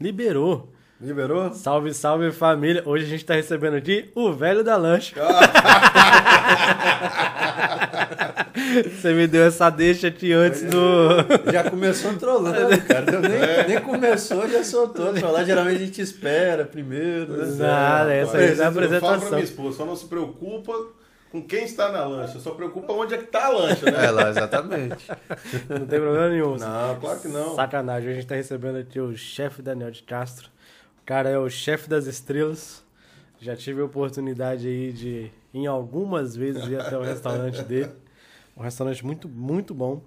Liberou. Liberou? Salve, salve, família. Hoje a gente tá recebendo aqui o velho da lancha. Você me deu essa deixa aqui antes do... Já começou trollando, cara. Eu nem começou, já soltou. Trollar, geralmente a gente espera primeiro. Nada, essa é a apresentação. Fala pra minha esposa, só não se preocupa com quem está na lancha, só preocupa onde é que está a lancha, né? É lá, exatamente. Não tem problema nenhum. Não, claro que não. Sacanagem, hoje a gente tá recebendo aqui o Chef Daniel de Castro. O cara é o chefe das estrelas. Já tive a oportunidade aí de, em algumas vezes, ir até o restaurante dele. Um restaurante muito, muito bom.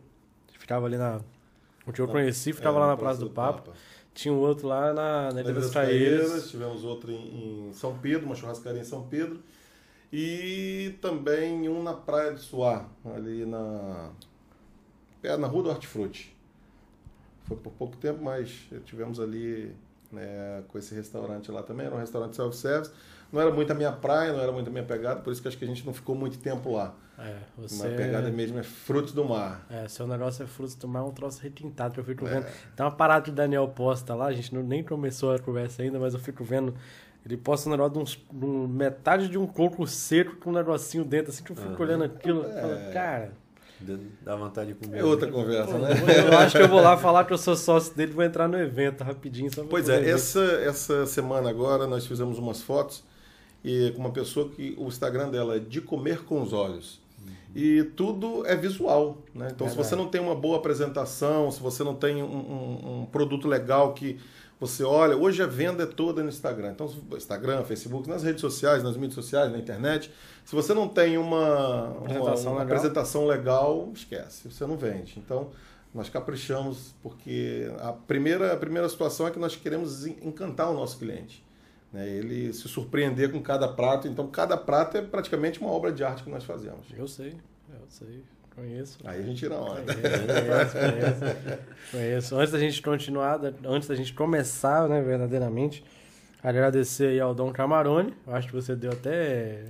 Ficava ali na... O que eu conheci ficava lá na Praça do Papa. Tinha um outro lá na Ilha das Caieiras. Tivemos outro em São Pedro, uma churrascaria em São Pedro. E também um na Praia do Suá, ali na Rua do Hortifruti. Foi por pouco tempo, mas tivemos ali... com esse restaurante lá também, era um restaurante self-service, não era muito a minha praia, não era muito a minha pegada, por isso que acho que a gente não ficou muito tempo lá. Você... Minha pegada mesmo é frutos do mar. Seu negócio é frutos do mar, é um troço requintado que eu fico vendo. Tem uma parada que o Daniel posta lá, a gente nem começou a conversa ainda, mas eu fico vendo, ele posta um negócio de metade de um coco seco com um negocinho dentro, assim que eu fico olhando aquilo, falando, cara... Dá vontade de comer. É outra conversa, né? Eu acho que eu vou lá falar que eu sou sócio dele, vou entrar no evento rapidinho. Só pois é, essa semana agora nós fizemos umas fotos com uma pessoa que o Instagram dela é de comer com os olhos. E tudo é visual, né? Então se você não tem uma boa apresentação, se você não tem um produto legal que você olha... Hoje a venda é toda no Instagram. Então Instagram, Facebook, nas redes sociais, nas mídias sociais, na internet... Se você não tem uma apresentação legal, esquece, você não vende. Então nós caprichamos, porque a primeira situação é que nós queremos encantar o nosso cliente, né? Ele se surpreender com cada prato. Então cada prato é praticamente uma obra de arte que nós fazemos. Eu sei, conheço. Aí a gente tira onda. Conheço. Antes da gente começar, né, verdadeiramente, agradecer aí ao Dom Camarone. Eu acho que você deu até...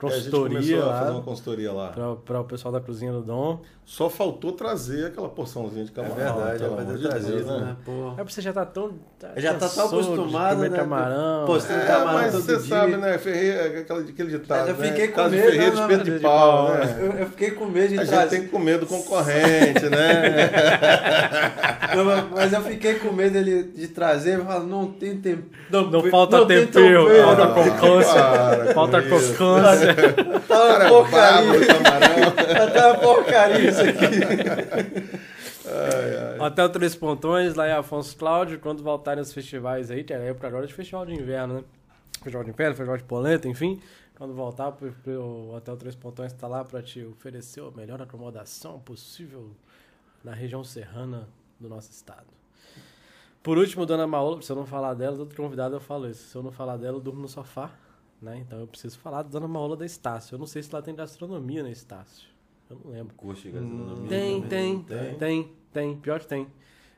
consultoria lá, fazer uma consultoria lá para o pessoal da cozinha do Dom. Só faltou trazer aquela porçãozinha de camarão. É verdade, vai ter trazido, né? É porque você já tá tão... Já tá tão acostumado, né? Camarão. Postando camarão mas todo você dia. Sabe, né? Aquele ditado, eu fiquei com medo. Ferreira de espeto de pau, né? Eu fiquei com medo de trazer. A gente tem que comer do concorrente, né? Não, mas eu fiquei com medo de trazer. Eu falo, não tem tempo. Não falta tempero. Falta cocância. Falta cocância. Tá uma porcaria. Tá uma porcaria isso aqui. Hotel Três Pontões, lá em Afonso Cláudio. Quando voltarem os festivais aí, que é época agora de festival de inverno, né? Festival de inverno, festival de polenta, enfim. Quando voltar, o Hotel Três Pontões tá lá para te oferecer a melhor acomodação possível na região serrana do nosso estado. Por último, Dona Maola, se eu não falar dela, todo convidado eu falo isso. Se eu não falar dela, eu durmo no sofá. Né? Então eu preciso falar da Dona Maola da Estácio. Eu não sei se lá tem gastronomia na Estácio. Eu não lembro. Curso de gastronomia. Tem. Pior que tem.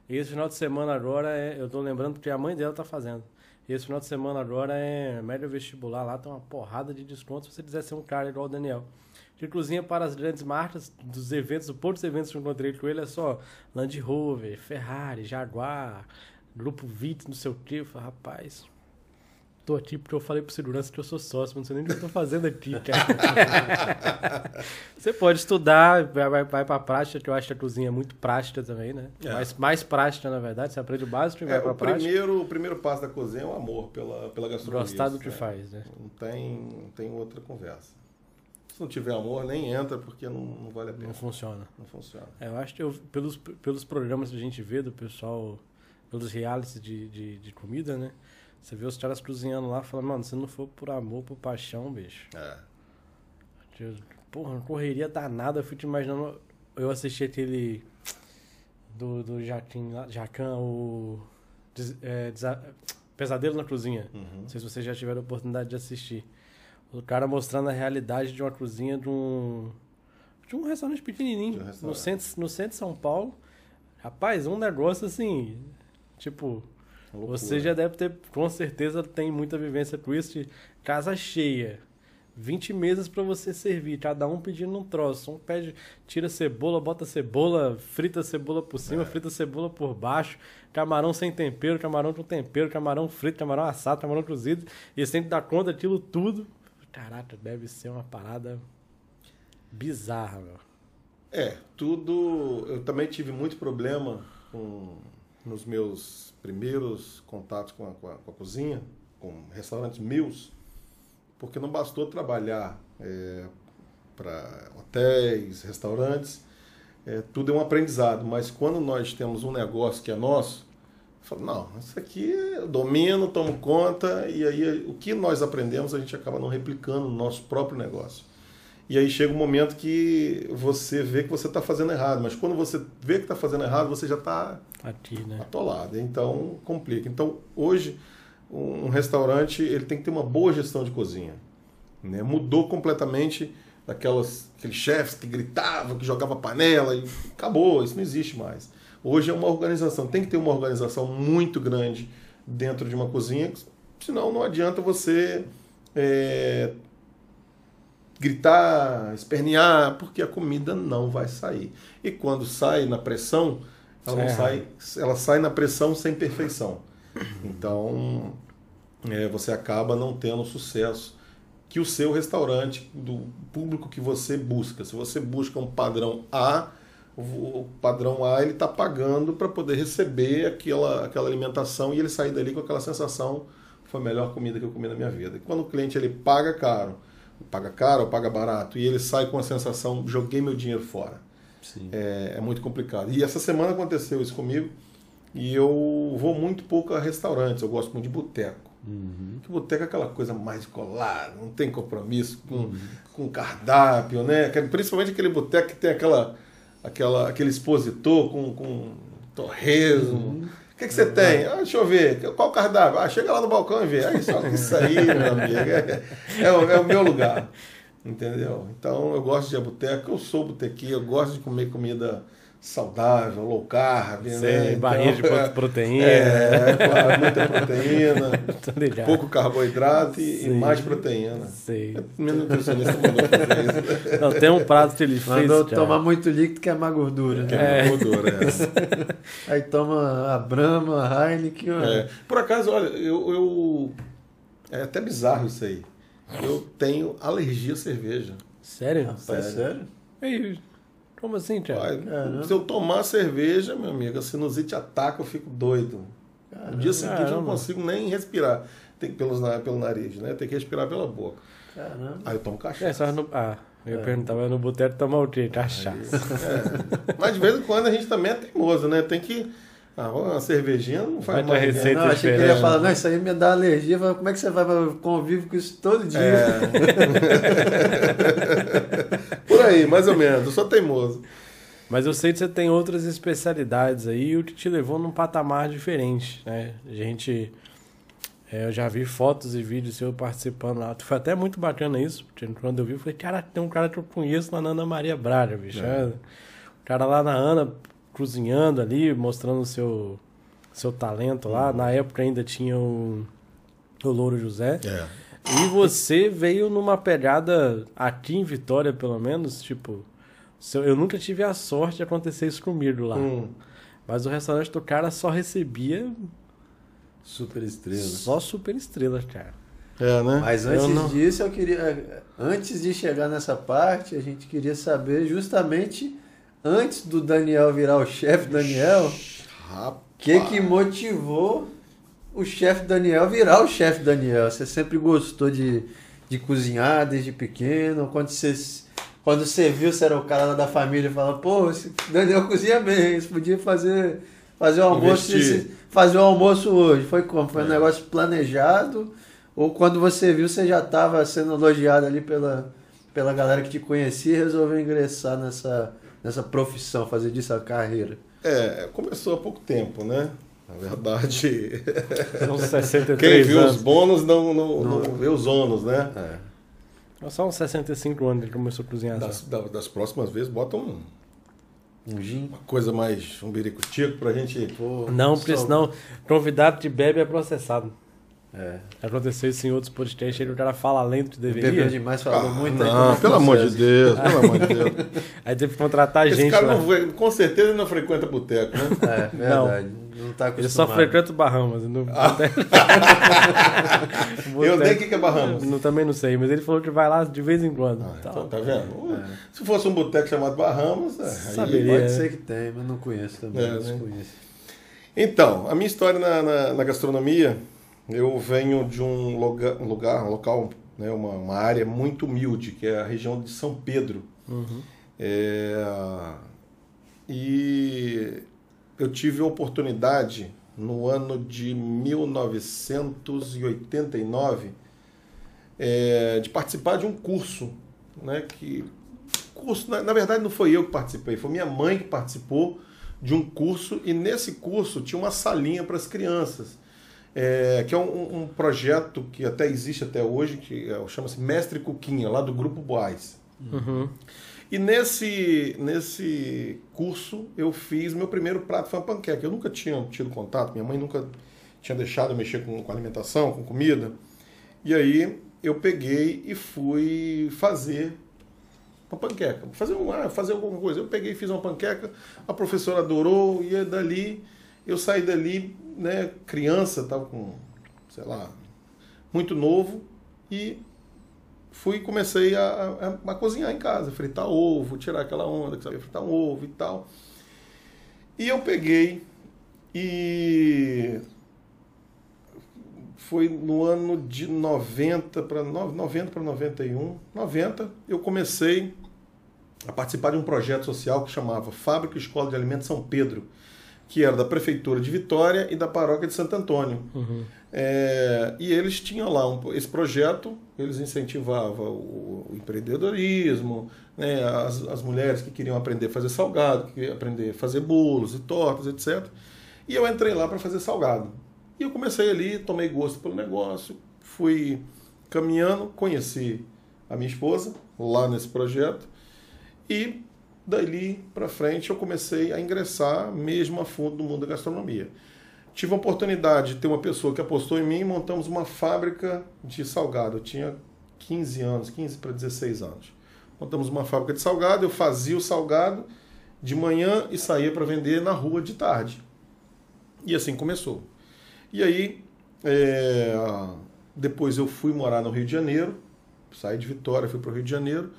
E esse final de semana agora eu tô lembrando porque a mãe dela tá fazendo. E esse final de semana agora médio vestibular lá, tá uma porrada de desconto se você quiser ser um cara igual o Daniel. Que cozinha para as grandes marcas dos eventos, poucos eventos que eu encontrei com ele é só Land Rover, Ferrari, Jaguar, Grupo Vit, não sei o que. Eu falei, rapaz... Tô aqui porque eu falei pro segurança que eu sou sócio, não sei nem o que eu tô fazendo aqui, cara. Você pode estudar, vai pra prática, que eu acho que a cozinha é muito prática também, né? Mais prática, na verdade, você aprende o básico e vai pra prática. O primeiro passo da cozinha é o amor pela gastronomia. Gostar do que faz, né? Não tem outra conversa. Se não tiver amor, nem entra, porque não vale a pena. Não funciona. Eu acho que pelos programas que a gente vê do pessoal, pelos realities de comida, né? Você vê os caras cozinhando lá e fala, mano, se não for por amor, por paixão, bicho. Porra, correria danada. Eu fico te imaginando. Eu assisti aquele do Jacan, o Pesadelo na Cozinha. Não sei se vocês já tiveram a oportunidade de assistir. O cara mostrando a realidade de uma cozinha de um restaurante pequenininho. No centro de São Paulo. Rapaz, um negócio assim, tipo... Loucura. Você já deve ter, com certeza, tem muita vivência com isso, de casa cheia, 20 mesas para você servir, cada um pedindo um troço. Um pede, tira cebola, bota cebola, frita cebola por cima, frita cebola por baixo, camarão sem tempero, camarão com tempero, camarão frito, camarão assado, camarão cozido. E você tem que dar conta daquilo tudo. Caraca, deve ser uma parada bizarra, meu. É, tudo... Eu também tive muito problema com... nos meus primeiros contatos com a cozinha, com restaurantes meus, porque não bastou trabalhar para hotéis, restaurantes, tudo é um aprendizado. Mas quando nós temos um negócio que é nosso, eu falo, não, isso aqui eu domino, tomo conta, e aí o que nós aprendemos a gente acaba não replicando no nosso próprio negócio. E aí chega um momento que você vê que você está fazendo errado, mas quando você vê que está fazendo errado, você já está atolado, então complica. Então hoje um restaurante ele tem que ter uma boa gestão de cozinha, né? Mudou completamente aqueles chefes que gritavam, que jogavam panela, e acabou, isso não existe mais. Hoje é uma organização, tem que ter uma organização muito grande dentro de uma cozinha, senão não adianta você... gritar, espernear, porque a comida não vai sair. E quando sai na pressão, ela não sai, ela sai na pressão sem perfeição. Então, você acaba não tendo o sucesso que o seu restaurante, do público que você busca. Se você busca um padrão A, o padrão A ele está pagando para poder receber aquela alimentação e ele sair dali com aquela sensação, foi a melhor comida que eu comi na minha vida. E quando o cliente ele paga caro, paga caro ou paga barato, e ele sai com a sensação, joguei meu dinheiro fora. Sim. É muito complicado. E essa semana aconteceu isso comigo, e eu vou muito pouco a restaurantes, eu gosto muito de boteco. Uhum. Porque boteco é aquela coisa mais colada, não tem compromisso com cardápio, né? Principalmente aquele boteco que tem aquele expositor com torresmo. Uhum. O que você tem? Ah, deixa eu ver. Qual o cardápio? Ah, chega lá no balcão e vê. Aí, só isso aí, meu amigo. É o meu lugar. Entendeu? Então, eu gosto de boteca. Eu sou botequeiro. Eu gosto de comer comida saudável, low carb. Sim, né? Barriga então, de proteína. Claro, muita proteína. Pouco carboidrato e mais proteína. Sei. Meu nutricionista mandou fazer isso. Não, tem um prato que ele fez. Mandou tomar muito líquido que é má gordura. Né? Que é má gordura, Aí toma a Brahma, a Heineken. Por acaso, olha, eu... É até bizarro isso aí. Eu tenho alergia à cerveja. Sério? Rapaz, sério? Como assim, Thiago? Se eu tomar cerveja, meu amigo, a sinusite ataca, eu fico doido. No dia seguinte eu não consigo nem respirar. Tem pelo nariz, né? Tem que respirar pela boca. Caramba. Aí eu tomo cachaça. Eu perguntava no boteco tomar o quê? Cachaça. Mas de vez em quando a gente também é teimoso, né? Tem que... uma cervejinha não faz mais receita. Não, achei que ele ia falar, não, isso aí me dá alergia. Como é que você vai conviver com isso todo dia? Por aí, mais ou menos. Eu sou teimoso. Mas eu sei que você tem outras especialidades aí, o que te levou num patamar diferente, né? Eu já vi fotos e vídeos seu participando lá. Foi até muito bacana isso, porque quando eu vi, eu falei, cara, tem um cara que eu conheço lá na Ana Maria Braga, bicho. O cara lá na Ana... cozinhando ali, mostrando o seu talento lá. Na época ainda tinha o Louro José. E você veio numa pegada, aqui em Vitória pelo menos, tipo... Eu nunca tive a sorte de acontecer isso comigo lá. Mas o restaurante do cara só recebia... super estrela. Só super estrela, cara. Né? Mas antes disso, eu queria... Antes de chegar nessa parte, a gente queria saber justamente... Antes do Daniel virar o chefe Daniel, o que motivou o chefe Daniel virar o chefe Daniel? Você sempre gostou de cozinhar desde pequeno? Quando você viu, você era o cara da família e falava, pô, esse Daniel cozinha bem, você podia fazer um almoço hoje. Foi como? Foi um negócio planejado? Ou quando você viu, você já estava sendo elogiado ali pela galera que te conhecia e resolveu ingressar nessa profissão, fazer disso a carreira? Começou há pouco tempo, né? Na verdade, são 63 quem viu anos. Os bônus não vê os ônus, né? Só uns 65 anos ele começou a cozinhar. Das próximas vezes, bota um gin. Uma coisa mais, um biricutico pra gente... Pô, não, porque senão convidado de bebe é processado. É. Aconteceu isso em outros podcasts, aí o cara fala além do que deveria. Bebeu demais, falou muito. Não, pelo amor de Deus, pelo amor de Deus. Aí teve que contratar esse gente. Esse cara não vê, com certeza não frequenta boteco, né? É, verdade. Não tá acostumado. Ele só frequenta o Bahamas. Não... Eu nem que é Bahamas. Eu também não sei, mas ele falou que vai lá de vez em quando. Ah, então, tá vendo? É. Se fosse um boteco chamado Bahamas, aí pode ser que tem, mas não conheço também. É, não conheço. Então, a minha história na gastronomia... Eu venho de um local, né, uma área muito humilde, que é a região de São Pedro. Uhum. E eu tive a oportunidade, no ano de 1989, de participar de um curso. Né, na verdade, não foi eu que participei, foi minha mãe que participou de um curso. E nesse curso tinha uma salinha para as crianças. Que é um projeto que até existe até hoje, que chama-se Mestre Cuquinha, lá do Grupo Boás. Uhum. E nesse curso eu fiz, meu primeiro prato foi uma panqueca. Eu nunca tinha tido contato, minha mãe nunca tinha deixado eu mexer com alimentação, com comida. E aí eu peguei e fui fazer uma panqueca, fazer alguma coisa. Eu peguei e fiz uma panqueca, a professora adorou, e eu saí dali, né, criança, estava com, sei lá, muito novo, e comecei a cozinhar em casa, fritar ovo, tirar aquela onda que sabia fritar um ovo e tal. E eu peguei e foi no ano de 90 para 91, eu comecei a participar de um projeto social que chamava Fábrica e Escola de Alimentos São Pedro, que era da Prefeitura de Vitória e da Paróquia de Santo Antônio. Uhum. E eles tinham lá esse projeto, eles incentivavam o empreendedorismo, né, as mulheres que queriam aprender a fazer salgado, que queriam aprender a fazer bolos e tortas, etc. E eu entrei lá para fazer salgado. E eu comecei ali, tomei gosto pelo negócio, fui caminhando, conheci a minha esposa lá nesse projeto, e dali para frente eu comecei a ingressar mesmo a fundo no mundo da gastronomia. Tive a oportunidade de ter uma pessoa que apostou em mim e montamos uma fábrica de salgado. Eu tinha 15 anos, 15 para 16 anos. Montamos uma fábrica de salgado, eu fazia o salgado de manhã e saía para vender na rua de tarde. E assim começou. E aí, depois eu fui morar no Rio de Janeiro, saí de Vitória, fui para o Rio de Janeiro.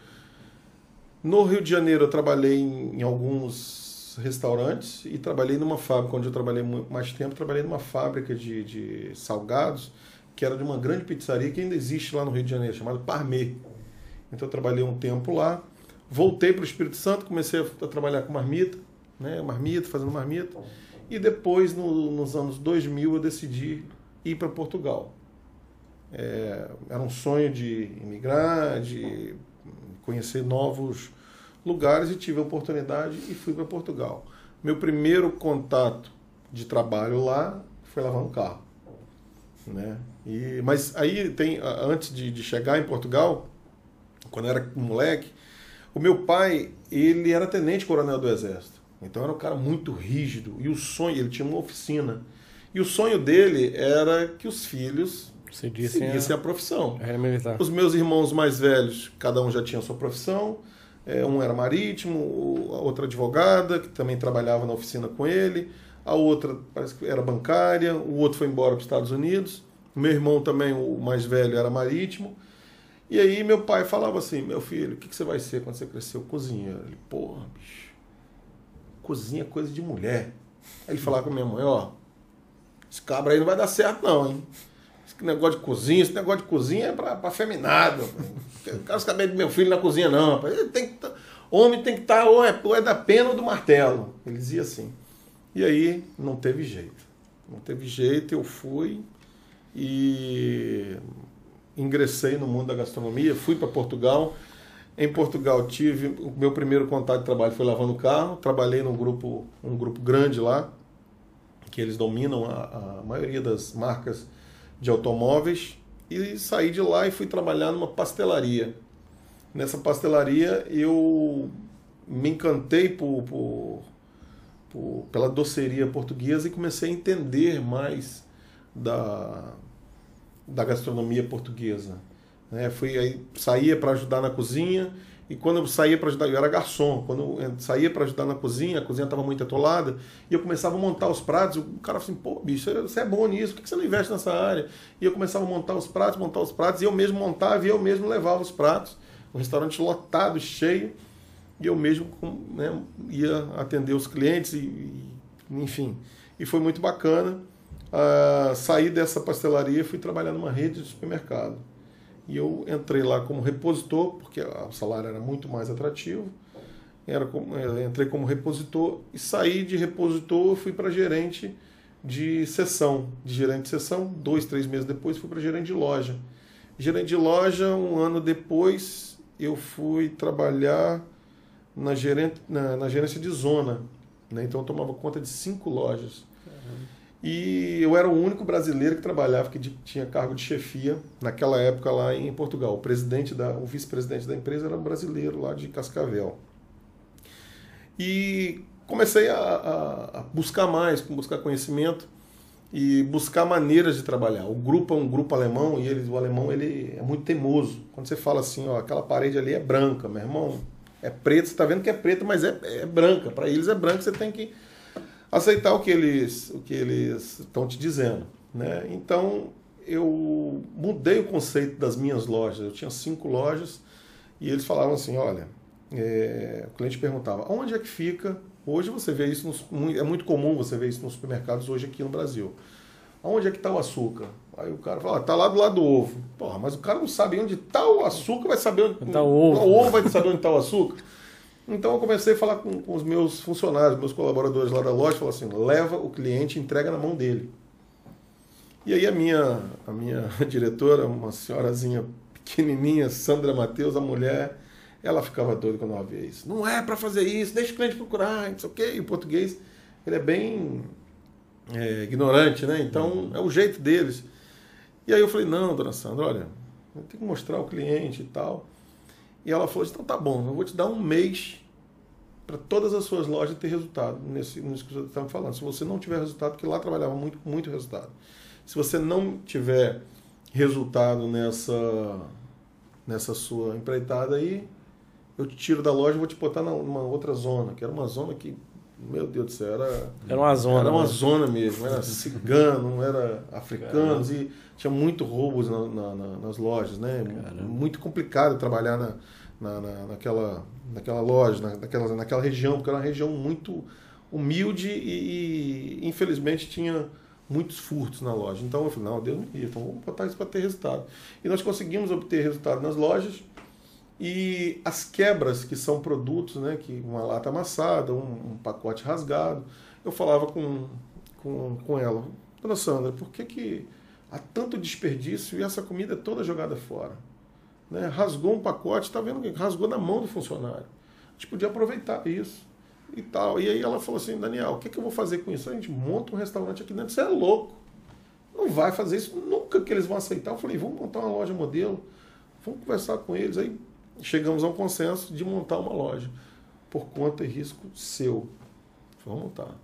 No Rio de Janeiro eu trabalhei em alguns restaurantes e trabalhei numa fábrica, onde eu trabalhei mais tempo, trabalhei numa fábrica de salgados, que era de uma grande pizzaria que ainda existe lá no Rio de Janeiro, chamada Parmê. Então eu trabalhei um tempo lá, voltei para o Espírito Santo, comecei a trabalhar com marmita, né, fazendo marmita, e depois, nos anos 2000, eu decidi ir para Portugal. Era um sonho de emigrar, de conhecer novos lugares, e tive a oportunidade e fui para Portugal. Meu primeiro contato de trabalho lá foi lavar um carro. Né? Mas aí, antes de chegar em Portugal, quando eu era moleque, o meu pai, ele era tenente-coronel do Exército. Então era um cara muito rígido. E o sonho, ele tinha uma oficina. E o sonho dele era que os filhos seguissem a profissão. Os meus irmãos mais velhos, cada um já tinha a sua profissão. Um era marítimo, a outra advogada, que também trabalhava na oficina com ele. A outra parece que era bancária, o outro foi embora para os Estados Unidos. Meu irmão também, o mais velho, era marítimo. E aí meu pai falava assim: meu filho, o que você vai ser quando você crescer? Cozinheiro. Ele, porra, bicho, cozinha é coisa de mulher. Aí ele falava com a minha mãe: ó, esse cabra aí não vai dar certo não, hein? Esse negócio de cozinha é pra feminado. Eu não quero saber do meu filho na cozinha, não. Ele homem tem que estar, ou é da pena ou do martelo. Ele dizia assim. E aí, não teve jeito. Não teve jeito, eu fui e ingressei no mundo da gastronomia, fui para Portugal. Em Portugal, o meu primeiro contato de trabalho foi lavando o carro. Trabalhei num grupo grande lá, que eles dominam a maioria das marcas de automóveis, e saí de lá e fui trabalhar numa pastelaria. Nessa pastelaria eu me encantei pela doceria portuguesa e comecei a entender mais da gastronomia portuguesa. Né? Fui, aí, saía para ajudar na cozinha, e quando eu saía para ajudar, eu era garçom, quando eu saía para ajudar na cozinha, a cozinha estava muito atolada, e eu começava a montar os pratos, e o cara falou assim, pô, bicho, você é bom nisso, por que você não investe nessa área? E eu começava a montar os pratos, e eu mesmo montava, e eu mesmo levava os pratos, um restaurante lotado, cheio, e eu mesmo, né, ia atender os clientes, enfim, e foi muito bacana. Saí dessa pastelaria e fui trabalhar numa rede de supermercado. E eu entrei lá como repositor, porque o salário era muito mais atrativo. Entrei como repositor e saí de repositor, fui para gerente de seção. De gerente de seção, 2, 3 meses depois, fui para gerente de loja. Gerente de loja, um ano depois, eu fui trabalhar na gerência de zona. Né? Então eu tomava conta de 5 lojas. Uhum. E eu era o único brasileiro que trabalhava, que tinha cargo de chefia naquela época lá em Portugal. O vice-presidente da empresa era um brasileiro lá de Cascavel. E comecei a buscar mais, buscar conhecimento e buscar maneiras de trabalhar. O grupo é um grupo alemão e o alemão ele é muito teimoso. Quando você fala assim, ó, aquela parede ali é branca, meu irmão, é preta, você está vendo que é preta, mas é branca. Para eles é branca, você tem que aceitar o que eles estão te dizendo, né? Então, eu mudei o conceito das minhas lojas. Eu tinha 5 lojas e eles falavam assim, olha, o cliente perguntava, onde é que fica? Hoje você vê isso, é muito comum você ver isso nos supermercados hoje aqui no Brasil. Onde é que está o açúcar? Aí o cara fala, está lá do lado do ovo. Porra, mas o cara não sabe onde está o açúcar, vai saber onde está o ovo. O ovo vai saber onde está o açúcar. Então eu comecei a falar com os meus funcionários, meus colaboradores lá da loja, falei assim, leva o cliente, entrega na mão dele. E aí a minha diretora, uma senhorazinha pequenininha, Sandra Matheus, a mulher, ela ficava doida quando ela via isso. Não é para fazer isso, deixa o cliente procurar, não sei o quê. E o português, ele é bem ignorante, né? Então é o jeito deles. E aí eu falei, não, dona Sandra, olha, eu tenho que mostrar ao cliente e tal. E ela falou assim, então tá bom, eu vou te dar um mês para todas as suas lojas ter resultado nisso que você estava falando. Se você não tiver resultado, porque lá trabalhava muito, muito resultado. Se você não tiver resultado nessa sua empreitada aí, eu te tiro da loja e vou te botar numa outra zona, que era uma zona que, meu Deus do céu, era uma zona. Era uma zona mesmo, era cigano, era africanos. Caramba. E tinha muito roubos nas lojas, né? Caramba. Muito complicado trabalhar naquela loja, naquela região, porque era uma região muito humilde e infelizmente tinha muitos furtos na loja. Então eu falei, não, Deus me livre, então vamos botar isso para ter resultado. E nós conseguimos obter resultado nas lojas. E as quebras, que são produtos, né, que uma lata amassada, um pacote rasgado, eu falava com ela, dona Sandra, por que há tanto desperdício e essa comida é toda jogada fora? Né? Rasgou um pacote, tá vendo? Rasgou na mão do funcionário. A gente podia aproveitar isso e tal. E aí ela falou assim, Daniel, o que eu vou fazer com isso? A gente monta um restaurante aqui dentro, você é louco. Não vai fazer isso, nunca que eles vão aceitar. Eu falei, vamos montar uma loja modelo, vamos conversar com eles, aí chegamos a um consenso de montar uma loja por conta e risco seu. Vamos montar.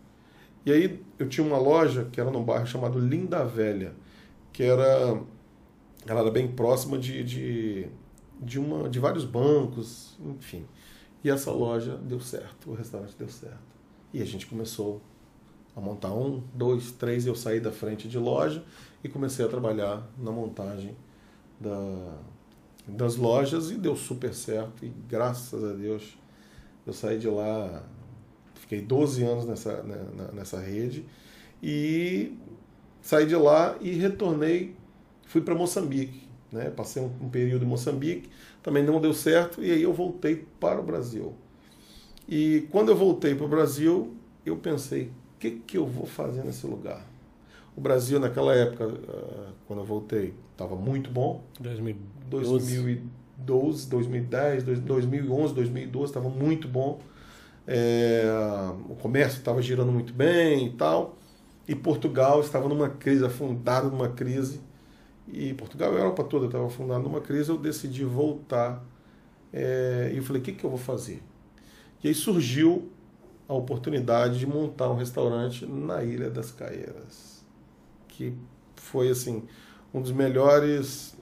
E aí eu tinha uma loja que era num bairro chamado Linda Velha, que ela era bem próxima de vários bancos, enfim. E essa loja deu certo, o restaurante deu certo. E a gente começou a montar 1, 2, 3, eu saí da frente de loja e comecei a trabalhar na montagem das lojas e deu super certo e graças a Deus eu saí de lá, fiquei 12 anos nessa rede e saí de lá e retornei, fui para Moçambique, né? Passei um período em Moçambique, também não deu certo e aí eu voltei para o Brasil. E quando eu voltei para o Brasil, eu pensei, o que eu vou fazer nesse lugar? O Brasil, naquela época, quando eu voltei, estava muito bom. 2012, 2010, 2011, 2012, estava muito bom. O comércio estava girando muito bem e tal. E Portugal estava numa crise, afundada numa crise. E Portugal e a Europa toda estava afundada numa crise. Eu decidi voltar. E eu falei, o que eu vou fazer? E aí surgiu a oportunidade de montar um restaurante na Ilha das Caieiras. Que foi assim um dos melhores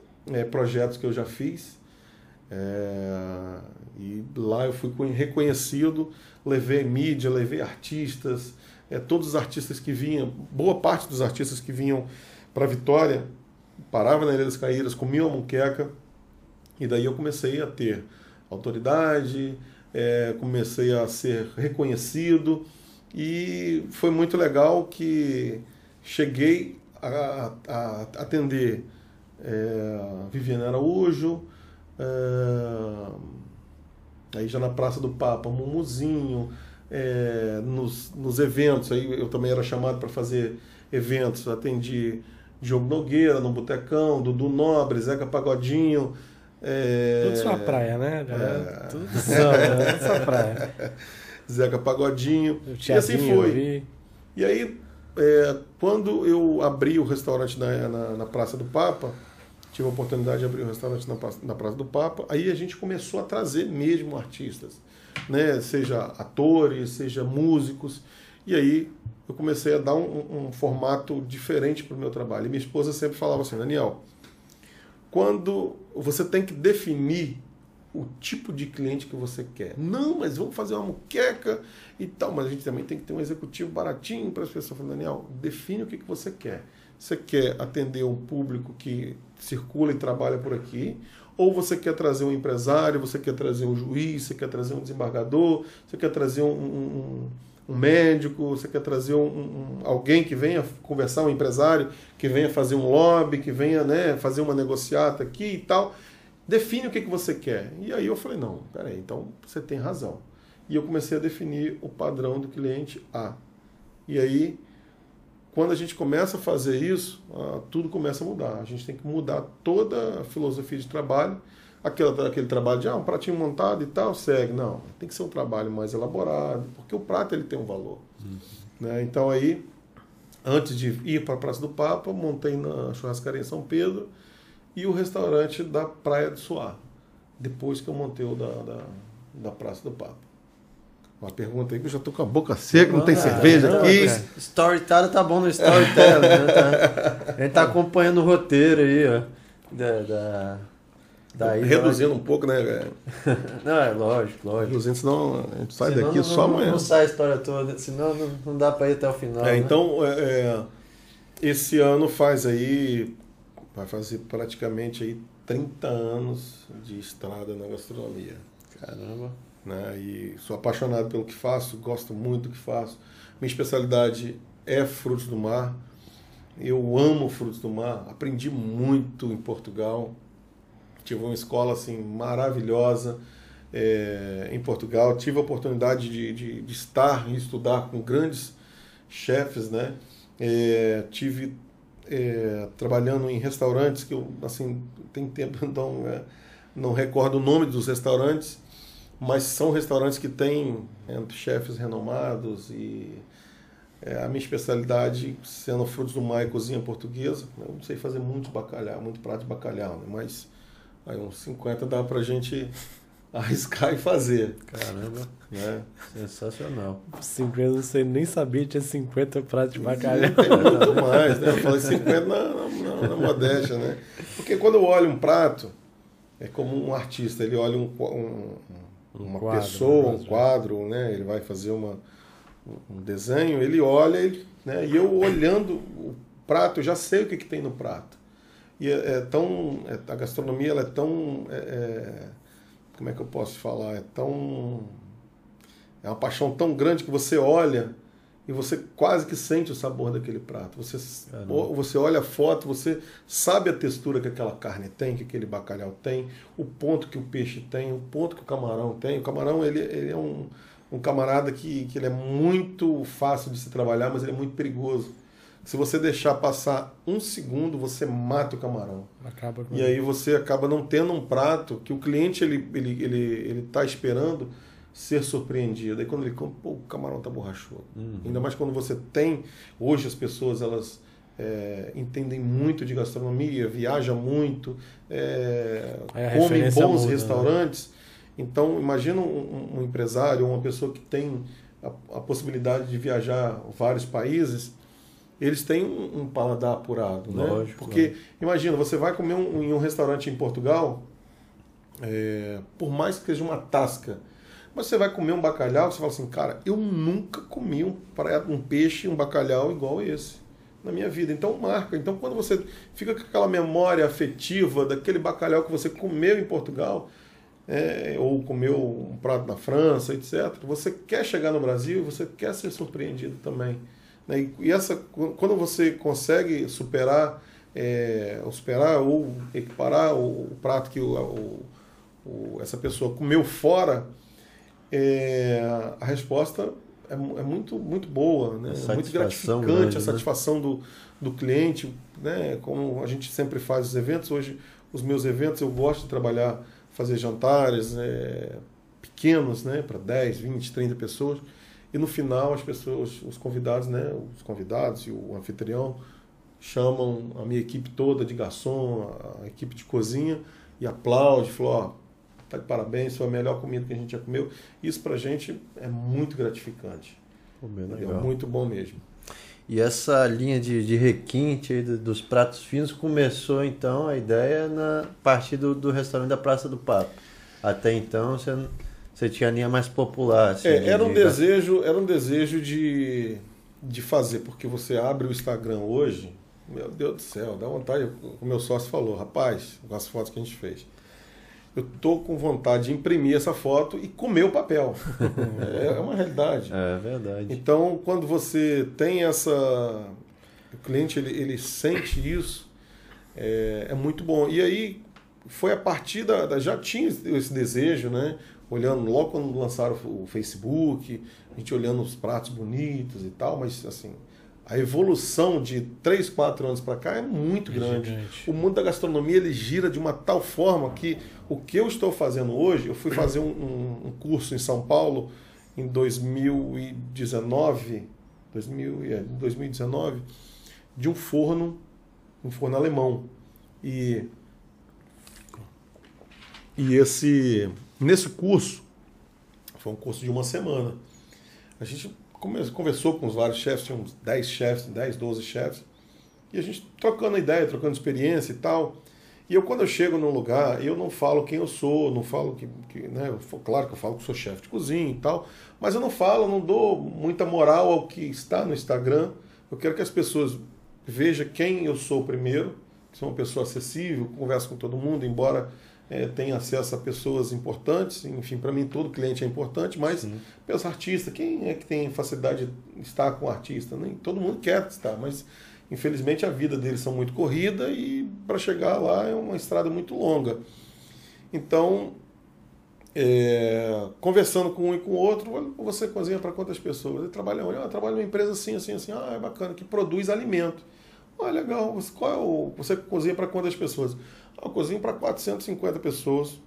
projetos que eu já fiz. E lá eu fui reconhecido, levei mídia, levei artistas, todos os artistas que vinham, boa parte dos artistas que vinham para Vitória, parava na Ilha das Caieiras, comia uma muqueca, e daí eu comecei a ter autoridade, comecei a ser reconhecido, e foi muito legal que cheguei a atender Viviane Araújo, aí já na Praça do Papa, Mumuzinho, nos eventos, aí eu também era chamado para fazer eventos, atendi Diogo Nogueira no Botecão, Dudu Nobre, Zeca Pagodinho. Tudo sua praia, né? Tudo sua praia. Zeca Pagodinho. E assim foi. E aí, quando eu abri o restaurante na Praça do Papa, tive a oportunidade de abrir o restaurante na Praça do Papa, aí a gente começou a trazer mesmo artistas, né? Seja atores, seja músicos. E aí eu comecei a dar um formato diferente para o meu trabalho. E minha esposa sempre falava assim: Daniel, quando você tem que definir o tipo de cliente que você quer. Não, mas vamos fazer uma muqueca e tal. Mas a gente também tem que ter um executivo baratinho para as pessoas. Falando, Daniel, define o que você quer. Você quer atender um público que circula e trabalha por aqui? Ou você quer trazer um empresário, você quer trazer um juiz, você quer trazer um desembargador, você quer trazer um médico, você quer trazer alguém que venha conversar, um empresário, que venha fazer um lobby, que venha fazer uma negociata aqui e tal. Define o que você quer. E aí eu falei, não, peraí, então você tem razão. E eu comecei a definir o padrão do cliente A. E aí, quando a gente começa a fazer isso, tudo começa a mudar. A gente tem que mudar toda a filosofia de trabalho. Aquele trabalho de um pratinho montado e tal, segue. Não, tem que ser um trabalho mais elaborado, porque o prato ele tem um valor. Uhum. Né? Então aí, antes de ir para a Praça do Papa, montei na churrascaria em São Pedro e o restaurante da Praia do Suá, depois que eu montei o da Praça do Papa. Uma pergunta aí que eu já estou com a boca seca, não tem cerveja aqui. Storytelling tá bom no storytelling. A gente tá acompanhando o roteiro aí, ó. Reduzindo um pouco, né, velho? Não, é lógico. Reduzindo, senão a gente sai daqui só amanhã. Não sai a história toda, senão não dá para ir até o final. Então, esse ano vai fazer praticamente aí 30 anos de estrada na gastronomia. Caramba! Né? E sou apaixonado pelo que faço, gosto muito do que faço. Minha especialidade é frutos do mar. Eu amo frutos do mar, aprendi muito em Portugal. Tive uma escola assim, maravilhosa em Portugal. Tive a oportunidade de estar e estudar com grandes chefes, né? Tive trabalhando em restaurantes que eu, assim, tem tempo, então não recordo o nome dos restaurantes, mas são restaurantes que têm chefes renomados. E a minha especialidade, sendo frutos do mar e cozinha portuguesa, eu não sei fazer muito prato de bacalhau, né? Mas aí uns 50 dá pra gente arriscar e fazer. Caramba, né? Sensacional. 50, não sei, nem sabia que tinha 50 pratos de bacalhau. Tem muito mais, né? Eu falei 50 na modéstia, né? Porque quando eu olho um prato, é como um artista, ele olha uma quadro, pessoa, um quadro, né? Ele vai fazer um desenho, ele olha, né? E eu olhando o prato, eu já sei o que tem no prato. E a gastronomia ela é tão, como é que eu posso falar, é uma paixão tão grande que você olha e você quase que sente o sabor daquele prato. Você olha a foto, você sabe a textura que aquela carne tem, que aquele bacalhau tem, o ponto que o peixe tem, o ponto que o camarão tem. O camarão ele é um camarada que ele é muito fácil de se trabalhar, mas ele é muito perigoso. Se você deixar passar um segundo, você mata o camarão. E aí você acaba não tendo um prato que o cliente ele tá esperando ser surpreendido. Aí quando ele come, pô, o camarão tá borrachudo. Uhum. Ainda mais quando você tem... Hoje as pessoas elas entendem muito de gastronomia, viajam muito, comem bons restaurantes. Né? Então imagina um empresário, uma pessoa que tem a possibilidade de viajar vários países... eles têm um paladar apurado, né? Lógico, porque, imagina, você vai comer em um restaurante em Portugal, por mais que seja uma tasca, mas você vai comer um bacalhau, você fala assim, cara, eu nunca comi um peixe, um bacalhau igual esse na minha vida. Então marca. Então quando você fica com aquela memória afetiva daquele bacalhau que você comeu em Portugal, ou comeu um prato na França, etc., você quer chegar no Brasil, você quer ser surpreendido também, né? E quando você consegue superar ou equiparar o prato que essa pessoa comeu fora, a resposta é muito, muito boa, né? É muito gratificante, grande, a satisfação, né, do cliente, né? Como a gente sempre faz os eventos, hoje os meus eventos eu gosto de trabalhar, fazer jantares pequenos, né, para 10, 20, 30 pessoas, e no final as pessoas, os convidados e o anfitrião chamam a minha equipe toda de garçom, a equipe de cozinha, e aplaude, falou, ó, tá de parabéns, foi a melhor comida que a gente já comeu. Isso pra gente é muito gratificante. É muito bom mesmo. E essa linha de requinte aí dos pratos finos começou, então, a ideia na partir do restaurante da Praça do Papa. Até então, você tinha a linha mais popular. Assim, era um desejo de fazer, porque você abre o Instagram hoje, meu Deus do céu, dá vontade. O meu sócio falou, rapaz, com as fotos que a gente fez, eu estou com vontade de imprimir essa foto e comer o papel. É uma realidade. É verdade. Então, quando você tem o cliente ele sente isso, é muito bom. E aí, foi a partir já tinha esse desejo, né? Olhando, logo quando lançaram o Facebook, a gente olhando os pratos bonitos e tal, mas assim, a evolução de 3, 4 anos para cá é muito grande. Gigante. O mundo da gastronomia ele gira de uma tal forma que o que eu estou fazendo hoje, eu fui fazer um curso em São Paulo em 2019, de um forno alemão. E nesse curso, foi um curso de uma semana, a gente conversou com os vários chefes, tinha uns 10 chefes, 10, 12 chefes, e a gente trocando ideia, trocando experiência e tal. E quando eu chego num lugar, eu não falo quem eu sou, não falo né? Claro que eu falo que eu sou chefe de cozinha e tal, mas eu não falo, não dou muita moral ao que está no Instagram. Eu quero que as pessoas vejam quem eu sou primeiro, que sou uma pessoa acessível, converso com todo mundo, embora tem acesso a pessoas importantes, enfim, para mim todo cliente é importante, mas pensa artista, quem é que tem facilidade de estar com o artista? Nem todo mundo quer estar, mas infelizmente a vida deles são muito corrida e para chegar lá é uma estrada muito longa. Então, conversando com um e com o outro, você cozinha para quantas pessoas? Eu trabalho numa empresa assim, assim, assim, é bacana, que produz alimento. Ah, legal, você cozinha para quantas pessoas? Eu cozinho para 450 pessoas.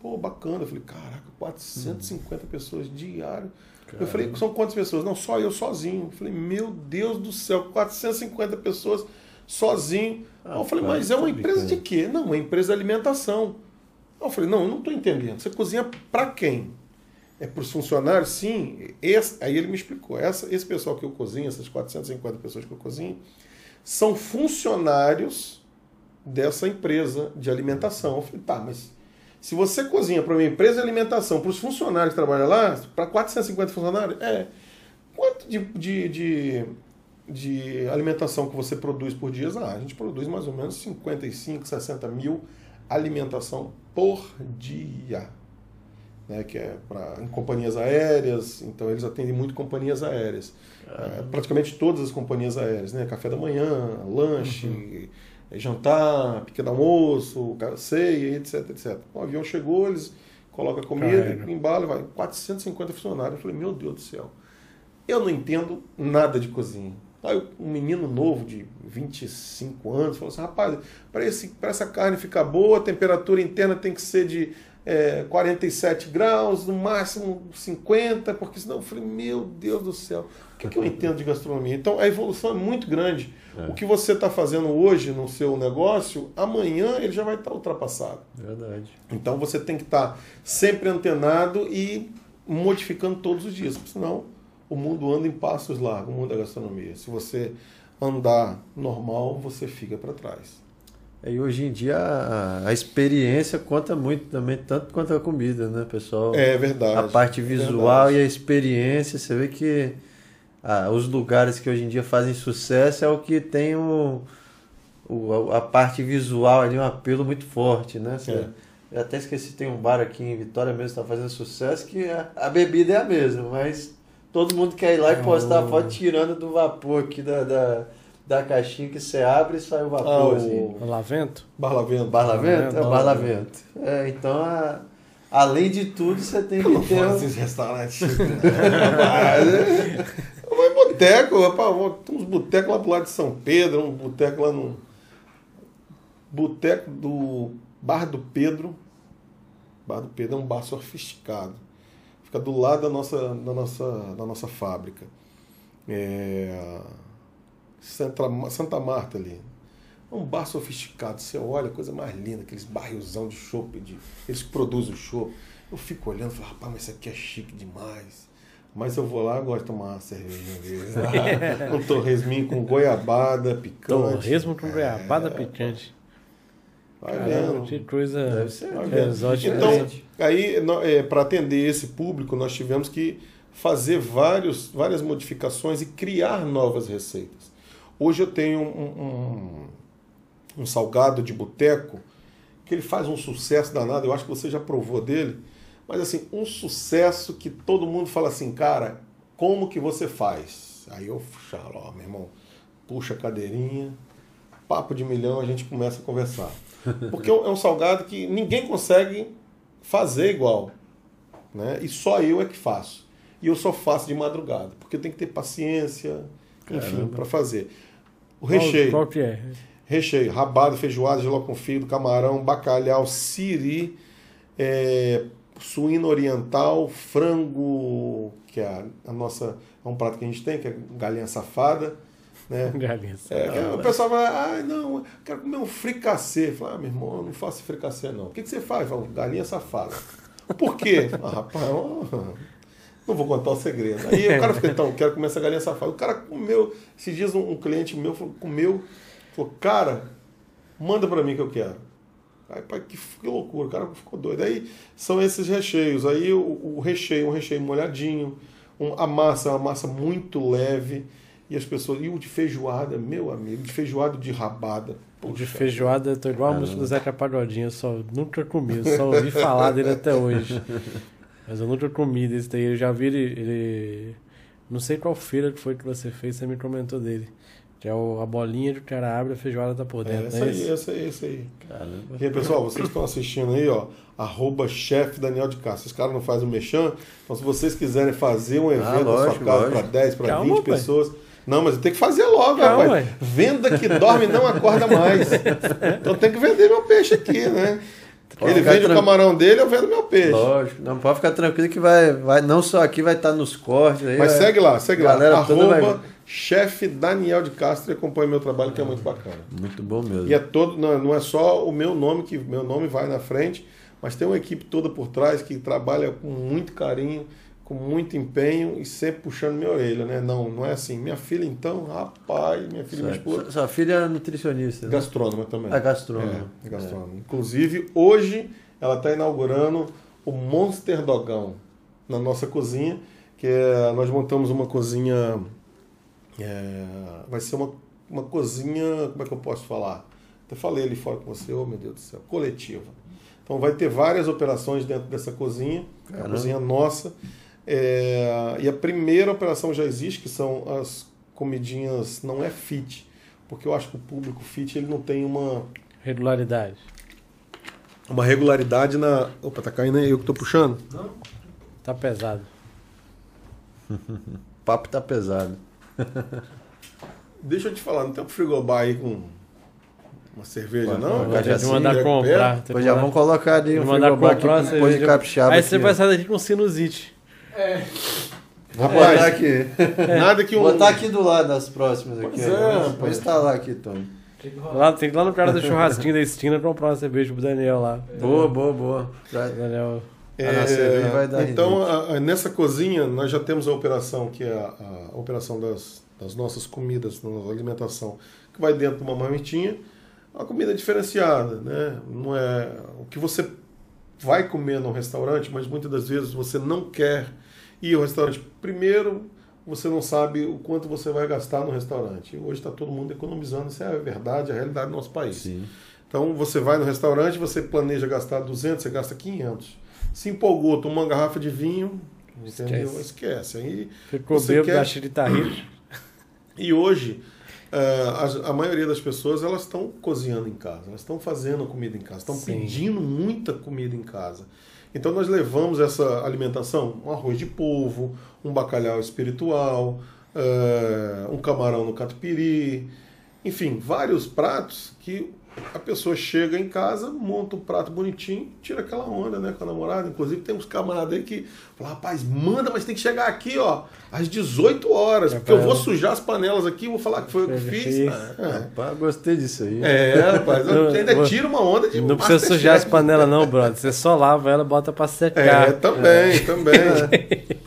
Pô, bacana. Eu falei, caraca, 450 pessoas diário. Caramba. Eu falei, são quantas pessoas? Não, só eu sozinho. Eu falei, meu Deus do céu, 450 pessoas sozinho. Eu falei, mas é uma empresa de quê? Não, uma empresa de alimentação. Eu falei, não, eu não estou entendendo. Você cozinha para quem? É para os funcionários? Sim. Aí ele me explicou. Esse pessoal que eu cozinho, essas 450 pessoas que eu cozinho, são funcionários dessa empresa de alimentação. Eu falei, tá, mas se você cozinha para uma empresa de alimentação, para os funcionários que trabalham lá, para 450 funcionários, quanto de alimentação que você produz por dia? A gente produz mais ou menos 55, 60 mil alimentação por dia, né? Que é em companhias aéreas, então eles atendem muito companhias aéreas, praticamente todas as companhias aéreas, né? Café da manhã, lanche, jantar, pequeno almoço, ceia, etc, etc. O avião chegou, eles colocam a comida, embala, vai 450 funcionários. Eu falei, meu Deus do céu, eu não entendo nada de cozinha. Aí um menino novo de 25 anos falou assim, rapaz, para essa carne ficar boa, a temperatura interna tem que ser de 47 graus, no máximo 50, porque senão eu falei, meu Deus do céu, o que eu entendo de gastronomia? Então a evolução é muito grande. O que você está fazendo hoje no seu negócio, amanhã ele já vai estar ultrapassado. Verdade. Então você tem que estar sempre antenado e modificando todos os dias, porque senão o mundo anda em passos largos, o mundo da gastronomia. Se você andar normal, você fica para trás. E hoje em dia a experiência conta muito também, tanto quanto a comida, né, pessoal? É verdade. A parte visual e a experiência, você vê que os lugares que hoje em dia fazem sucesso é o que tem a parte visual ali, um apelo muito forte, né? Eu até esqueci, tem um bar aqui em Vitória mesmo que está fazendo sucesso, que a bebida é a mesma, mas todo mundo quer ir lá e postar a foto tirando do vapor aqui da caixinha que você abre e sai o vapor. O Lavento? Bar Lavento. Bar Lavento? É o Bar Lavento. É, então, além de tudo, você tem que ter... Esses restaurantes. Vai em boteco, rapaz. Tem uns botecos lá pro lado de São Pedro, um boteco lá no... Boteco do Bar do Pedro. Bar do Pedro é um bar sofisticado. Fica do lado da nossa fábrica. Santa Marta ali. É um bar sofisticado. Você olha, coisa mais linda. Aqueles barrilzão de chopp. Eles produzem o chopp. Eu fico olhando e falo, rapaz, mas isso aqui é chique demais. Mas eu vou lá, eu gosto de tomar uma cerveja. Um torresminho com goiabada picante. Torresmo com goiabada picante. Vai vendo. Que coisa. Deve ser. Então, aí, para atender esse público, nós tivemos que fazer várias modificações e criar novas receitas. Hoje eu tenho um salgado de boteco que ele faz um sucesso danado. Eu acho que você já provou dele. Mas assim, um sucesso que todo mundo fala assim, cara, como que você faz? Aí eu falo, ó, meu irmão, puxa a cadeirinha, papo de milhão, a gente começa a conversar. Porque é um salgado que ninguém consegue fazer igual, né? E só eu é que faço. E eu só faço de madrugada, porque eu tenho que ter paciência, enfim, para fazer. O recheio. Qual que é? Recheio, rabada, feijoada, jiló com fígado, camarão, bacalhau, siri, suíno oriental, frango, que é a nossa, é um prato que a gente tem, que é galinha safada, né? Galinha safada. O pessoal vai, não, eu quero comer um fricassê. Fala, meu irmão, eu não faço fricassê não. O que você faz? Fala, galinha safada. Por quê? Rapaz, não vou contar o segredo. Aí o cara fica, então, eu quero comer essa galinha safada. O cara comeu, esses dias um cliente meu falou, cara, manda pra mim que eu quero. Aí, pai, que loucura, o cara ficou doido. Aí são esses recheios. Aí o recheio, um recheio molhadinho, a massa é uma massa muito leve. E as pessoas. E o de feijoada, meu amigo, de feijoada de rabada. Poxa. O de feijoada, eu tô igual a música do Zeca Pagodinho, eu só nunca comi, eu só ouvi falar dele até hoje. Mas eu nunca comi desse daí. Eu já vi ele. Não sei qual feira que foi que você fez, você me comentou dele. Que é a bolinha que o cara abre, a feijoada tá por dentro. Essa aí. Caramba. E aí, pessoal, vocês estão assistindo aí, ó, @Chef Daniel de Castro. Esses caras não fazem o merchan. Então, se vocês quiserem fazer um evento na sua casa para 10, para 20 pessoas... Não, mas tem que fazer logo, rapaz. Venda que dorme não acorda mais. Então, tem que vender meu peixe aqui, né? Ele vende o camarão dele, eu vendo meu peixe. Lógico, não pode ficar tranquilo que vai não só aqui, vai estar nos cortes. Aí, mas segue lá. Chef Daniel de Castro, acompanha meu trabalho, que é muito bacana. Muito bom mesmo. E não é só o meu nome, que meu nome vai na frente, mas tem uma equipe toda por trás que trabalha com muito carinho, com muito empenho e sempre puxando minha orelha, né? Não é assim. Minha filha, então, rapaz, minha filha, minha esposa. Sua filha é nutricionista, né? Gastrônoma também. É gastrônoma. Inclusive, hoje ela está inaugurando o Monster Dogão na nossa cozinha, que nós montamos uma cozinha... vai ser uma cozinha, como é que eu posso falar? Até falei ali fora com você, oh meu Deus do céu, coletiva. Então vai ter várias operações dentro dessa cozinha, a cozinha nossa. E a primeira operação já existe, que são as comidinhas, não é fit, porque eu acho que o público fit ele não tem uma... Regularidade. Uma regularidade na... Opa, tá caindo aí, eu que tô puxando? Não, tá pesado. O papo tá pesado. Deixa eu te falar, não tem um frigobar aí com uma cerveja, não? Cara, assim, mandar comprar. Pois já vamos colocar ali um frigobar aqui com coisa de capixaba. Aí você vai sair daqui com sinusite. Rapaz, aqui. Nada que um... Botar aqui do lado das próximas aqui. Vou instalar aqui, Tom. Tem que ir lá no cara do churrasquinho da esquina comprar uma cerveja pro Daniel lá. Boa. Daniel... Vai dar então, nessa cozinha, nós já temos a operação, que é a operação das, nas nossas comidas, na nossa alimentação, que vai dentro de uma marmitinha, a comida é diferenciada, né? Não é o que você vai comer num restaurante, mas muitas das vezes você não quer ir ao restaurante. Primeiro, você não sabe o quanto você vai gastar no restaurante. Hoje está todo mundo economizando, isso é a verdade, a realidade do nosso país. Sim. Então, você vai no restaurante, você planeja gastar 200, você gasta 500. Se empolgou, tomou uma garrafa de vinho, esquece. Entendeu? Esquece. Aí ficou bêbado, acha que tá rindo. E hoje, a maioria das pessoas, elas estão cozinhando em casa, elas estão fazendo comida em casa, estão pedindo muita comida em casa. Então, nós levamos essa alimentação, um arroz de polvo, um bacalhau espiritual, um camarão no catupiry, enfim, vários pratos que a pessoa chega em casa, monta um prato bonitinho, tira aquela onda, né, com a namorada. Inclusive tem uns camaradas aí que falam, rapaz, manda, mas tem que chegar aqui, ó, às 18 horas, porque eu vou sujar as panelas aqui, vou falar que foi eu que fiz. Rapaz, gostei disso aí. Rapaz, ainda tira uma onda de não precisa sujar as panelas não, brother. Você só lava ela, bota pra secar. Também.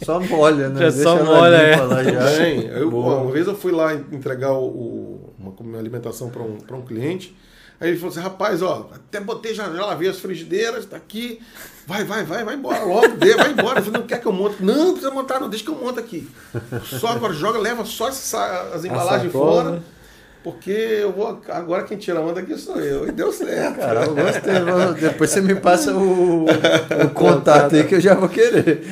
Só molha, né? Só molha, Uma vez eu fui lá entregar uma alimentação para um cliente. Aí ele falou assim, rapaz, ó, até botei, já lavei as frigideiras, tá aqui, vai embora logo, vai embora. Você não quer que eu monte? Não, precisa montar não, deixa que eu monto aqui. Só agora joga, leva só as embalagens fora, porque eu vou, agora quem tira a onda aqui sou eu. E deu certo. Cara, eu gostei, depois você me passa o contato aí que eu já vou querer.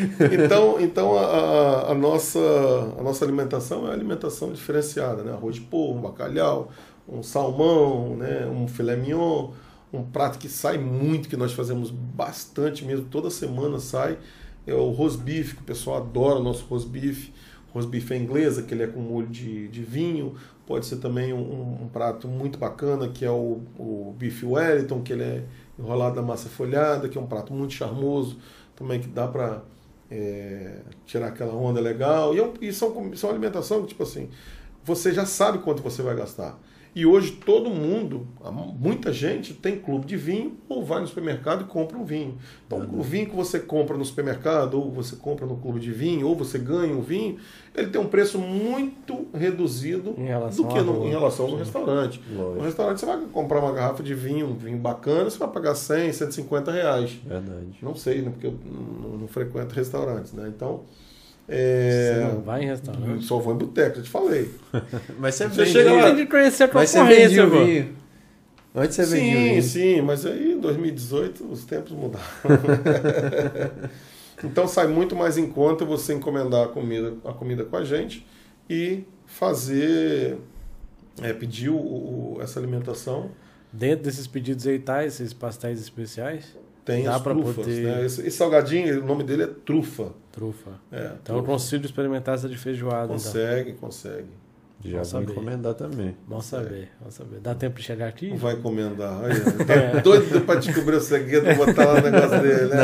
Então a nossa alimentação é alimentação diferenciada, né? Arroz de polvo, bacalhau, um salmão, né, um filé mignon, um prato que sai muito, que nós fazemos bastante mesmo, toda semana sai, é o rosbife, que o pessoal adora o nosso rosbife. Rosbife é inglesa, que ele é com molho de vinho. Pode ser também um prato muito bacana, que é o bife Wellington, que ele é enrolado na massa folhada, que é um prato muito charmoso, também que dá para tirar aquela onda legal. E são alimentação que, tipo assim, você já sabe quanto você vai gastar. E hoje todo mundo, muita gente, tem clube de vinho ou vai no supermercado e compra um vinho. Então o vinho que você compra no supermercado ou você compra no clube de vinho ou você ganha um vinho, ele tem um preço muito reduzido do que em relação ao restaurante. No restaurante você vai comprar uma garrafa de vinho, um vinho bacana, você vai pagar 100, 150 reais. Verdade. Não sei, né, porque eu não frequento restaurantes, né? Então... Você não vai em restaurante? Só vou em boteco, eu te falei. Mas você chega lá, tem que conhecer a concorrência, vinho. Antes você vendia vinho. Sim, mas aí em 2018 os tempos mudaram. Então sai muito mais em conta você encomendar a comida com a gente e fazer, pedir essa alimentação. Dentro desses pedidos aí, esses pastéis especiais? Tem as trufas, poder... né? Esse salgadinho, o nome dele é trufa. Então eu consigo experimentar essa de feijoada. Consegue. Já vou encomendar também. Vamos saber. Dá tempo de chegar aqui? Não vai encomendar. Tá doido para descobrir o segredo e botar lá o negócio dele, né?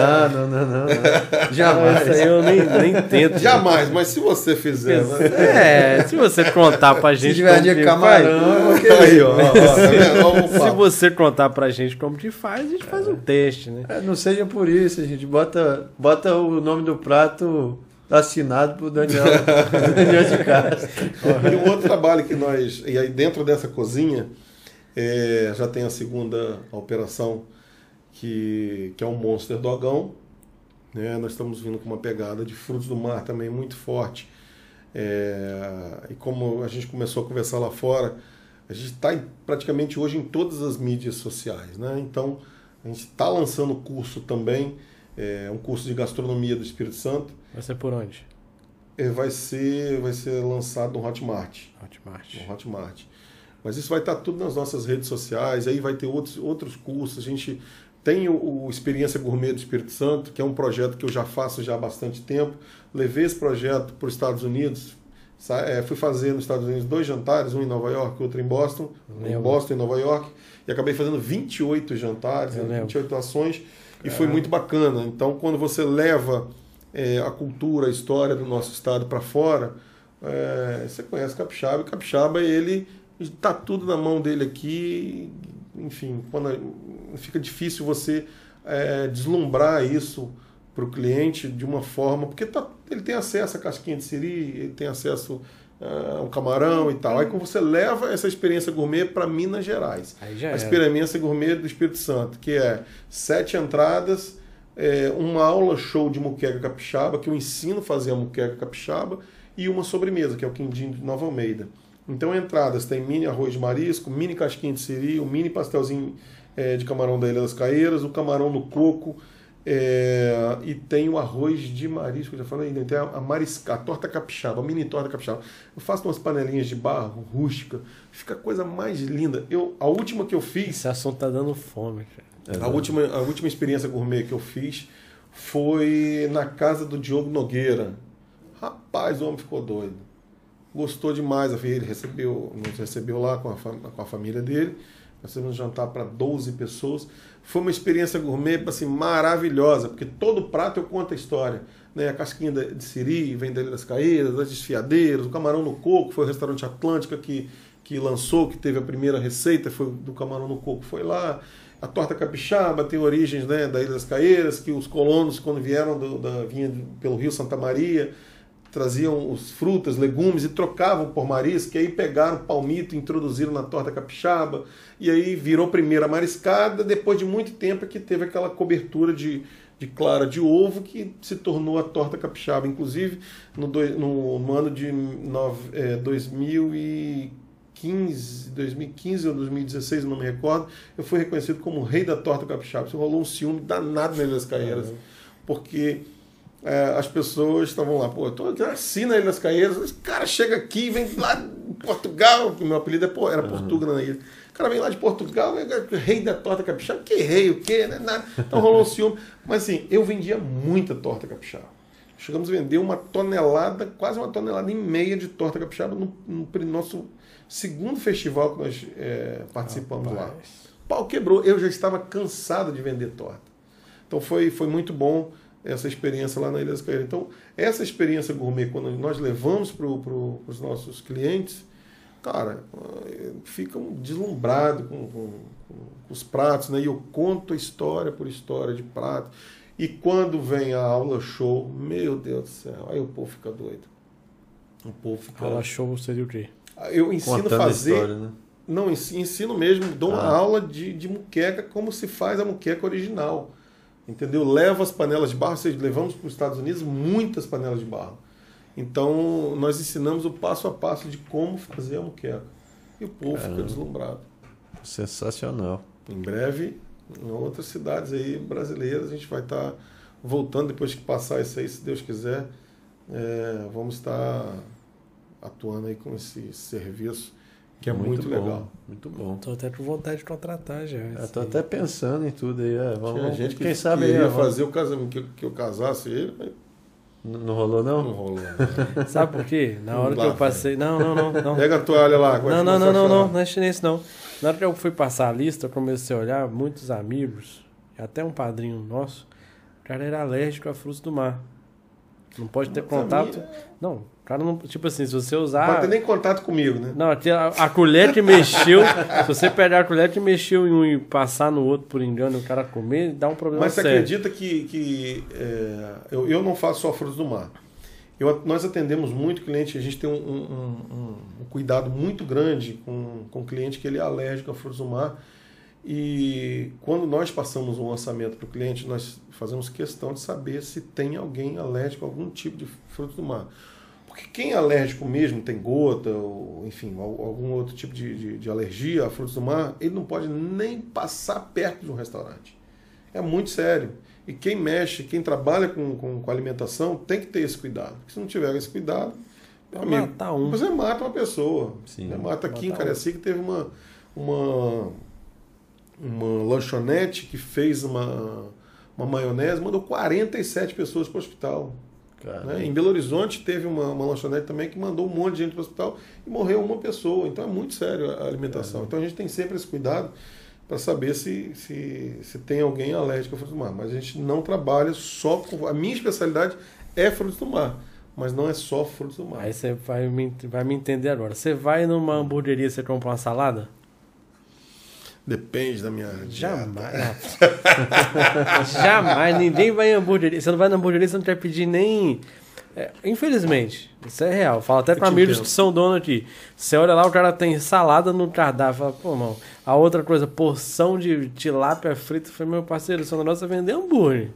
Não. Jamais. Isso aí eu nem tento. Jamais, mas se você fizer... se você contar pra gente... Se tiver de camarão... Se você contar pra gente como que faz, a gente faz um teste, né? Não seja por isso, a gente bota o nome do prato... assinado por Daniel de Castro. E um outro trabalho que nós... E aí dentro dessa cozinha, já tem a segunda operação, que é um Monster Dogão. Né? Nós estamos vindo com uma pegada de frutos do mar também muito forte. E como a gente começou a conversar lá fora, a gente está praticamente hoje em todas as mídias sociais. Né? Então, a gente está lançando curso também, um curso de gastronomia do Espírito Santo. Vai ser por onde? Vai ser lançado no Hotmart. Mas isso vai estar tudo nas nossas redes sociais, aí vai ter outros cursos. A gente tem o Experiência Gourmet do Espírito Santo, que é um projeto que eu já faço já há bastante tempo. Levei esse projeto para os Estados Unidos, fui fazer nos Estados Unidos 2 jantares, um em Nova York, outro em Boston, em Nova York, e acabei fazendo 28 jantares, 28 ações, e foi muito bacana. Então, quando você leva... a cultura, a história do nosso estado para fora, você conhece Capixaba, e Capixaba, ele está tudo na mão dele aqui, enfim, fica difícil você deslumbrar isso para o cliente de uma forma, porque ele tem acesso à casquinha de siri, ele tem acesso um camarão e tal. Aí como você leva essa experiência gourmet para Minas Gerais. A experiência gourmet do Espírito Santo, que é 7 entradas, uma aula show de muqueca capixaba, que eu ensino a fazer a muqueca capixaba, e uma sobremesa, que é o quindim de Nova Almeida. Então, entradas, tem mini arroz de marisco, mini casquinha de siri, um mini pastelzinho de camarão da Ilha das Caieiras, o camarão no coco, e tem o arroz de marisco, já falei, tem a torta capixaba, a mini torta capixaba. Eu faço umas panelinhas de barro, rústica, fica a coisa mais linda. A última que eu fiz... Esse assunto tá dando fome, cara. A última experiência gourmet que eu fiz foi na casa do Diogo Nogueira. Rapaz, o homem ficou doido. Gostou demais. Ele nos recebeu lá com a família dele. Nós fizemos um jantar para 12 pessoas. Foi uma experiência gourmet assim, maravilhosa, porque todo prato eu conto a história. Né? A casquinha de siri vem da Ilha das Caieiras, das desfiadeiras, o camarão no coco, foi o restaurante Atlântica que lançou, que teve a primeira receita, foi do camarão no coco, foi lá. A torta capixaba tem origens, né, da Ilha das Caieiras, que os colonos, quando vieram vinha pelo Rio Santa Maria, traziam os frutas, legumes e trocavam por marisco, e aí pegaram o palmito e introduziram na torta capixaba, e aí virou primeiro a mariscada, depois de muito tempo que teve aquela cobertura de clara de ovo que se tornou a torta capixaba. Inclusive, no ano de 2015 ou 2016, não me recordo, eu fui reconhecido como o rei da torta capixaba. Isso rolou um ciúme danado na Ilha das Caieiras, porque... as pessoas estavam lá, pô, eu nasci na Ilha das Caieiras, esse cara chega aqui, vem lá de Portugal, meu apelido era Portugal na ilha, o cara vem lá de Portugal, rei da torta capixaba, que rei, o que, né? Nada. Então rolou um ciúme, mas assim, eu vendia muita torta capixaba, chegamos a vender quase uma tonelada e meia de torta capixaba no nosso segundo festival que nós participamos. Rapaz. Lá, o pau quebrou, eu já estava cansado de vender torta, então foi muito bom essa experiência lá na Ilha das Caieiras. Então, essa experiência gourmet, quando nós levamos para os nossos clientes, cara, ficam deslumbrados com os pratos, né? E eu conto história por história de prato. E quando vem a aula show, meu Deus do céu, aí o povo fica doido. O povo fica... Aula show seria o quê? Eu ensino a fazer... História, né? Não, ensino mesmo, dou uma aula de muqueca, como se faz a muqueca original. Entendeu? Leva as panelas de barro, ou seja, levamos para os Estados Unidos muitas panelas de barro. Então, nós ensinamos o passo a passo de como fazer a muqueca. E o povo fica deslumbrado. Sensacional. Em breve, em outras cidades aí brasileiras, a gente vai estar voltando, depois que passar isso aí, se Deus quiser, vamos estar atuando aí com esse serviço. Que é muito bom, legal. Muito bom. Estou até com vontade de contratar já. Estou até pensando em tudo aí. Tinha gente que quem sabe queria fazer o casamento, que eu casasse ele. Não rolou, não? Não rolou. Não. Sabe por quê? Na hora que eu passei... Não. Pega a toalha lá. Não é chinês, não. Na hora que eu fui passar a lista, eu comecei a olhar, muitos amigos, até um padrinho nosso, o cara era alérgico a frutos do mar. Não pode ter contato... Não, cara, não, tipo assim, se você usar... Não pode ter nem contato comigo, né? Não, a colher que mexeu... Se você pegar a colher que mexeu em um e passar no outro por engano e o cara comer, dá um problema sério. Mas você acredita que eu não faço só frutos do mar. Nós atendemos muito cliente, a gente tem um cuidado muito grande com o cliente que ele é alérgico a frutos do mar. E quando nós passamos um orçamento para o cliente, nós fazemos questão de saber se tem alguém alérgico a algum tipo de fruto do mar. Porque quem é alérgico mesmo, tem gota, ou, enfim, algum outro tipo de alergia a frutos do mar, ele não pode nem passar perto de um restaurante. É muito sério. E quem mexe, quem trabalha com alimentação, tem que ter esse cuidado. Porque se não tiver esse cuidado, amigo, mata um. Você mata uma pessoa. Sim, mata aqui em Caracica, que teve uma lanchonete que fez uma maionese, mandou 47 pessoas para o hospital. Né? Em Belo Horizonte teve uma lanchonete também que mandou um monte de gente para o hospital e morreu uma pessoa. Então é muito sério a alimentação. Então a gente tem sempre esse cuidado para saber se tem alguém alérgico a frutos do mar. Mas a gente não trabalha só com... A minha especialidade é frutos do mar, mas não é só frutos do mar. Aí você vai me entender agora. Você vai numa hamburgueria e você compra uma salada? Depende da minha dieta. Jamais. Jamais. Ninguém vai em hamburgueria. Você não vai na hamburgueria, você não quer pedir nem É, infelizmente, isso é real. Falo até para amigos que são donos aqui. Você olha lá, o cara tem salada no cardápio. Fala, pô, irmão, a outra coisa, porção de tilápia frita. Foi meu parceiro, só na nossa vender hambúrguer.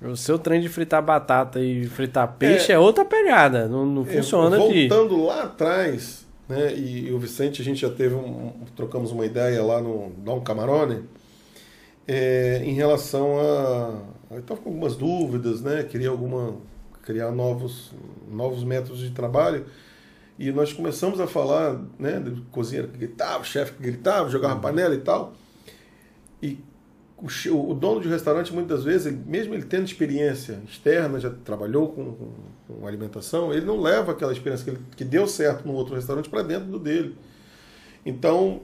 O seu trem de fritar batata e fritar peixe é outra pegada. Não funciona aqui. Voltando lá atrás, né, e o Vicente, a gente já teve trocamos uma ideia lá no Dom Camarone, em relação a... Eu estava com algumas dúvidas, né? Queria criar novos métodos de trabalho. E nós começamos a falar, né, do cozinheiro que gritava, chefe que gritava, jogava panela e tal. E o dono de um restaurante, muitas vezes, mesmo ele tendo experiência externa, já trabalhou com alimentação, ele não leva aquela experiência que deu certo no outro restaurante para dentro do dele. Então,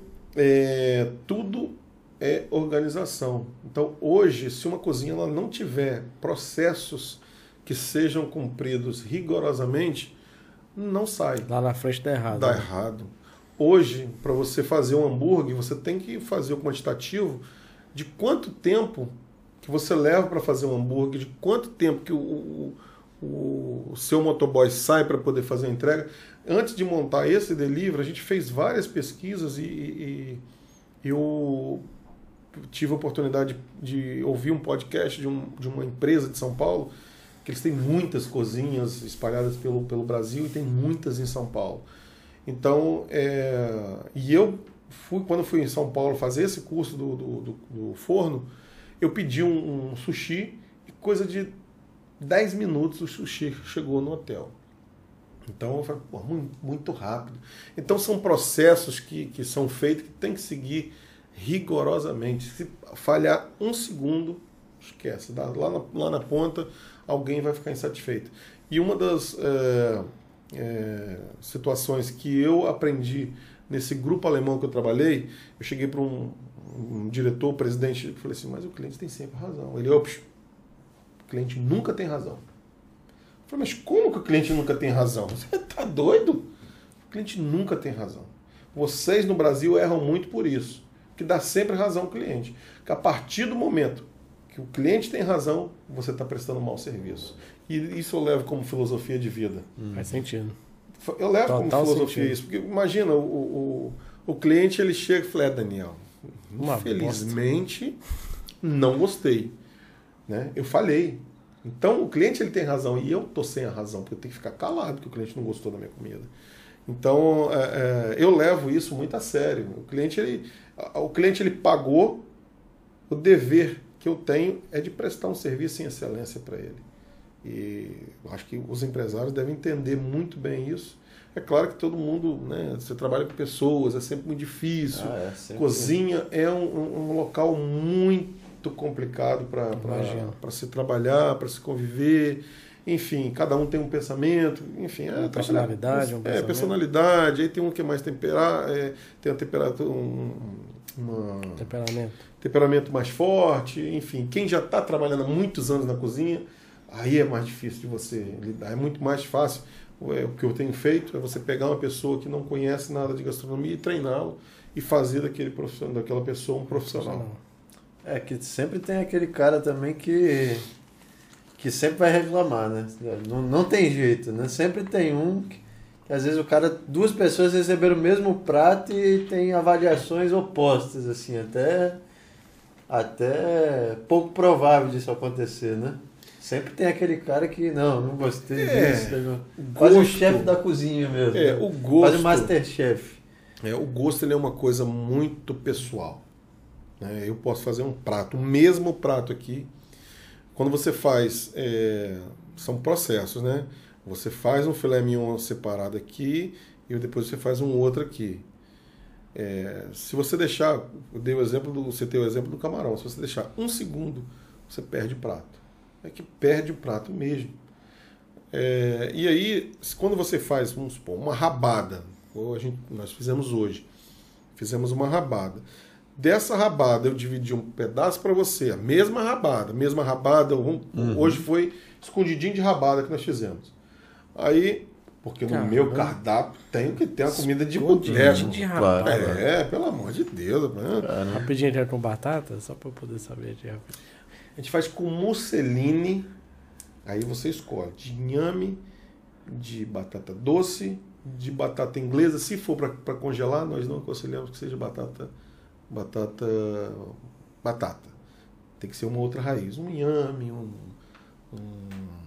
tudo é organização. Então, hoje, se uma cozinha ela não tiver processos que sejam cumpridos rigorosamente, não sai. Lá na frente está errado. Está errado. Hoje, para você fazer um hambúrguer, você tem que fazer o quantitativo de quanto tempo que você leva para fazer um hambúrguer, de quanto tempo que o seu motoboy sai para poder fazer a entrega. Antes de montar esse delivery, a gente fez várias pesquisas e eu tive a oportunidade de ouvir um podcast de uma empresa de São Paulo, que eles têm muitas cozinhas espalhadas pelo Brasil e tem muitas em São Paulo. Então, e eu... Quando fui em São Paulo fazer esse curso do forno, eu pedi um sushi e coisa de 10 minutos o sushi chegou no hotel. Então eu falei, pô, muito rápido. Então são processos que são feitos que tem que seguir rigorosamente. Se falhar um segundo, esquece. Lá na ponta alguém vai ficar insatisfeito. E uma das situações que eu aprendi nesse grupo alemão que eu trabalhei, eu cheguei para um diretor, presidente, e falei assim, mas o cliente tem sempre razão. Ele, o cliente nunca tem razão. Eu falei, mas como que o cliente nunca tem razão? Você tá doido? O cliente nunca tem razão. Vocês no Brasil erram muito por isso, que dá sempre razão ao cliente. Que a partir do momento que o cliente tem razão, você está prestando um mau serviço. E isso eu levo como filosofia de vida. Faz sentido. Eu levo total como filosofia sentido. Isso, porque imagina, o cliente ele chega e fala, Daniel, infelizmente não gostei, né? Eu falei. Então o cliente ele tem razão e eu tô sem a razão, porque eu tenho que ficar calado que o cliente não gostou da minha comida. Então eu levo isso muito a sério. O cliente ele pagou, o dever que eu tenho é de prestar um serviço em excelência para ele. E eu acho que os empresários devem entender muito bem isso. É claro que todo mundo, né, você trabalha com pessoas, é sempre muito difícil. Sempre. Cozinha é um local muito complicado para se trabalhar, para se conviver. Enfim, cada um tem um pensamento. Enfim, personalidade, pensamento. Personalidade. Aí tem um que é mais temperar, tem uma temperatura, temperamento mais forte. Enfim, quem já está trabalhando há muitos anos na cozinha, aí é mais difícil de você lidar. É muito mais fácil. O que eu tenho feito é você pegar uma pessoa que não conhece nada de gastronomia e treiná-la e fazer daquela pessoa um profissional. É que sempre tem aquele cara também que sempre vai reclamar, né? Não tem jeito, né? Sempre tem um que às vezes duas pessoas receberam o mesmo prato e tem avaliações opostas, assim, até pouco provável disso acontecer, né? Sempre tem aquele cara que, não gostei disso. Quase o chefe da cozinha mesmo. O gosto. Quase o masterchef. O gosto ele é uma coisa muito pessoal. Eu posso fazer um prato, o mesmo prato aqui. Quando você faz, são processos, né? Você faz um filé mignon separado aqui e depois você faz um outro aqui. Se você deixar, você tem o exemplo do camarão, se você deixar um segundo, você perde o prato. É que perde o prato mesmo. E aí, quando você faz, vamos supor, uma rabada, nós fizemos hoje, fizemos uma rabada. Dessa rabada eu dividi um pedaço para você, a mesma rabada, hoje foi escondidinho de rabada que nós fizemos. Aí, porque no meu cardápio tenho que ter a comida de boteco. Claro. Pelo amor de Deus. Rapidinho já com batata, só para eu poder saber. A gente faz com musseline Aí você escolhe de inhame, de batata doce, de batata inglesa. Se for para congelar, nós não aconselhamos que seja batata. Tem que ser uma outra raiz. Um inhame, um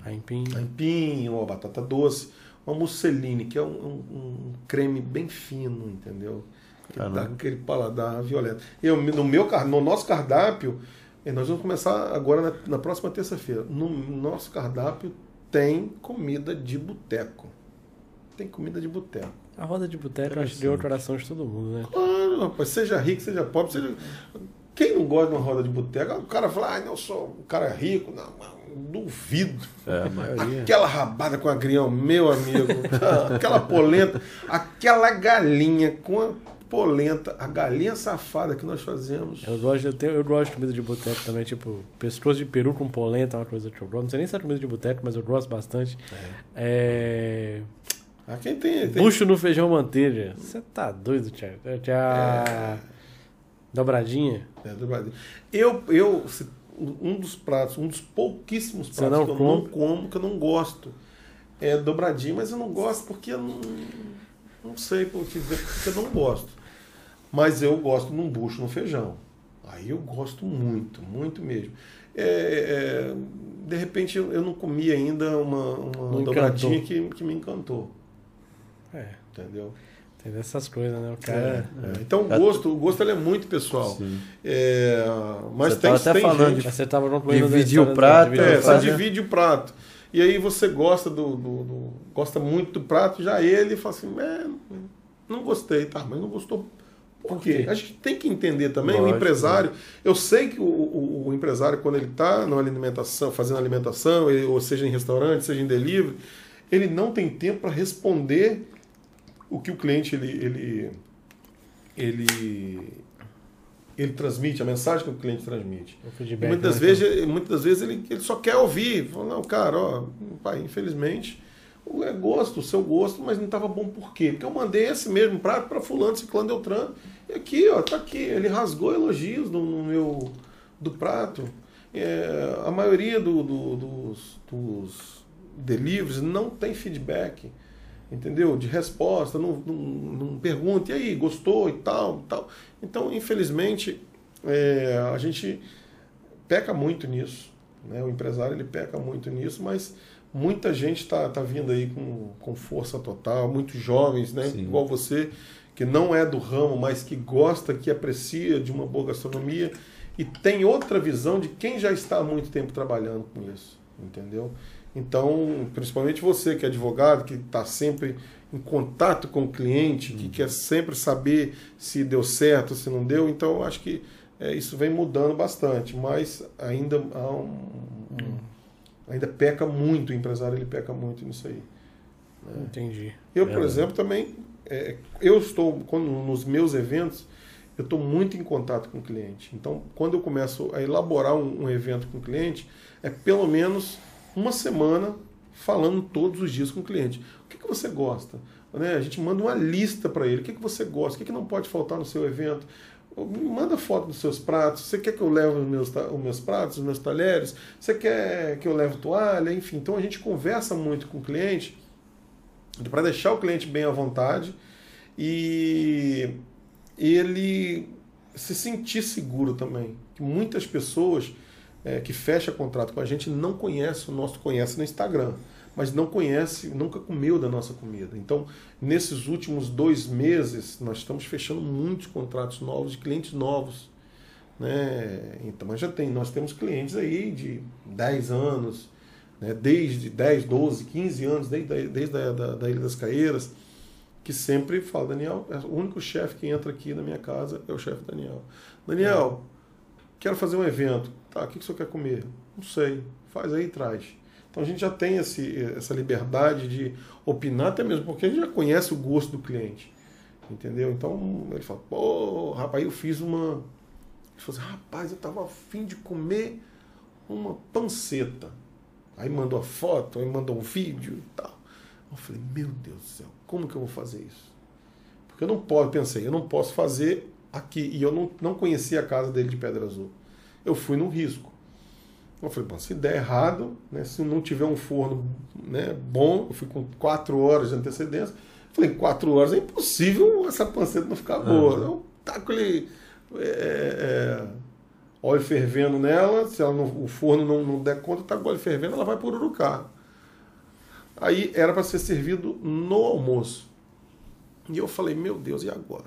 aipim, uma batata doce. Uma musseline, que é um creme bem fino, entendeu? Que dá aquele paladar violeta. No nosso cardápio, nós vamos começar agora na próxima terça-feira. No nosso cardápio tem comida de boteco. Tem comida de boteco. A roda de boteco acho que deu o coração de todo mundo, né? Claro, rapaz. Seja rico, seja pobre, seja... Quem não gosta de uma roda de boteco, o cara fala, ah, não, eu sou um cara rico, não, duvido. Aquela rabada com agrião, meu amigo, aquela polenta, aquela galinha com a polenta, a galinha safada que nós fazemos. Eu gosto de comida de boteco também, tipo, pescoço de peru com polenta é uma coisa que eu gosto. Não sei nem se é comida de boteco, mas eu gosto bastante. Aqui tem... Bucho no feijão manteiga. Você tá doido, Thiago? Dobradinha? Dobradinha. Um dos pratos, um dos pouquíssimos pratos que eu não como, que eu não gosto, é dobradinha, mas eu não gosto porque eu não sei por que dizer, porque eu não gosto. Mas eu gosto num bucho, no feijão. Aí eu gosto muito, muito mesmo. De repente eu não comi ainda uma dobradinha que me encantou. Entendeu? Tem dessas coisas, né? O cara... Então o gosto ele é muito pessoal. Mas você tem falando gente. Você estava concluindo dividir o prato. Você divide o prato. E aí você gosta gosta muito do prato, já ele fala assim, não gostei, tá? Mas não gostou. Por quê? A gente tem que entender também. Lógico, o empresário. Eu sei que o empresário, quando ele está fazendo alimentação, ou seja em restaurante, seja em delivery, ele não tem tempo para responder o que o cliente ele transmite, a mensagem que o cliente transmite. Muitas das vezes ele só quer ouvir. Fala, não, cara, ó, pai, infelizmente, o seu gosto, mas não estava bom por quê? Porque eu mandei esse mesmo prato para fulano, ciclano, deltrano, e aqui, ó, tá aqui. Ele rasgou elogios do prato. A maioria dos deliveries não tem feedback. Entendeu? De resposta, não pergunta, e aí, gostou e tal. Então, infelizmente, a gente peca muito nisso, né? O empresário ele peca muito nisso, mas muita gente tá vindo aí com força total, muitos jovens, né? Sim. Igual você, que não é do ramo, mas que gosta, que aprecia de uma boa gastronomia e tem outra visão de quem já está há muito tempo trabalhando com isso, entendeu? Então, principalmente você que é advogado, que está sempre em contato com o cliente, que quer sempre saber se deu certo, se não deu. Então, eu acho que isso vem mudando bastante, mas ainda há ainda peca muito, o empresário ele peca muito nisso aí, né? Entendi. Eu, por exemplo, também, nos meus eventos, eu estou muito em contato com o cliente. Então, quando eu começo a elaborar um evento com o cliente, é pelo menos... uma semana falando todos os dias com o cliente. O que você gosta? Né? A gente manda uma lista para ele. O que você gosta? O que não pode faltar no seu evento? Manda foto dos seus pratos. Você quer que eu leve os meus pratos, os meus talheres? Você quer que eu leve toalha? Enfim, então a gente conversa muito com o cliente para deixar o cliente bem à vontade e ele se sentir seguro também. Que muitas pessoas... que fecha contrato com a gente, não conhece o nosso, conhece no Instagram, mas não conhece, nunca comeu da nossa comida. Então, nesses últimos 2 meses, nós estamos fechando muitos contratos novos, de clientes novos, né? Então, nós temos clientes aí de 10 anos, né? Desde 10, 12, 15 anos, desde da Ilha das Caieiras, que sempre fala, Daniel, o único chefe que entra aqui na minha casa é o chefe Daniel. Daniel, quero fazer um evento. Tá, o que você quer comer? Não sei. Faz aí e traz. Então a gente já tem essa liberdade de opinar até mesmo, porque a gente já conhece o gosto do cliente. Entendeu? Então ele fala, pô, rapaz, eu fiz uma... Ele falou assim, rapaz, eu tava afim de comer uma panceta. Aí mandou a foto, aí mandou um vídeo e tal. Eu falei, meu Deus do céu, como que eu vou fazer isso? Porque eu não posso fazer aqui. E eu não conhecia a casa dele de Pedra Azul. Eu fui num risco. Eu falei, bom, se der errado, né, se não tiver um forno, né, bom, eu fui com 4 horas de antecedência. Falei, 4 horas é impossível essa panceta não ficar boa. Eu taco ele óleo fervendo nela, se ela não, o forno não der conta, tá com óleo fervendo, ela vai por urucá. Aí era para ser servido no almoço. E eu falei, meu Deus, e agora?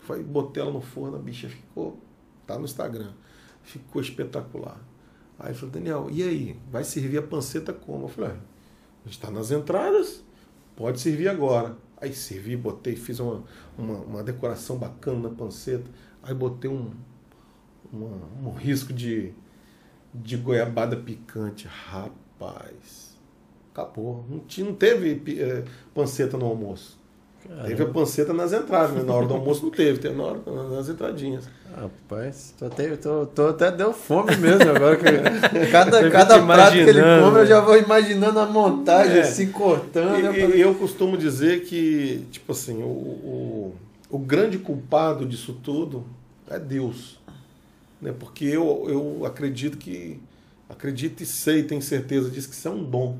Falei, botei ela no forno, a bicha ficou, tá no Instagram, ficou espetacular. Aí eu falei, Daniel, e aí? Vai servir a panceta como? Eu falei, está nas entradas, pode servir agora. Aí servi, botei, fiz uma decoração bacana na panceta, aí botei um risco de goiabada picante. Rapaz, acabou. Não teve panceta no almoço. Caramba. Teve a panceta nas entradas, né? Na hora do almoço não teve, teve na hora nas entradinhas. Rapaz, tô até deu fome mesmo agora. Que cada prato que ele come eu já vou imaginando a montagem, assim, cortando. Eu costumo dizer que, tipo assim, o grande culpado disso tudo é Deus. Né? Porque eu acredito e sei, tenho certeza disso, que isso é um dom.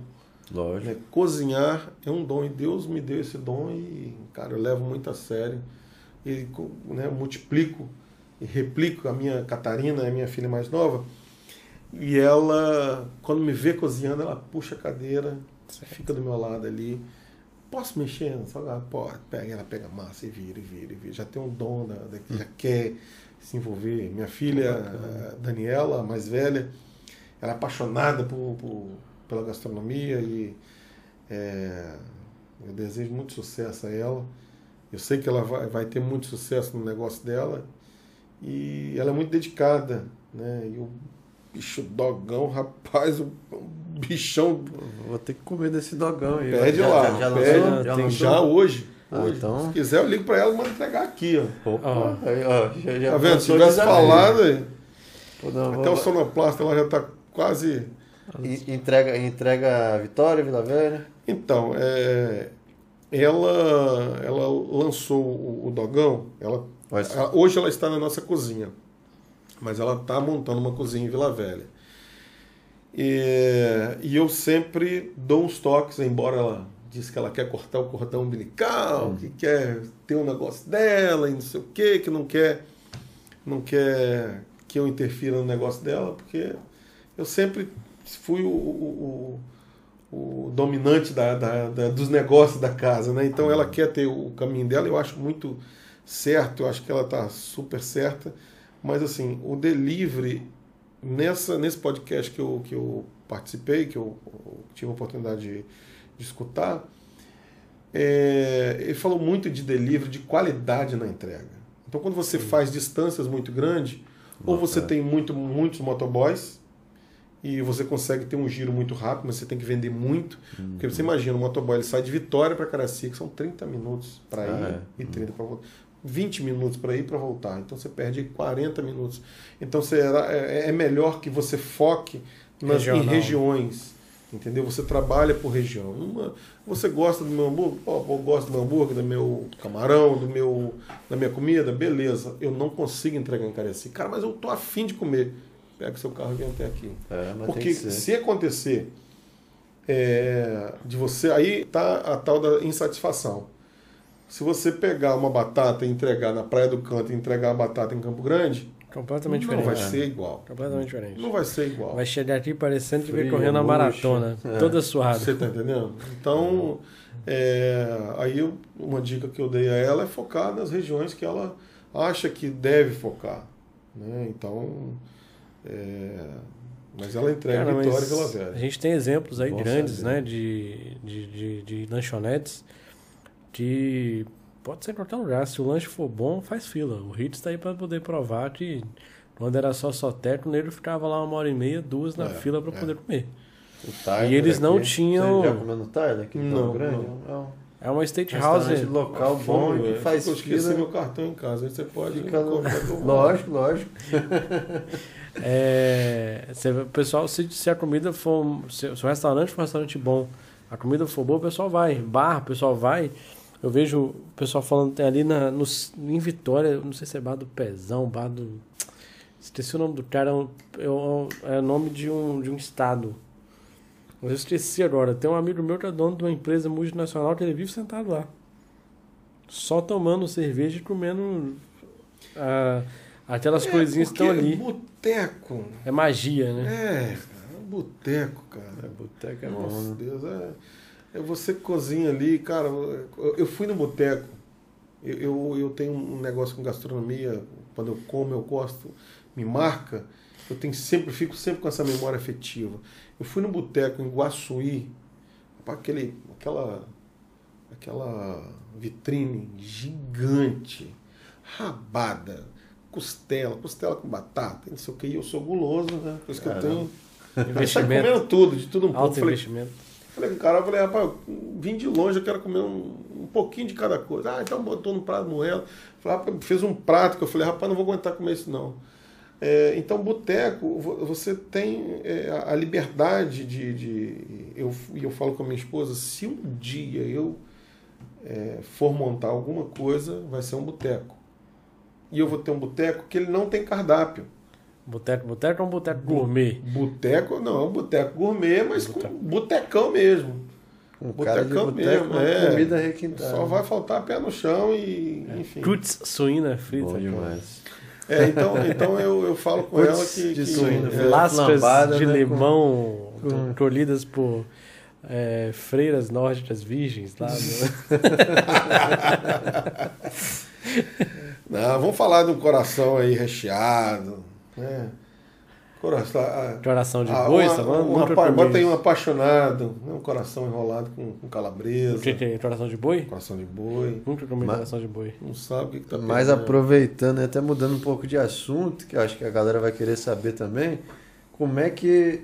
Lógico. Né? Cozinhar é um dom e Deus me deu esse dom e, cara, eu levo muito a sério. E, né, multiplico e replico. A minha Catarina é minha filha mais nova e ela, quando me vê cozinhando, ela puxa a cadeira, fica do meu lado ali. Posso mexer? Pode. Ela pega massa e vira. Já tem um dom, já quer se envolver. Minha filha, a Daniela, a mais velha, ela é apaixonada pela gastronomia e eu desejo muito sucesso a ela. Eu sei que ela vai ter muito sucesso no negócio dela e ela é muito dedicada, né? E o bicho dogão, rapaz, o bichão... Vou ter que comer desse dogão aí. Pede lá, já hoje. Ah, então... Se quiser, eu ligo para ela e mando entregar aqui. Ó. Opa. Já tá vendo? Se tivesse falado, até o sonoplasta ela já está quase... Entrega a Vitória, Vila Velha? Então, ela lançou o dogão, hoje ela está na nossa cozinha, mas ela está montando uma cozinha em Vila Velha. E eu sempre dou uns toques, embora ela... Diz que ela quer cortar o cordão umbilical, que quer ter um negócio dela e não sei o quê, que não quer que eu interfira no negócio dela, porque eu sempre fui o dominante dos negócios da casa, né? Então ela quer ter o caminho dela, eu acho muito certo, eu acho que ela está super certa, mas assim, o delivery, nesse podcast que eu participei, que eu tive a oportunidade de escutar, ele falou muito de delivery, de qualidade na entrega. Então, quando você faz distâncias muito grandes, ou você tem muitos motoboys e você consegue ter um giro muito rápido, mas você tem que vender muito. Porque você imagina, um motoboy ele sai de Vitória para Caracica, são 30 minutos para ir e 30 para voltar. 20 minutos para ir e para voltar. Então, você perde 40 minutos. Então, é melhor que você foque em regiões. Entendeu? Você trabalha por região. Você gosta do meu hambúrguer? Eu gosto do meu hambúrguer, do meu camarão, da minha comida? Beleza. Eu não consigo entregar em Caracica. Cara, mas eu tô afim de comer. Pega seu carro e vem até aqui. Porque se acontecer de você... Aí tá a tal da insatisfação. Se você pegar uma batata e entregar na Praia do Canto e entregar a batata em Campo Grande... Completamente diferente. Não vai ser igual. Completamente diferente. Não vai ser igual. Vai chegar aqui parecendo que vem correndo a maratona, toda suada. Você tá entendendo? Então, aí uma dica que eu dei a ela é focar nas regiões que ela acha que deve focar. Né? Então, mas ela entrega Vitória e Vila Velha. A gente tem exemplos aí grandes, né, de lanchonetes que... Pode ser em qualquer lugar. Se o lanche for bom, faz fila. O Ritz está aí para poder provar que quando era só técnico, o negro ficava lá 1h30, 2h na fila para poder comer. E eles não tinham... Você já comeu no Tyler? Não, grande? Não. É uma steakhouse local bom e faz fila. Eu esqueci meu cartão em casa. Aí você pode... Lógico. Pessoal, se a comida for... Se o restaurante for um restaurante bom, a comida for boa, o pessoal vai. Bar, o pessoal vai... Eu vejo o pessoal falando, tem ali em Vitória, não sei se é Bar do Pezão, Bar do... Esqueci o nome do cara, é o nome de um estado. Mas eu esqueci agora. Tem um amigo meu que é dono de uma empresa multinacional que ele vive sentado lá. Só tomando cerveja e comendo aquelas coisinhas que estão ali. É boteco. É magia, né? É um boteco, cara. É boteco, é bom. Nossa, Deus, é você que cozinha ali, cara. Eu fui no boteco. Eu tenho um negócio com gastronomia. Quando eu como, eu gosto, me marca. Eu tenho sempre, fico sempre com essa memória afetiva. Eu fui no boteco em Guaçuí, para aquela vitrine gigante, rabada, costela com batata, não sei o que. E eu sou guloso, né? Por isso que eu tenho investimento. Eu comendo tudo, de tudo um pouco. Alto investimento. Falei com o cara, rapaz, eu vim de longe, eu quero comer um pouquinho de cada coisa. Ah, então botou no prato moela. Fez um prato que eu falei, rapaz, não vou aguentar comer isso não. Então, boteco, você tem a liberdade de... Eu falo com a minha esposa, se um dia eu for montar alguma coisa, vai ser um boteco. E eu vou ter um boteco que ele não tem cardápio. Boteco é um boteco gourmet? Boteco não, é um boteco gourmet, mas com botecão mesmo. Um botecão mesmo, comida requintada. Só vai faltar pé no chão e... enfim. Cuts suína frita. Bom demais. Então eu falo com ela que suína, lascas lambada, de limão colhidas por freiras nórdicas virgens lá. Não, vamos falar do coração aí recheado. Né? Coração de boi, bota aí um apaixonado, né? Um coração enrolado com calabresa. O que é? Coração de boi? Coração de boi. Nunca comi coração de boi. Não sabe o que tá pensando. Mas aproveitando e até mudando um pouco de assunto, que eu acho que a galera vai querer saber também, como é que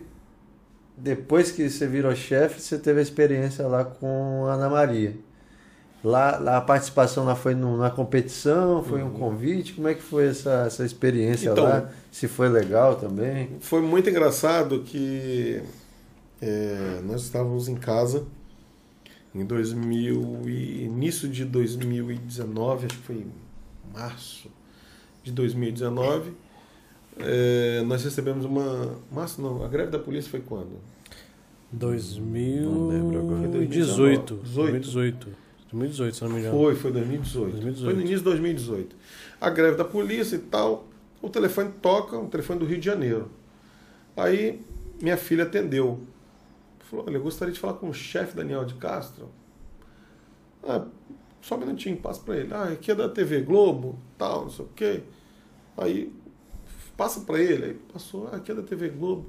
depois que você virou chefe, você teve a experiência lá com a Ana Maria? Lá a participação lá foi na competição, foi um convite? Como é que foi essa experiência então, lá? Se foi legal também? Foi muito engraçado que nós estávamos em casa em início de 2019, acho que foi em março de 2019. Nós recebemos a greve da polícia foi quando? 2018, se não me engano. Foi 2018. Foi no início de 2018. A greve da polícia e tal, o telefone toca, um telefone do Rio de Janeiro. Aí minha filha atendeu. Falou, olha, eu gostaria de falar com o chefe Daniel de Castro. Ah, só um minutinho, passa para ele. Ah, aqui é da TV Globo, tal, não sei o quê. Aí, passa para ele. Aí passou, aqui é da TV Globo.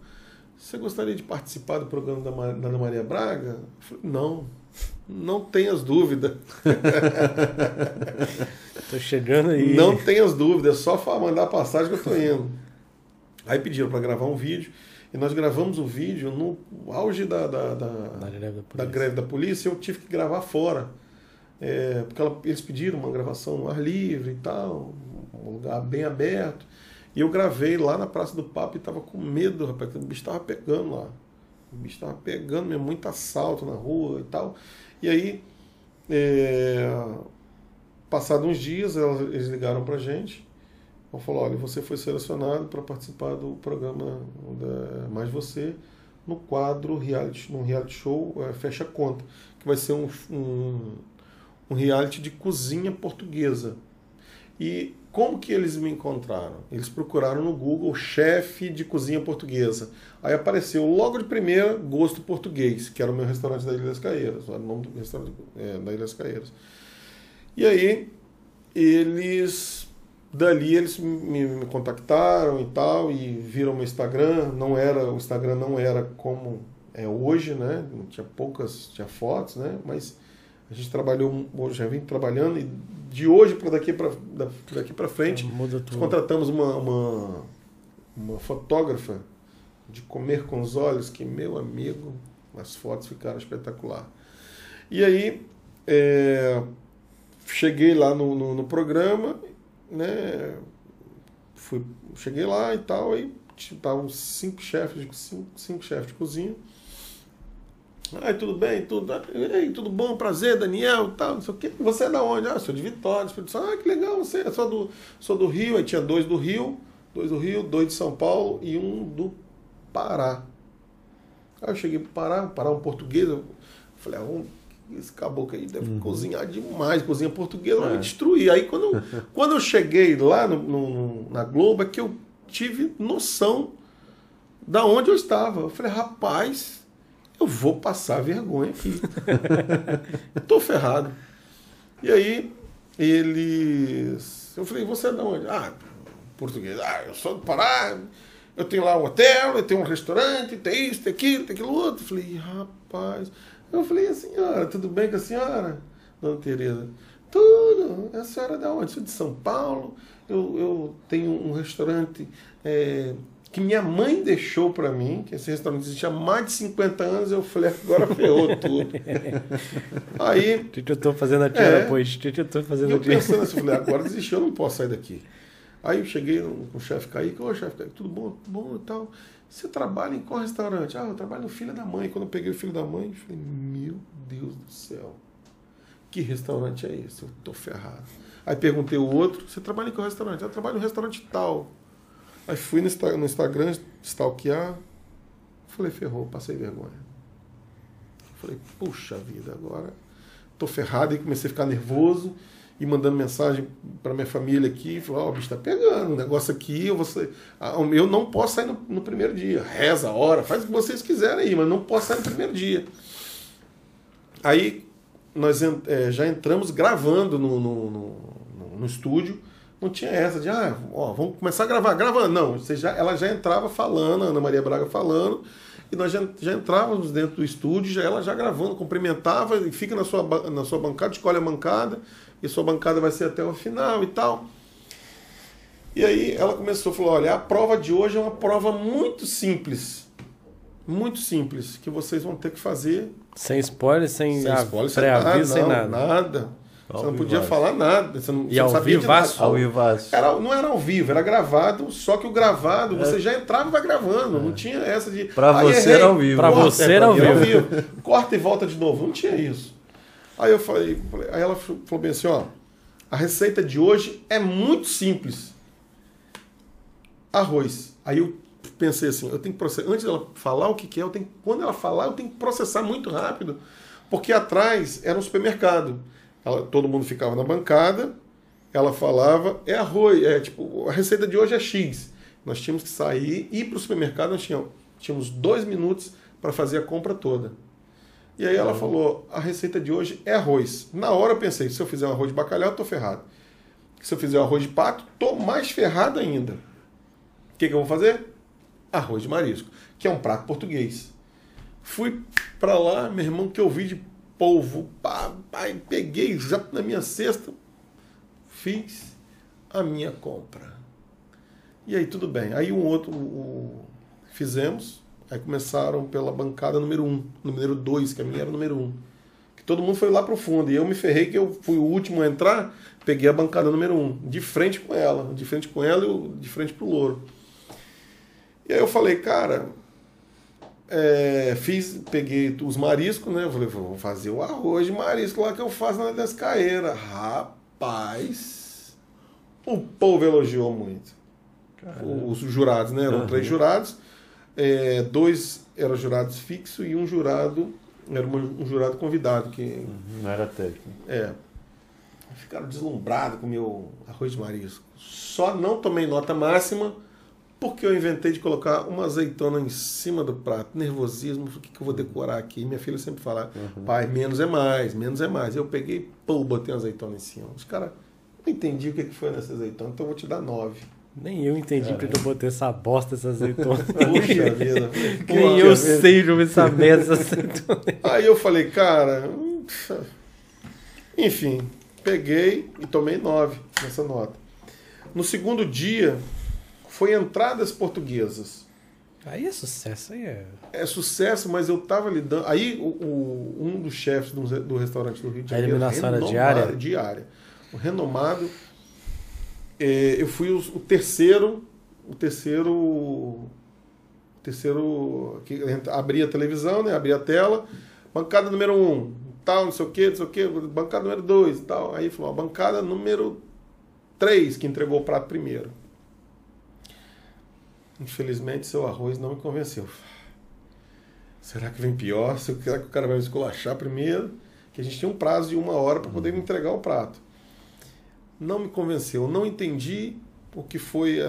Você gostaria de participar do programa da Ana Maria Braga? Eu falei, não tenhas dúvida. Tô chegando aí. Não tenhas dúvida, é só mandar a passagem que eu tô indo. Aí pediram para gravar um vídeo, e nós gravamos o vídeo no auge da greve da polícia, eu tive que gravar fora. Porque eles pediram uma gravação no ar livre e tal, um lugar bem aberto. E eu gravei lá na Praça do Papa e tava com medo, rapaz, que o bicho tava pegando lá. O bicho tava pegando mesmo, muito assalto na rua e tal. E aí, passados uns dias, eles ligaram pra gente. Ela falou, olha, você foi selecionado para participar do programa Mais Você, no quadro reality show Fecha Conta, que vai ser um reality de cozinha portuguesa. E como que eles me encontraram? Eles procuraram no Google chefe de cozinha portuguesa. Aí apareceu logo de primeira Gosto Português, que era o meu restaurante da Ilha das Caieiras, o nome do restaurante da Ilha das Caieiras. E aí eles me contactaram e tal, e viram meu Instagram. O Instagram não era como é hoje, né? Tinha fotos, né? Mas a gente trabalhou, já vim trabalhando, e de hoje para daqui para frente, nós contratamos uma fotógrafa de Comer com os Olhos, que, meu amigo, as fotos ficaram espetaculares. E aí, cheguei lá no programa, né? Cheguei lá e tal, aí estavam cinco chefes de cozinha. Ai, tudo bem, tudo bom, prazer, Daniel, tal, não sei o quê. Você é da onde? Ah, sou de Vitória, Espírito Santo. Ah, que legal, você é só do Rio. Aí tinha dois do Rio, 2 do Rio, 2 de São Paulo e 1 do Pará. Aí eu cheguei pro Pará, um português, eu falei, esse caboclo aí deve cozinhar demais, cozinha portuguesa, vai me destruir. Aí quando eu cheguei lá na Globo, é que eu tive noção da onde eu estava. Eu falei, rapaz, eu vou passar vergonha aqui. Tô ferrado. E aí, eu falei, você é de onde? Ah, português. Ah, eu sou do Pará, eu tenho lá um hotel, eu tenho um restaurante, tem isso, tem aquilo, tem aquilo outro. Eu falei, rapaz... Eu falei, a senhora, tudo bem com a senhora? Dona Tereza, tudo. A senhora é de onde? Eu sou de São Paulo. Eu tenho um restaurante que minha mãe deixou para mim, que esse restaurante existia há mais de 50 anos. Eu falei, agora ferrou tudo. Aí... eu estou fazendo a tira, pois. Eu estou fazendo a tira. Eu pensando assim, eu falei, agora desistiu, eu não posso sair daqui. Aí eu cheguei com o chefe Kaique, ô chefe Kaique, tudo bom? Tudo bom e tal. Você trabalha em qual restaurante? Ah, eu trabalho no Filho da Mãe. Quando eu peguei o Filho da Mãe, eu falei, meu Deus do céu, que restaurante é esse? Eu tô ferrado. Aí perguntei o outro, você trabalha em qual restaurante? Ah, eu trabalho no restaurante tal. Aí fui no Instagram stalkear, falei, ferrou, passei vergonha. Falei, puxa vida, agora tô ferrado. E comecei a ficar nervoso. E mandando mensagem para minha família aqui, falou, ó, o bicho tá pegando, o negócio aqui, eu não posso sair no primeiro dia. Reza a hora, faz o que vocês quiserem aí, mas não posso sair no primeiro dia. Aí nós já entramos gravando no estúdio, não tinha essa de, ó, vamos começar a gravar, gravando. Não, ela já entrava falando, a Ana Maria Braga falando, e nós já entrávamos dentro do estúdio, ela já gravando, cumprimentava, e fica na sua bancada, escolhe a bancada, e sua bancada vai ser até o final e tal. E aí ela começou, falou, olha, a prova de hoje é uma prova muito simples, que vocês vão ter que fazer... Sem spoiler, sem pré-aviso, sem nada. Nada. Você não podia falar nada. Você não, e você ao vivaço? Ao vivaço. Não era ao vivo, era gravado, só que o gravado, você já entrava e vai gravando. Não tinha essa de... Pra você era ao vivo. Pra você era ao vivo. Corta e volta de novo. Não tinha isso. Aí eu falei, aí ela falou bem assim, ó, a receita de hoje é muito simples. Arroz. Aí eu pensei assim, eu tenho que processar, antes dela falar o que que é, quando ela falar, eu tenho que processar muito rápido, porque atrás era um supermercado. Todo mundo ficava na bancada, ela falava, é arroz, tipo, a receita de hoje é X. Nós tínhamos que sair e ir para o supermercado, nós tínhamos 2 minutos para fazer a compra toda. E aí ela falou, a receita de hoje é arroz. Na hora eu pensei, se eu fizer um arroz de bacalhau, eu tô ferrado. Se eu fizer um arroz de pato, tô mais ferrado ainda. O que que eu vou fazer? Arroz de marisco, que é um prato português. Fui para lá, meu irmão, que eu vi de polvo, peguei já na minha cesta, fiz a minha compra. E aí tudo bem. Aí fizemos. Aí começaram pela bancada número 1, número 2, que a minha era o número 1. Que todo mundo foi lá pro fundo. E eu me ferrei que eu fui o último a entrar, peguei a bancada número 1, de frente com ela. De frente com ela e eu de frente pro Louro. E aí eu falei, cara, peguei os mariscos, né? Eu falei, vou fazer o arroz de marisco lá que eu faço na Ilha das Caieiras. Rapaz, o povo elogiou muito. Caramba. Os jurados, né? Eram 3 jurados. 2 eram jurados fixos e um jurado era um jurado convidado. Que não era técnico. Ficaram deslumbrados com o meu arroz de marisco. Só não tomei nota máxima porque eu inventei de colocar uma azeitona em cima do prato. Nervosismo, o que eu vou decorar aqui? Minha filha sempre fala, pai, menos é mais, menos é mais. Eu peguei, botei uma azeitona em cima. Os caras não entendiam o que foi nessa azeitona, então eu vou te dar 9. Nem eu entendi porque eu botei essa bosta, essa azeitona. Puxa vida. Nem eu sei jogar essa merda, essa azeitona. Aí eu falei, cara... Enfim, peguei e tomei 9 nessa nota. No segundo dia, foi entradas portuguesas. Aí é sucesso, aí é... É sucesso, mas eu tava lidando... Aí um dos chefes do restaurante do Rio de Janeiro... A eliminação era diária? Diária. O renomado... Eu fui o terceiro que abria a televisão, né? Abria a tela, bancada número 1, tal, não sei o quê, bancada número 2 e tal. Aí falou, a bancada número 3 que entregou o prato primeiro. Infelizmente, seu arroz não me convenceu. Será que vem pior? Será que o cara vai me esculachar primeiro? Que a gente tinha um prazo de 1 hora para poder me entregar o prato. Não me convenceu. Não entendi o que foi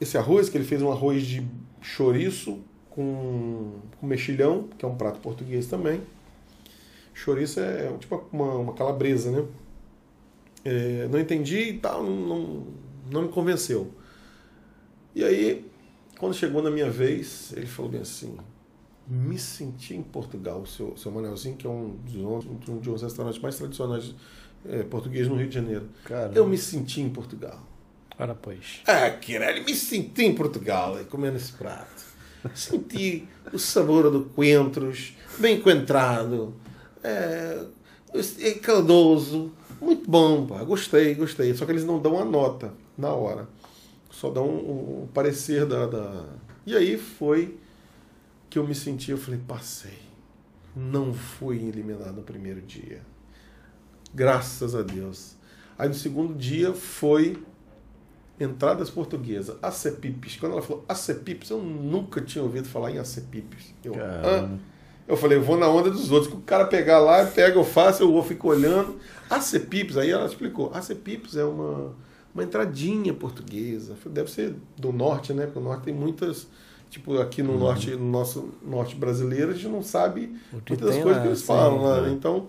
esse arroz, que ele fez um arroz de chouriço com mexilhão, que é um prato português também. Chouriço é tipo uma calabresa, né? É, não entendi e tal, não me convenceu. E aí, quando chegou na minha vez, ele falou bem assim: me senti em Portugal, seu Manuelzinho, que é um dos restaurantes mais tradicionais portugueses no Rio de Janeiro. Caramba. Eu me senti em Portugal. Ora, pois. Ah, querendo, me senti em Portugal, comendo esse prato. Senti o sabor do coentros, bem coentrado, caldoso, muito bom, pá. Gostei. Só que eles não dão a nota na hora. Só dá um parecer da... E aí foi que eu me senti, eu falei, passei. Não fui eliminado no primeiro dia. Graças a Deus. Aí no segundo dia foi entradas portuguesas, acepipes. Quando ela falou acepipes, eu nunca tinha ouvido falar em acepipes. Eu falei, eu vou na onda dos outros. Que o cara pegar lá, pega, eu faço, eu fico olhando. Acepipes, aí ela explicou. Acepipes é uma entradinha portuguesa, deve ser do norte, né? Porque o norte tem muitas, tipo aqui no norte, no nosso norte brasileiro, a gente não sabe muitas das coisas que eles falam lá, né? Então,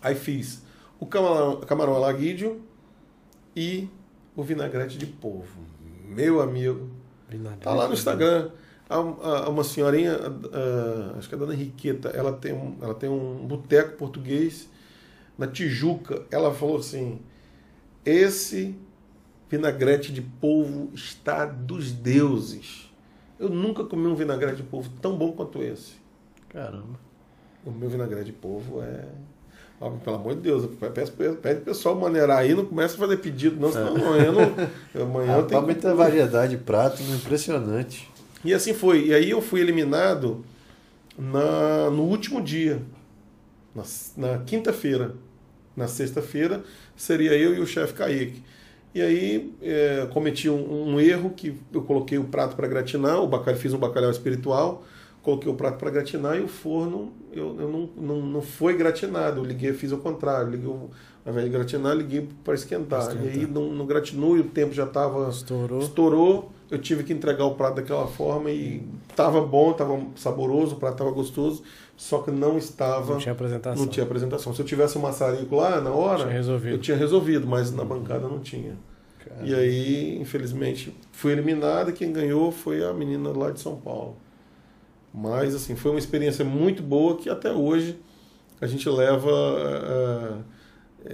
aí fiz o camarão alaguídeo e o vinagrete de polvo. Meu amigo, vinagrete, tá lá no Instagram. Uma senhorinha, acho que é a dona Henriqueta, ela tem um boteco português na Tijuca. Ela falou assim: esse vinagrete de polvo está dos deuses. Eu nunca comi um vinagrete de polvo tão bom quanto esse. Caramba. O meu vinagrete de polvo é... Ah, pelo amor de Deus, pede o pessoal maneirar aí, não começa a fazer pedido, não, senão amanhã tem muita variedade de pratos, impressionante. E assim foi. E aí eu fui eliminado no último dia, na quinta-feira. Na sexta-feira seria eu e o chefe Kaique. E aí cometi um erro, que eu coloquei o prato para gratinar, fiz um bacalhau espiritual, coloquei o prato para gratinar e o forno não foi gratinado. Eu liguei, fiz ao contrário, ao invés de gratinar, liguei para esquentar. E aí não gratinou e o tempo já estava... Estourou. Eu tive que entregar o prato daquela forma e estava bom, estava saboroso, o prato estava gostoso, só que não tinha apresentação. Se eu tivesse um maçarico lá na hora, eu tinha resolvido, mas na bancada não tinha. Caramba. E aí, infelizmente, fui eliminado e quem ganhou foi a menina lá de São Paulo. Mas, assim, foi uma experiência muito boa que até hoje a gente leva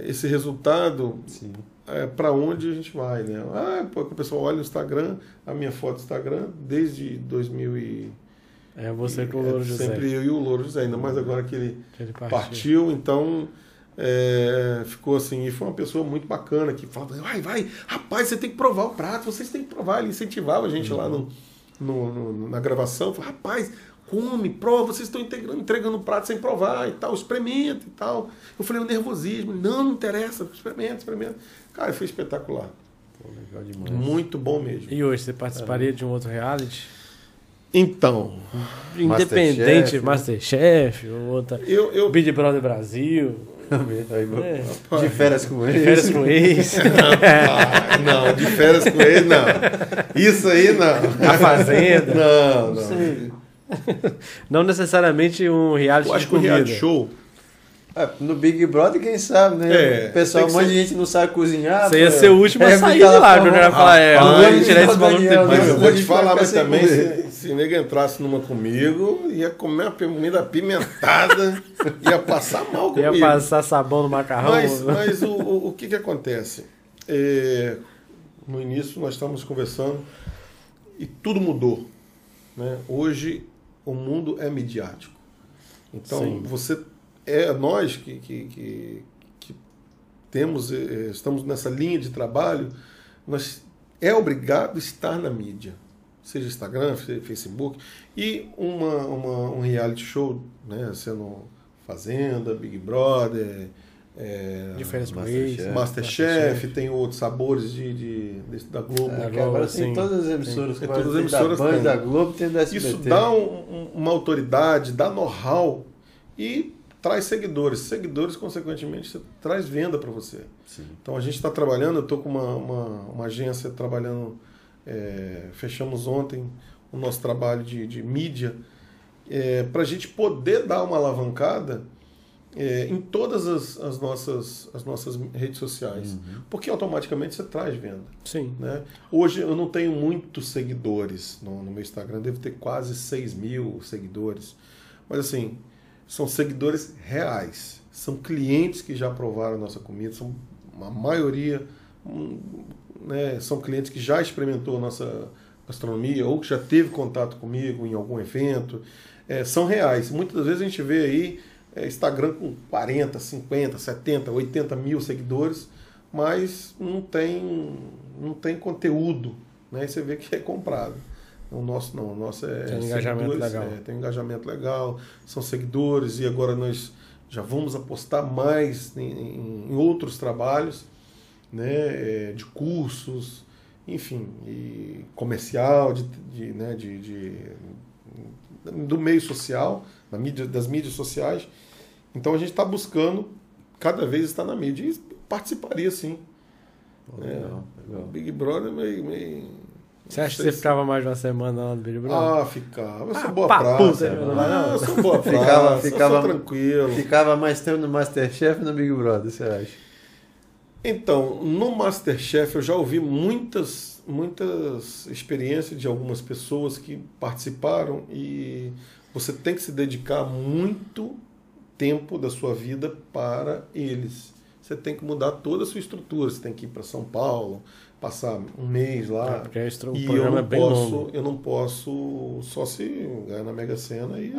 esse resultado... Sim. Para onde a gente vai, né? Pô, o pessoal olha o Instagram, a minha foto do Instagram, desde 2000 e... você com o Louro José. Sempre eu e o Louro José, ainda mais agora que ele partiu, então ficou assim, e foi uma pessoa muito bacana, que falava, rapaz, você tem que provar o prato, vocês têm que provar, ele incentivava a gente lá na gravação, falava, rapaz, come, prova, vocês estão entregando o prato sem provar e tal, experimenta e tal. Eu falei, o nervosismo, não interessa, experimenta. Cara, foi espetacular. Pô, legal demais. Muito bom mesmo. E hoje, você participaria de um outro reality? Então, independente, Masterchef, outra... Big Brother Brasil... De férias com ex. Não, de férias com ex, não. Isso aí, não. A Fazenda. Não. Sei. Não necessariamente um reality show. Acho que um reality show. No Big Brother, quem sabe, né? O pessoal, um monte de gente não sabe cozinhar. Você ia ser o último a sair lá, meu cara. Falar, vamos tirar esse valor do tempo. Mas eu vou te falar, mas também, se o nego entrasse numa comigo, ia comer uma comida apimentada, ia passar mal comigo. Ia passar sabão no macarrão. Mas o que acontece? No início, nós estávamos conversando e tudo mudou, né? Hoje, o mundo é midiático. Então, sim, você... nós que temos, estamos nessa linha de trabalho, nós é obrigado a estar na mídia, seja Instagram, seja Facebook, e um reality show, né, sendo Fazenda, Big Brother, Masterchef, tem outros sabores da Globo. Agora tem todas as emissoras que todas as emissoras da Band, da Globo, tem da SBT. Isso dá uma autoridade, dá know-how e traz seguidores. Seguidores, consequentemente, traz venda para você. Sim. Então a gente está trabalhando, eu estou com uma agência trabalhando, fechamos ontem o nosso trabalho de mídia, para a gente poder dar uma alavancada em todas as nossas redes sociais. Uhum. Porque automaticamente você traz venda. Sim. Né? Hoje eu não tenho muitos seguidores no meu Instagram, devo ter quase 6 mil seguidores. Mas assim, são seguidores reais, são clientes que já provaram a nossa comida, são a maioria, né, são clientes que já experimentou a nossa gastronomia ou que já teve contato comigo em algum evento. São reais. Muitas das vezes a gente vê aí Instagram com 40, 50, 70, 80 mil seguidores, mas não tem conteúdo, né? E você vê que é comprado. O nosso não, o nosso tem um engajamento legal. Tem um engajamento legal, são seguidores, e agora nós já vamos apostar mais em outros trabalhos, né? De cursos, enfim, e comercial, do meio social, das mídias sociais. Então a gente está buscando cada vez estar na mídia e participaria sim. Legal. Big Brother meio... Você acha que você ficava mais de uma semana lá no Big Brother? Ah, ficava. Eu sou boa praça. Eu sou boa praça, sou tranquilo. Ficava mais tempo no Masterchef ou no Big Brother, você acha? Então, no Masterchef eu já ouvi muitas experiências de algumas pessoas que participaram, e você tem que se dedicar muito tempo da sua vida para eles. Você tem que mudar toda a sua estrutura, você tem que ir para São Paulo, passar um mês lá. Porque o programa é bem longo. Eu não posso só se ganhar na Mega Sena e...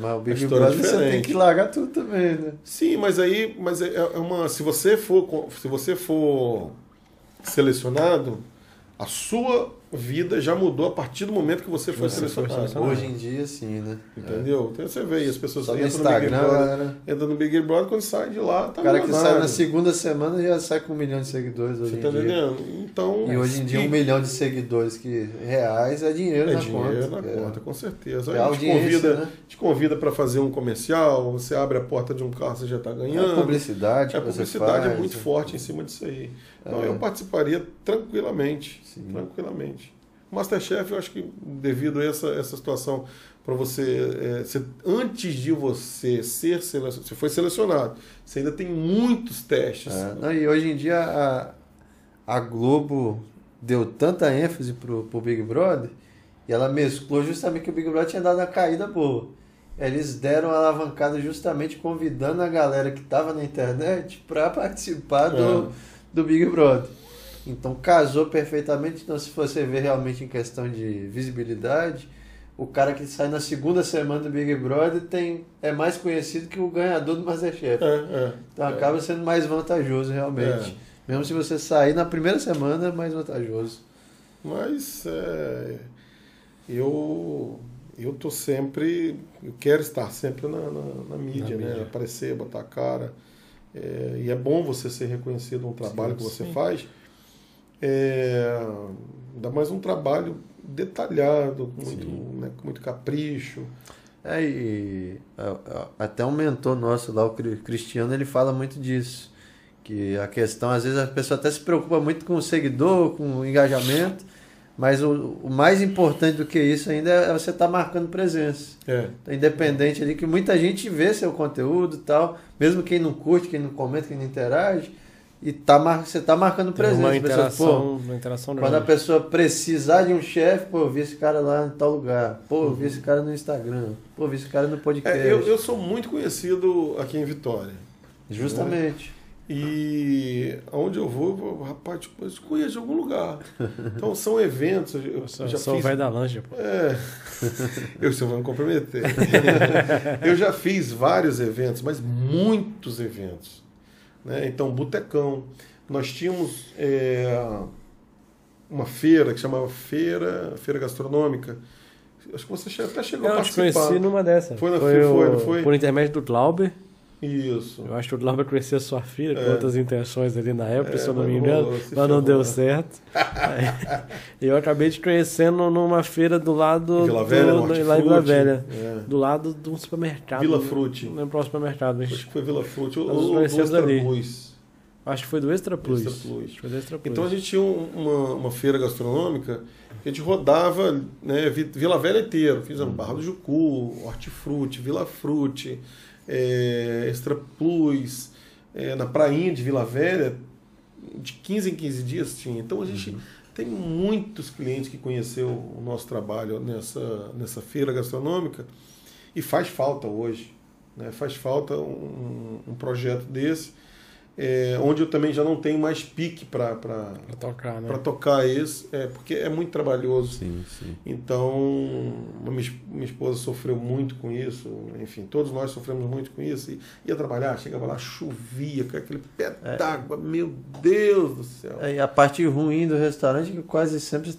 mas o Big Brother você tem que largar tudo também, né? Sim, mas é uma... Se você for selecionado, a sua vida já mudou a partir do momento que você foi selecionado. Hoje em dia, sim, né? Entendeu? Então você vê, as pessoas entram no Big Brother, quando sai de lá, tá. O cara que sai na segunda semana já sai com 1 milhão de seguidores hoje em dia. Você tá entendendo? Então, e hoje em dia 1 milhão de seguidores reais é dinheiro na conta. É dinheiro na conta, com certeza. A gente te convida para fazer um comercial, você abre a porta de um carro, você já tá ganhando. É publicidade. A publicidade é muito forte em cima disso aí. Então eu participaria tranquilamente. Sim. Tranquilamente. Masterchef, eu acho que devido a essa situação, para você, antes de você ser selecionado, você foi selecionado, você ainda tem muitos testes. Não, e hoje em dia a Globo deu tanta ênfase pro Big Brother, e ela mesclou justamente que o Big Brother tinha dado uma caída boa. Eles deram a alavancada justamente convidando a galera que estava na internet para participar do Big Brother. Então casou perfeitamente. Então, se você ver realmente em questão de visibilidade, o cara que sai na segunda semana do Big Brother é mais conhecido que o ganhador do MasterChef. Então acaba sendo mais vantajoso realmente. Mesmo se você sair na primeira semana, é mais vantajoso. Mas eu tô sempre... Eu quero estar sempre na mídia, né? Mídia. Aparecer, botar a cara. E é bom você ser reconhecido no trabalho que você faz. Dá mais um trabalho detalhado, com muito capricho. E até um mentor nosso lá, o Cristiano, ele fala muito disso. Que a questão, às vezes, a pessoa até se preocupa muito com o seguidor, com o engajamento, mas o mais importante do que isso ainda é você estar marcando presença. Então, independente ali, que muita gente vê seu conteúdo e tal, mesmo quem não curte, quem não comenta, quem não interage. E você está marcando presença. Uma interação quando a pessoa precisar de um chefe, eu vi esse cara lá em tal lugar, eu vi esse cara no Instagram, eu vi esse cara no podcast. Eu sou muito conhecido aqui em Vitória. Justamente. Né? E aonde eu vou, rapaz, tipo, eu conheço de algum lugar. Então são eventos. Eu já fiz... vai dar lanche, pô. Você vai me comprometer. Eu já fiz vários eventos, mas muitos eventos. Né? Então, botecão. Nós tínhamos uma feira que chamava Feira Gastronômica. Acho que você até chegou a participar. Eu te conheci numa dessa. Foi por intermédio do Glauber. Isso. Eu acho que o Glauber conhecia sua filha, com outras intenções ali na época, se eu não me engano, mas não deu certo. E eu acabei te conhecendo numa feira do lado... Vila Velha, lá em Vila Velha. Do lado de um supermercado. Vila Fruti. Não lembro o supermercado. Acho que foi Vila Fruti ou do Extra Plus. Acho que foi do Extra Plus. Então a gente tinha uma feira gastronômica, que a gente rodava, né, Vila Velha inteiro. Fizemos Barra do Jucu, Hortifruti, Vila Fruti... Extra Plus, na prainha de Vila Velha, de 15 em 15 dias tinha. Então a gente tem muitos clientes que conheceu o nosso trabalho nessa feira gastronômica, e faz falta hoje, né? Faz falta um projeto desse, onde eu também já não tenho mais pique para tocar, né? Para tocar esse, porque é muito trabalhoso. Sim, sim. Então, minha esposa sofreu muito com isso, enfim, todos nós sofremos muito com isso. E ia trabalhar, chegava lá, chovia, aquele pé d'água, meu Deus do céu. E a parte ruim do restaurante é que quase sempre...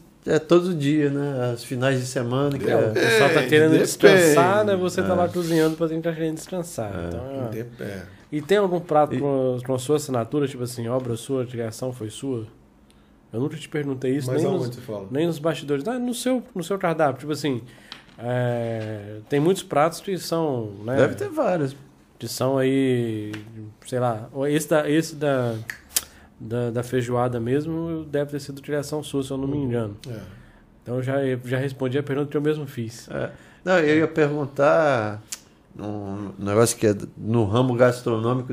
todo dia, né? As finais de semana. O pessoal tá querendo descansar, né? Você tá lá cozinhando pra gente descansar. E tem algum prato com a sua assinatura, tipo assim, obra sua, criação foi sua? Eu nunca te perguntei isso, nem nos bastidores. Ah, no seu cardápio, tipo assim, tem muitos pratos que são... Né, deve ter vários. Que são aí, sei lá, esse da feijoada mesmo deve ter sido criação sua, se eu não me engano. Então eu já respondi a pergunta que eu mesmo fiz. Não, eu ia perguntar um negócio que no ramo gastronômico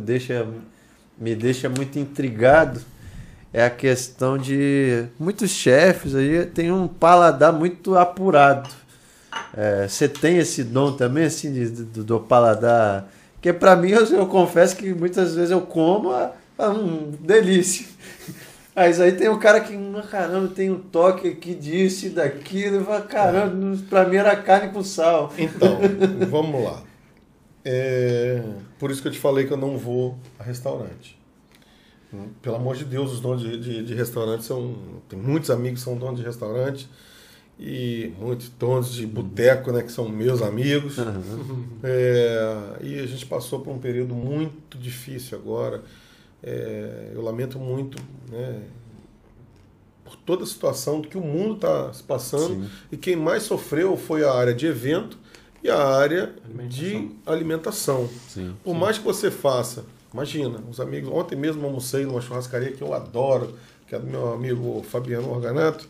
me deixa muito intrigado, é a questão de muitos chefes aí tem um paladar muito apurado. Você tem esse dom também, assim, do paladar? Porque para mim, eu confesso que muitas vezes eu como... delícia. Mas aí tem um cara que, caramba, tem um toque aqui disso e daquilo. Caramba, pra mim era carne com sal. Então, vamos lá. Por isso que eu te falei que eu não vou a restaurante. Pelo amor de Deus, os donos de restaurante são... Tem muitos amigos que são donos de restaurante. E muitos donos de boteco, né, que são meus amigos. E a gente passou por um período muito difícil agora. Eu lamento muito, né, por toda a situação que o mundo está se passando. Sim. E quem mais sofreu foi a área de evento e a área de alimentação. Sim, por mais que você faça, imagina, os amigos, ontem mesmo almocei numa churrascaria que eu adoro, que é do meu amigo Fabiano Organato,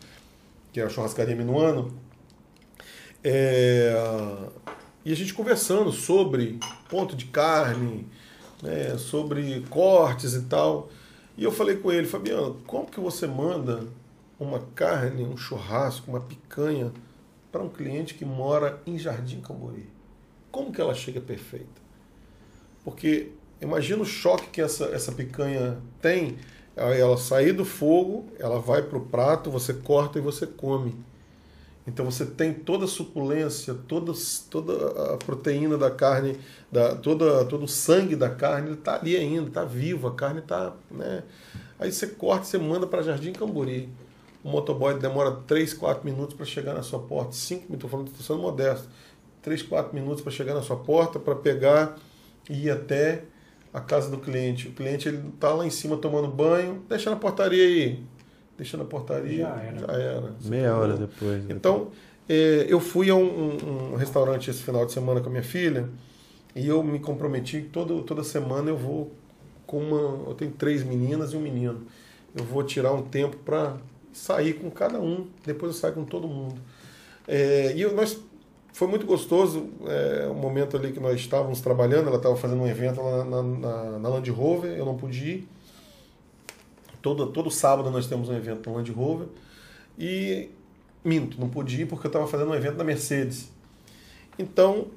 que é a churrascaria Minuano, e a gente conversando sobre ponto de carne, sobre cortes e tal. E eu falei com ele, Fabiano, como que você manda uma carne, um churrasco, uma picanha para um cliente que mora em Jardim Camboriú? Como que ela chega perfeita? Porque imagina o choque que essa picanha tem. Ela sair do fogo, ela vai para o prato, você corta e você come. Então você tem toda a suculência, toda a proteína da carne, todo o sangue da carne, ele está ali ainda, está vivo, a carne está... Né? Aí você corta, você manda para Jardim Camboriú. O motoboy demora 3, 4 minutos para chegar na sua porta, 5 minutos, estou sendo modesto, 3, 4 minutos para chegar na sua porta, para pegar e ir até a casa do cliente. O cliente está lá em cima tomando banho, deixa na portaria aí. Deixando a portaria, já era. Meia hora depois. Então, eu fui a um restaurante esse final de semana com a minha filha, e eu me comprometi que toda semana eu vou eu tenho 3 meninas e um menino. Eu vou tirar um tempo para sair com cada um, depois eu saio com todo mundo. Foi muito gostoso o momento ali que nós estávamos trabalhando, ela estava fazendo um evento lá na Land Rover, eu não pude ir. Todo sábado nós temos um evento no Land Rover. E minto, não pude ir porque eu estava fazendo um evento na Mercedes. Então,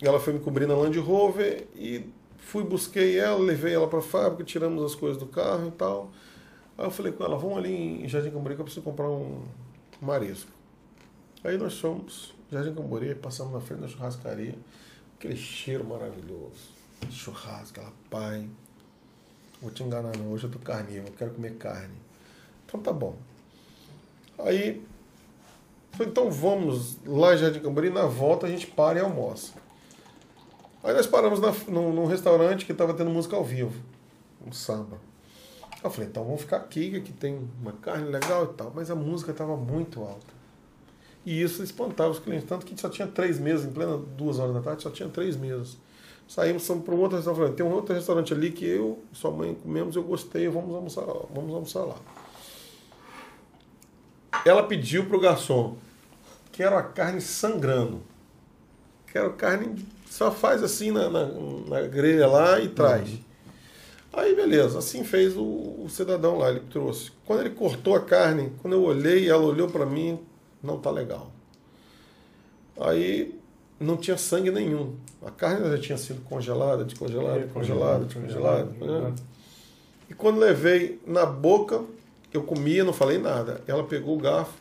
ela foi me cobrir na Land Rover e busquei ela, levei ela para a fábrica, tiramos as coisas do carro e tal. Aí eu falei com ela, vamos ali em Jardim Camboriú que eu preciso comprar um marisco. Aí nós fomos em Jardim Camboriú, passamos na frente da churrascaria, aquele cheiro maravilhoso, churrasco, aquela paia. Vou te enganar não, hoje eu tô carnívoro, quero comer carne. Então tá bom. Aí, então vamos lá em Jardim Camboriú, na volta a gente para e almoça. Aí nós paramos num restaurante que estava tendo música ao vivo, um samba. Eu falei, então vamos ficar aqui, que tem uma carne legal e tal. Mas a música estava muito alta. E isso espantava os clientes, tanto que só tinha 3 mesas, em plena 2 horas da tarde, só tinha 3 mesas. Saímos para um outro restaurante, tem um outro restaurante ali que eu e sua mãe comemos, eu gostei, vamos almoçar lá. Ela pediu para o garçom, quero a carne sangrando, quero carne, só faz assim na grelha lá e traz. Aí beleza, assim fez o cidadão lá, ele trouxe. Quando ele cortou a carne, quando eu olhei, ela olhou para mim, não tá legal. Aí não tinha sangue nenhum. A carne já tinha sido congelada. E quando levei na boca, eu comia, não falei nada. Ela pegou o garfo,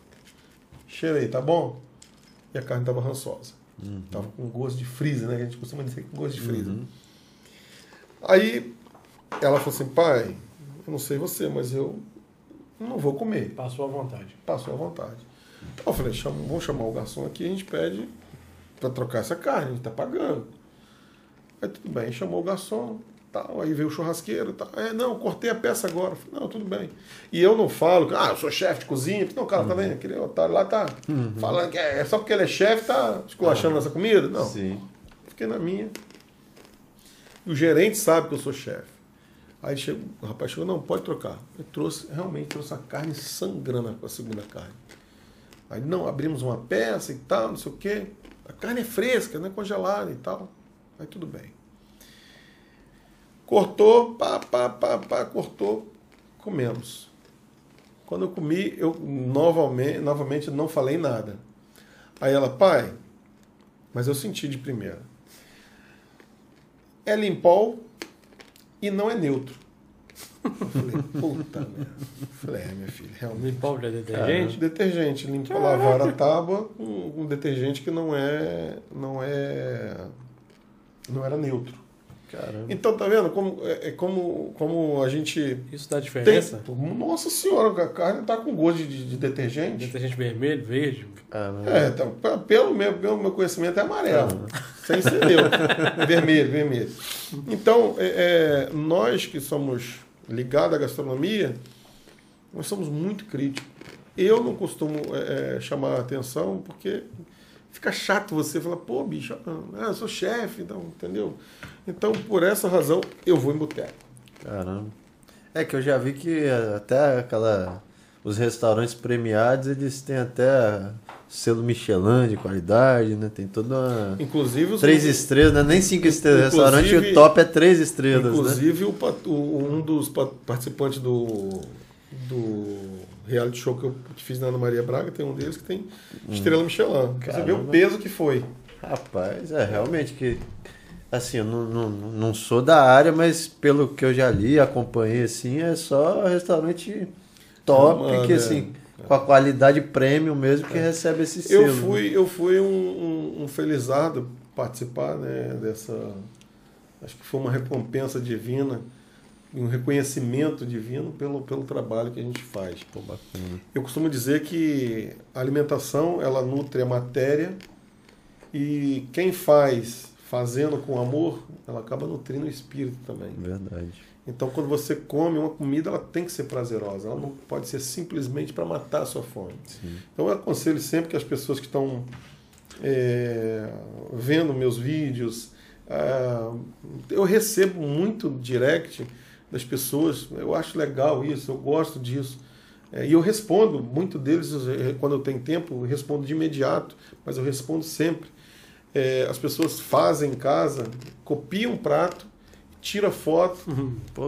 cheirei, tá bom? E a carne tava rançosa. Tava com gosto de freezer, né? A gente costuma dizer com gosto de freezer. Aí ela falou assim, pai, eu não sei você, mas eu não vou comer. Passou à vontade. Passou à vontade. Então eu falei, vamos chamar o garçom aqui, a gente pede para trocar essa carne, a gente tá pagando. Aí tudo bem, chamou o garçom, tal, aí veio o churrasqueiro, tal. É, não, cortei a peça agora. Eu falei, não, tudo bem. E eu não falo, eu sou chefe de cozinha. Não, cara, tá vendo? Aquele otário lá tá falando que é só porque ele é chefe, tá esculachando essa comida? Não. Sim. Fiquei na minha. E o gerente sabe que eu sou chefe. Aí chegou, o rapaz chegou, não, pode trocar. Eu realmente trouxe a carne sangrando com a segunda carne. Aí não, abrimos uma peça e tal, não sei o quê. A carne é fresca, não é congelada e tal. Aí tudo bem. Cortou, cortou, comemos. Quando eu comi, eu novamente não falei nada. Aí ela, pai, mas eu senti de primeira. É limpol e não é neutro. Eu falei, puta merda. Falei, minha filha, realmente. Limpol é detergente? Detergente. Limpol, lavar a tábua com um detergente que não era neutro. Caramba. Então, tá vendo? Como a gente... Isso dá diferença? Nossa senhora, a carne tá com gosto de detergente. Detergente vermelho, verde? Tá, pelo meu conhecimento é amarelo. Sem ser neutro. vermelho. Então, nós que somos ligados à gastronomia, nós somos muito críticos. Eu não costumo chamar a atenção porque... Fica chato você falar, pô, bicho, eu sou chefe, então, entendeu? Então, por essa razão, eu vou em boteco. Caramba. É que eu já vi que até os restaurantes premiados, eles têm até selo Michelin de qualidade, né? Tem toda uma... Inclusive... 3 estrelas, né? Nem 5 estrelas. Restaurante, o top é 3 estrelas, inclusive, né? Inclusive, um dos participantes do reality show que eu fiz na Ana Maria Braga, tem um deles que tem estrela Michelin. Você vê o peso que foi. Rapaz, realmente que... Assim, eu não sou da área, mas pelo que eu já li, acompanhei, assim, é só restaurante top, que assim, com a qualidade premium mesmo, que recebe esse selo. Eu fui um felizardo participar, né, dessa... Acho que foi uma recompensa divina, um reconhecimento divino pelo trabalho que a gente faz. Pô, bacana. Eu costumo dizer que a alimentação, ela nutre a matéria, e quem fazendo com amor, ela acaba nutrindo o espírito também. Verdade. Então, quando você come uma comida, ela tem que ser prazerosa, ela não pode ser simplesmente para matar a sua fome. Sim. Então, eu aconselho sempre que as pessoas que estão vendo meus vídeos, eu recebo muito direct das pessoas, eu acho legal isso, eu gosto disso, e eu respondo muito deles. Quando eu tenho tempo, eu respondo de imediato, mas eu respondo sempre. As pessoas fazem em casa, copiam um prato, tira foto.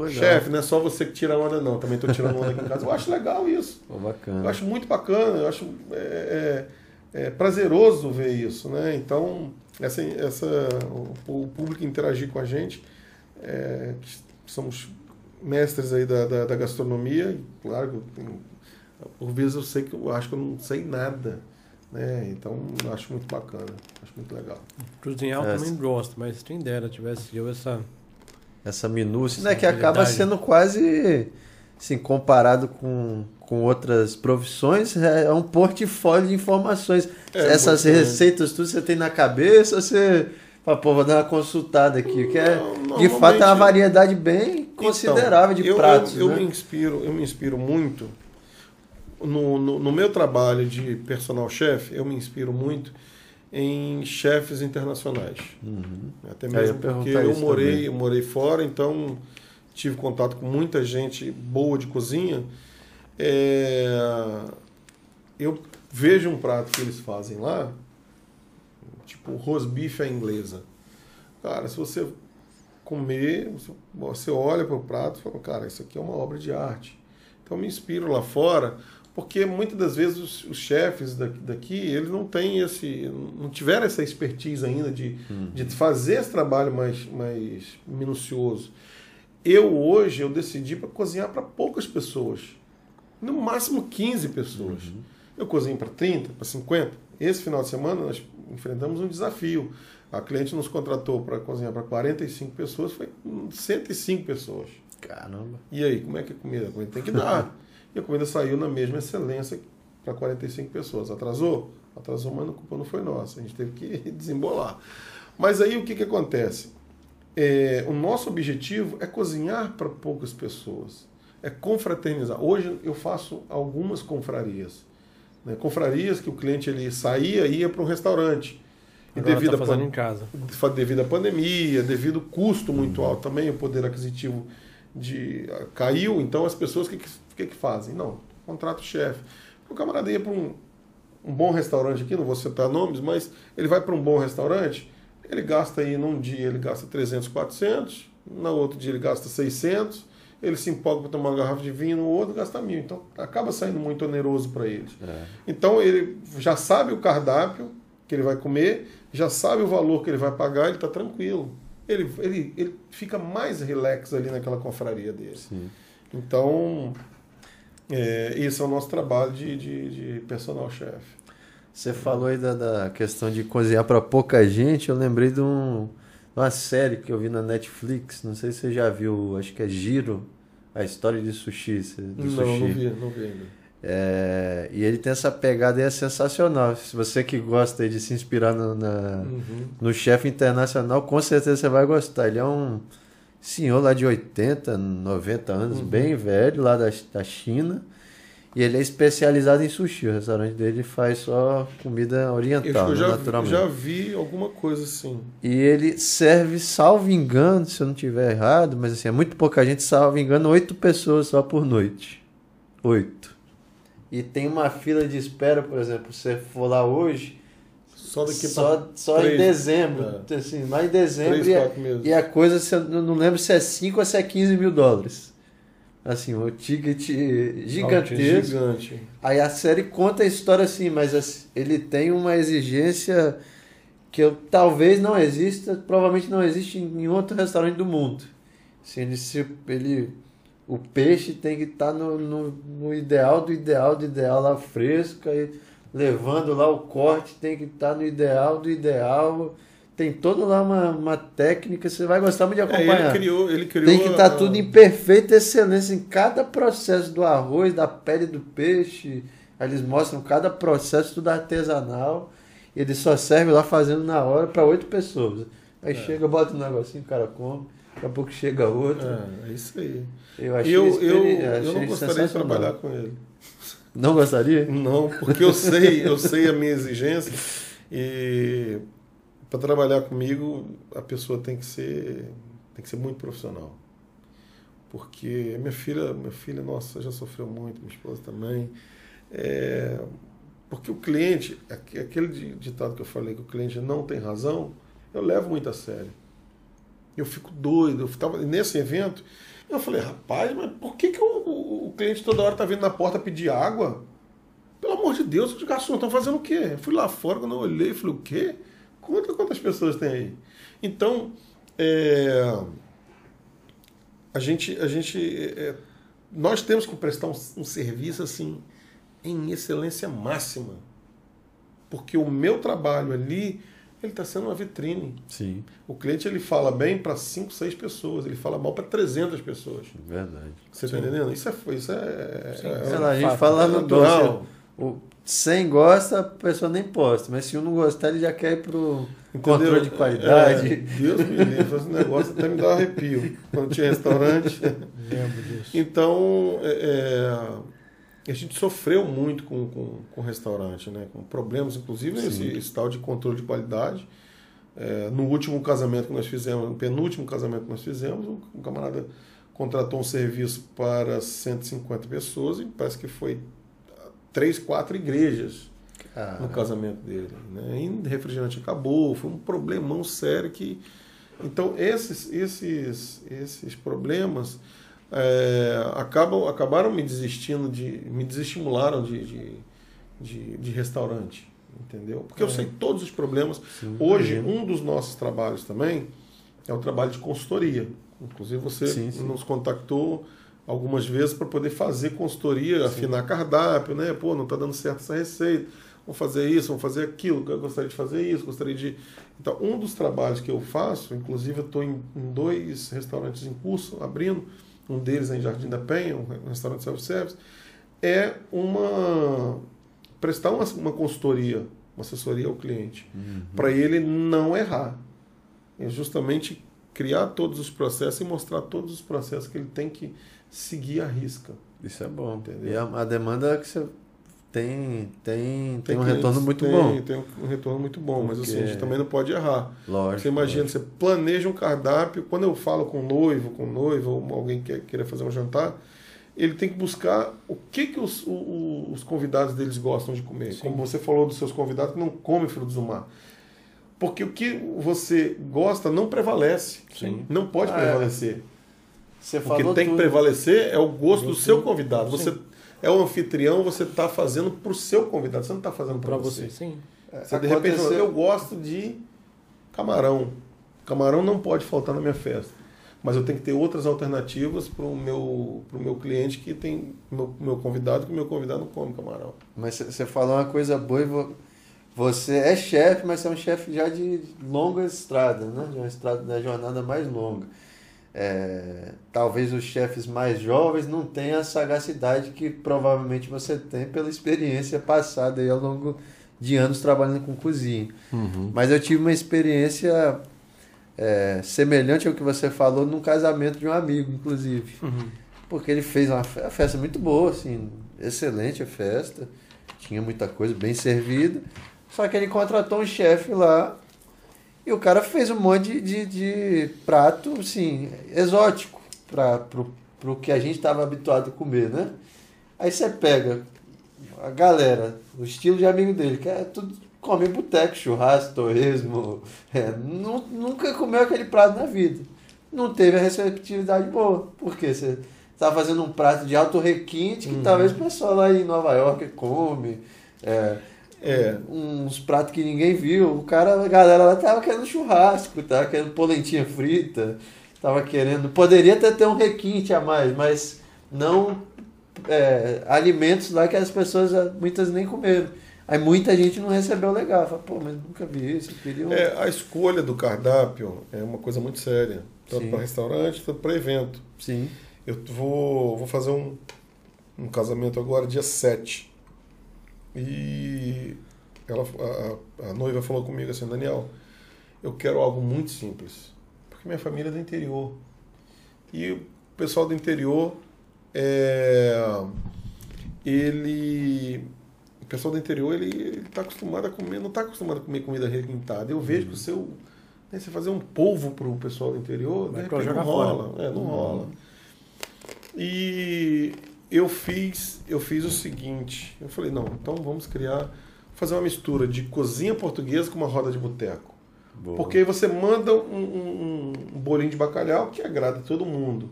Chefe, não é só você que tira onda, não, também estou tirando onda aqui em casa. Eu acho legal isso. Pô, bacana. Eu acho muito bacana, eu acho prazeroso ver isso, né? Então o público interagir com a gente, que somos mestres aí da gastronomia. Claro que por vezes eu sei que eu acho que eu não sei nada, né? Então eu acho muito bacana, acho muito legal. Cozinhar eu também gosto, mas quem dera tivesse eu essa minúcia, né? Que acaba sendo quase assim, comparado com outras profissões, é um portfólio de informações. Essas receitas tudo você tem na cabeça, você... Pô, vou dar uma consultada aqui. Que é, não, de fato é uma variedade bem considerável então, de pratos. Eu, né? eu me inspiro muito. No meu trabalho de personal chef, eu me inspiro muito em chefes internacionais. Uhum. Até mesmo porque eu morei fora, então tive contato com muita gente boa de cozinha. Eu vejo um prato que eles fazem lá, tipo rosbife à inglesa. Cara, se você comer, você olha para o prato e fala, cara, isso aqui é uma obra de arte. Então eu me inspiro lá fora, porque muitas das vezes os chefes daqui eles não têm não tiveram essa expertise ainda de fazer esse trabalho mais minucioso. Hoje eu decidi para cozinhar para poucas pessoas, no máximo 15 pessoas. Uhum. Eu cozinho para 30, para 50. Esse final de semana nós enfrentamos um desafio. A cliente nos contratou para cozinhar para 45 pessoas, foi 105 pessoas. Caramba. E aí, como é que é a comida? A comida tem que dar. E a comida saiu na mesma excelência para 45 pessoas. Atrasou? Atrasou, mas a culpa não foi nossa. A gente teve que desembolar. Mas aí o que acontece? O nosso objetivo é cozinhar para poucas pessoas. É confraternizar. Hoje eu faço algumas confrarias. Né? Confrarias que o cliente ele saía e ia para um restaurante. E devido tá fazendo em casa. Devido à pandemia, devido ao custo muito alto também, o poder aquisitivo caiu, então as pessoas o que fazem? Não, contrata o chefe. O camarada ia para um bom restaurante aqui, não vou citar nomes, mas ele vai para um bom restaurante, ele gasta aí num dia, ele gasta 300, 400, no outro dia ele gasta 600, ele se empolga para tomar uma garrafa de vinho, no outro gasta 1.000, então acaba saindo muito oneroso para eles. É. Então ele já sabe o cardápio que ele vai comer, já sabe o valor que ele vai pagar, ele está tranquilo. Ele fica mais relax ali naquela confraria dele. Sim. Então, esse é o nosso trabalho de personal chef. Você falou aí da questão de cozinhar para pouca gente. Eu lembrei de uma série que eu vi na Netflix. Não sei se você já viu. Acho que é Giro, a história de sushi. Não vi ainda. E ele tem essa pegada aí, é sensacional. Se você que gosta aí de se inspirar no chefe internacional, com certeza você vai gostar. Ele é um senhor lá de 80, 90 anos, bem velho, lá da China. E ele é especializado em sushi. O restaurante dele faz só comida oriental, naturalmente. Eu já vi alguma coisa assim. E ele serve, salvo engano, se eu não estiver errado, mas assim, é muito pouca gente, salvo engano, 8 pessoas só por noite. 8. E tem uma fila de espera, por exemplo, se você for lá hoje, só em dezembro, assim, lá em dezembro, 3, e a coisa, eu não lembro se é 5 ou se é 15 mil dólares. Assim, um ticket gigantesco. Gigante. Aí a série conta a história assim, mas ele tem uma exigência que talvez não exista, provavelmente não existe em outro restaurante do mundo. Assim, o peixe tem que estar no ideal do ideal do ideal, lá fresco, aí levando lá o corte tem que estar no ideal do ideal. Tem toda lá uma técnica, você vai gostar muito de acompanhar. Ele criou tem que estar tudo em perfeita excelência em cada processo do arroz, da pele do peixe. Aí eles mostram cada processo, tudo artesanal. Ele só serve lá fazendo na hora para 8 pessoas. Aí chega, bota um negocinho, o cara come. Daqui a pouco chega outro. É isso aí. Eu não gostaria de trabalhar com ele. Não gostaria? Não, porque eu sei a minha exigência. E para trabalhar comigo, a pessoa tem que ser muito profissional. Porque minha filha, nossa, já sofreu muito, minha esposa também. Porque o cliente, aquele ditado que eu falei que o cliente não tem razão, eu levo muito a sério. Eu fico doido. Eu tava nesse evento, eu falei, rapaz, mas por que o cliente toda hora tá vindo na porta pedir água? Pelo amor de Deus, os garçons estão fazendo o quê? Eu fui lá fora, quando eu olhei, falei, o quê? Quantas pessoas tem aí? Então, nós temos que prestar um serviço assim, em excelência máxima. Porque o meu trabalho ali, ele está sendo uma vitrine. Sim. O cliente ele fala bem para 5, 6 pessoas, ele fala mal para 300 pessoas. Verdade. Você está entendendo? Isso é... Sei lá, a gente fala no doce. 100 gosta, a pessoa nem posta, mas se um não gostar, ele já quer ir pro controle de qualidade. É, Deus me livre, esse negócio até me dá um arrepio. Quando tinha restaurante. Lembro disso. Então, a gente sofreu muito com restaurante, né? Com problemas, inclusive, esse tal de controle de qualidade. No último casamento que nós fizemos, no penúltimo casamento que nós fizemos, um camarada contratou um serviço para 150 pessoas e parece que foi 3, 4 igrejas no casamento dele, né? E refrigerante acabou, foi um problemão sério que... Então, esses problemas acabaram me desestimularam de restaurante, entendeu? Porque eu sei todos os problemas. Sim, hoje, um dos nossos trabalhos também é o trabalho de consultoria. Inclusive, você nos contactou algumas vezes para poder fazer consultoria, afinar cardápio, né? Pô, não está dando certo essa receita, vamos fazer isso, vamos fazer aquilo, eu gostaria de fazer isso, gostaria de... Então, um dos trabalhos que eu faço, inclusive eu estou em 2 restaurantes em curso, abrindo, um deles é em Jardim da Penha, um restaurante self-service, prestar uma consultoria, uma assessoria ao cliente, para ele não errar. É justamente criar todos os processos e mostrar todos os processos que ele tem que seguir à risca. Isso é bom. Entendeu? E a demanda é que você tem um retorno muito bom. Tem um retorno muito bom, mas assim, a gente também não pode errar. Lógico, você imagina, lógico. Você planeja um cardápio, quando eu falo com um noivo, ou alguém que queira fazer um jantar, ele tem que buscar o que os convidados deles gostam de comer. Sim. Como você falou dos seus convidados que não comem frutos do mar. Porque o que você gosta não prevalece. Sim. Não pode prevalecer. Você falou o que tem que prevalecer é o gosto do seu convidado. Você é o anfitrião, você está fazendo para o seu convidado. Você não está fazendo para você. Sim. Você de repente fala, eu gosto de camarão. Camarão não pode faltar na minha festa. Mas eu tenho que ter outras alternativas para o meu cliente que tem... Meu convidado não come camarão. Mas você falou uma coisa boa e vou... Você é chefe, mas você é um chefe já de longa estrada, né? De uma estrada, da jornada mais longa. Talvez os chefes mais jovens não tenham a sagacidade que provavelmente você tem pela experiência passada aí ao longo de anos trabalhando com cozinha. Uhum. Mas eu tive uma experiência semelhante ao que você falou num casamento de um amigo, inclusive. Uhum. Porque ele fez uma festa muito boa, assim, excelente a festa. Tinha muita coisa, bem servida. Só que ele contratou um chefe lá e o cara fez um monte de prato, assim, exótico para pro que a gente estava habituado a comer, né? Aí você pega a galera, o estilo de amigo dele, que é tudo, come boteco, churrasco, torresmo, nunca comeu aquele prato na vida. Não teve a receptividade boa, porque você está fazendo um prato de alto requinte que talvez o pessoal lá em Nova York come, uns pratos que ninguém viu. A galera lá tava querendo churrasco, tava querendo polentinha frita, tava querendo... Poderia até ter um requinte a mais, mas não alimentos lá que as pessoas, muitas nem comeram. Aí muita gente não recebeu legal. Fala, pô, mas nunca vi isso. A escolha do cardápio é uma coisa muito séria. Tanto para restaurante, tanto para evento. Sim. Eu vou fazer um casamento agora, dia 7. E a noiva falou comigo assim, Daniel, eu quero algo muito simples, porque minha família é do interior. E o pessoal do interior, ele está acostumado a comer, não está acostumado a comer comida requintada. Eu vejo que você fazer um polvo para o pessoal do interior, né, não rola, não rola. E... Eu fiz o seguinte, eu falei, não, então vamos fazer uma mistura de cozinha portuguesa com uma roda de boteco. Porque aí você manda um bolinho de bacalhau que agrada todo mundo.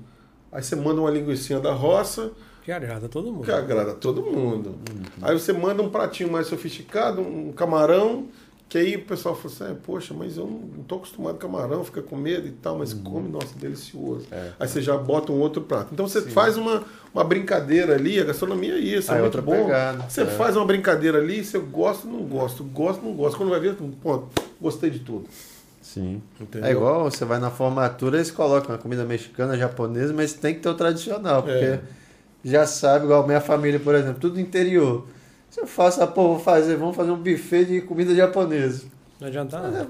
Aí você manda uma linguicinha da roça... Que agrada todo mundo. Que agrada todo mundo. Aí você manda um pratinho mais sofisticado, um camarão, que aí o pessoal fala assim, poxa, mas eu não estou acostumado com camarão, fica com medo e tal, mas come, nossa, delicioso. Aí você já bota um outro prato. Então você faz uma brincadeira ali, a gastronomia é isso, é muito bom. Você faz uma brincadeira ali, você gosta, não gosta, gosta, não gosta. Quando vai ver, pronto, gostei de tudo. Sim. Entendeu? É igual, você vai na formatura, eles colocam a comida mexicana, japonesa, mas tem que ter o tradicional, porque já sabe, igual minha família, por exemplo, tudo interior. Se eu faço, pô, vamos fazer um buffet de comida japonesa. Não adianta nada.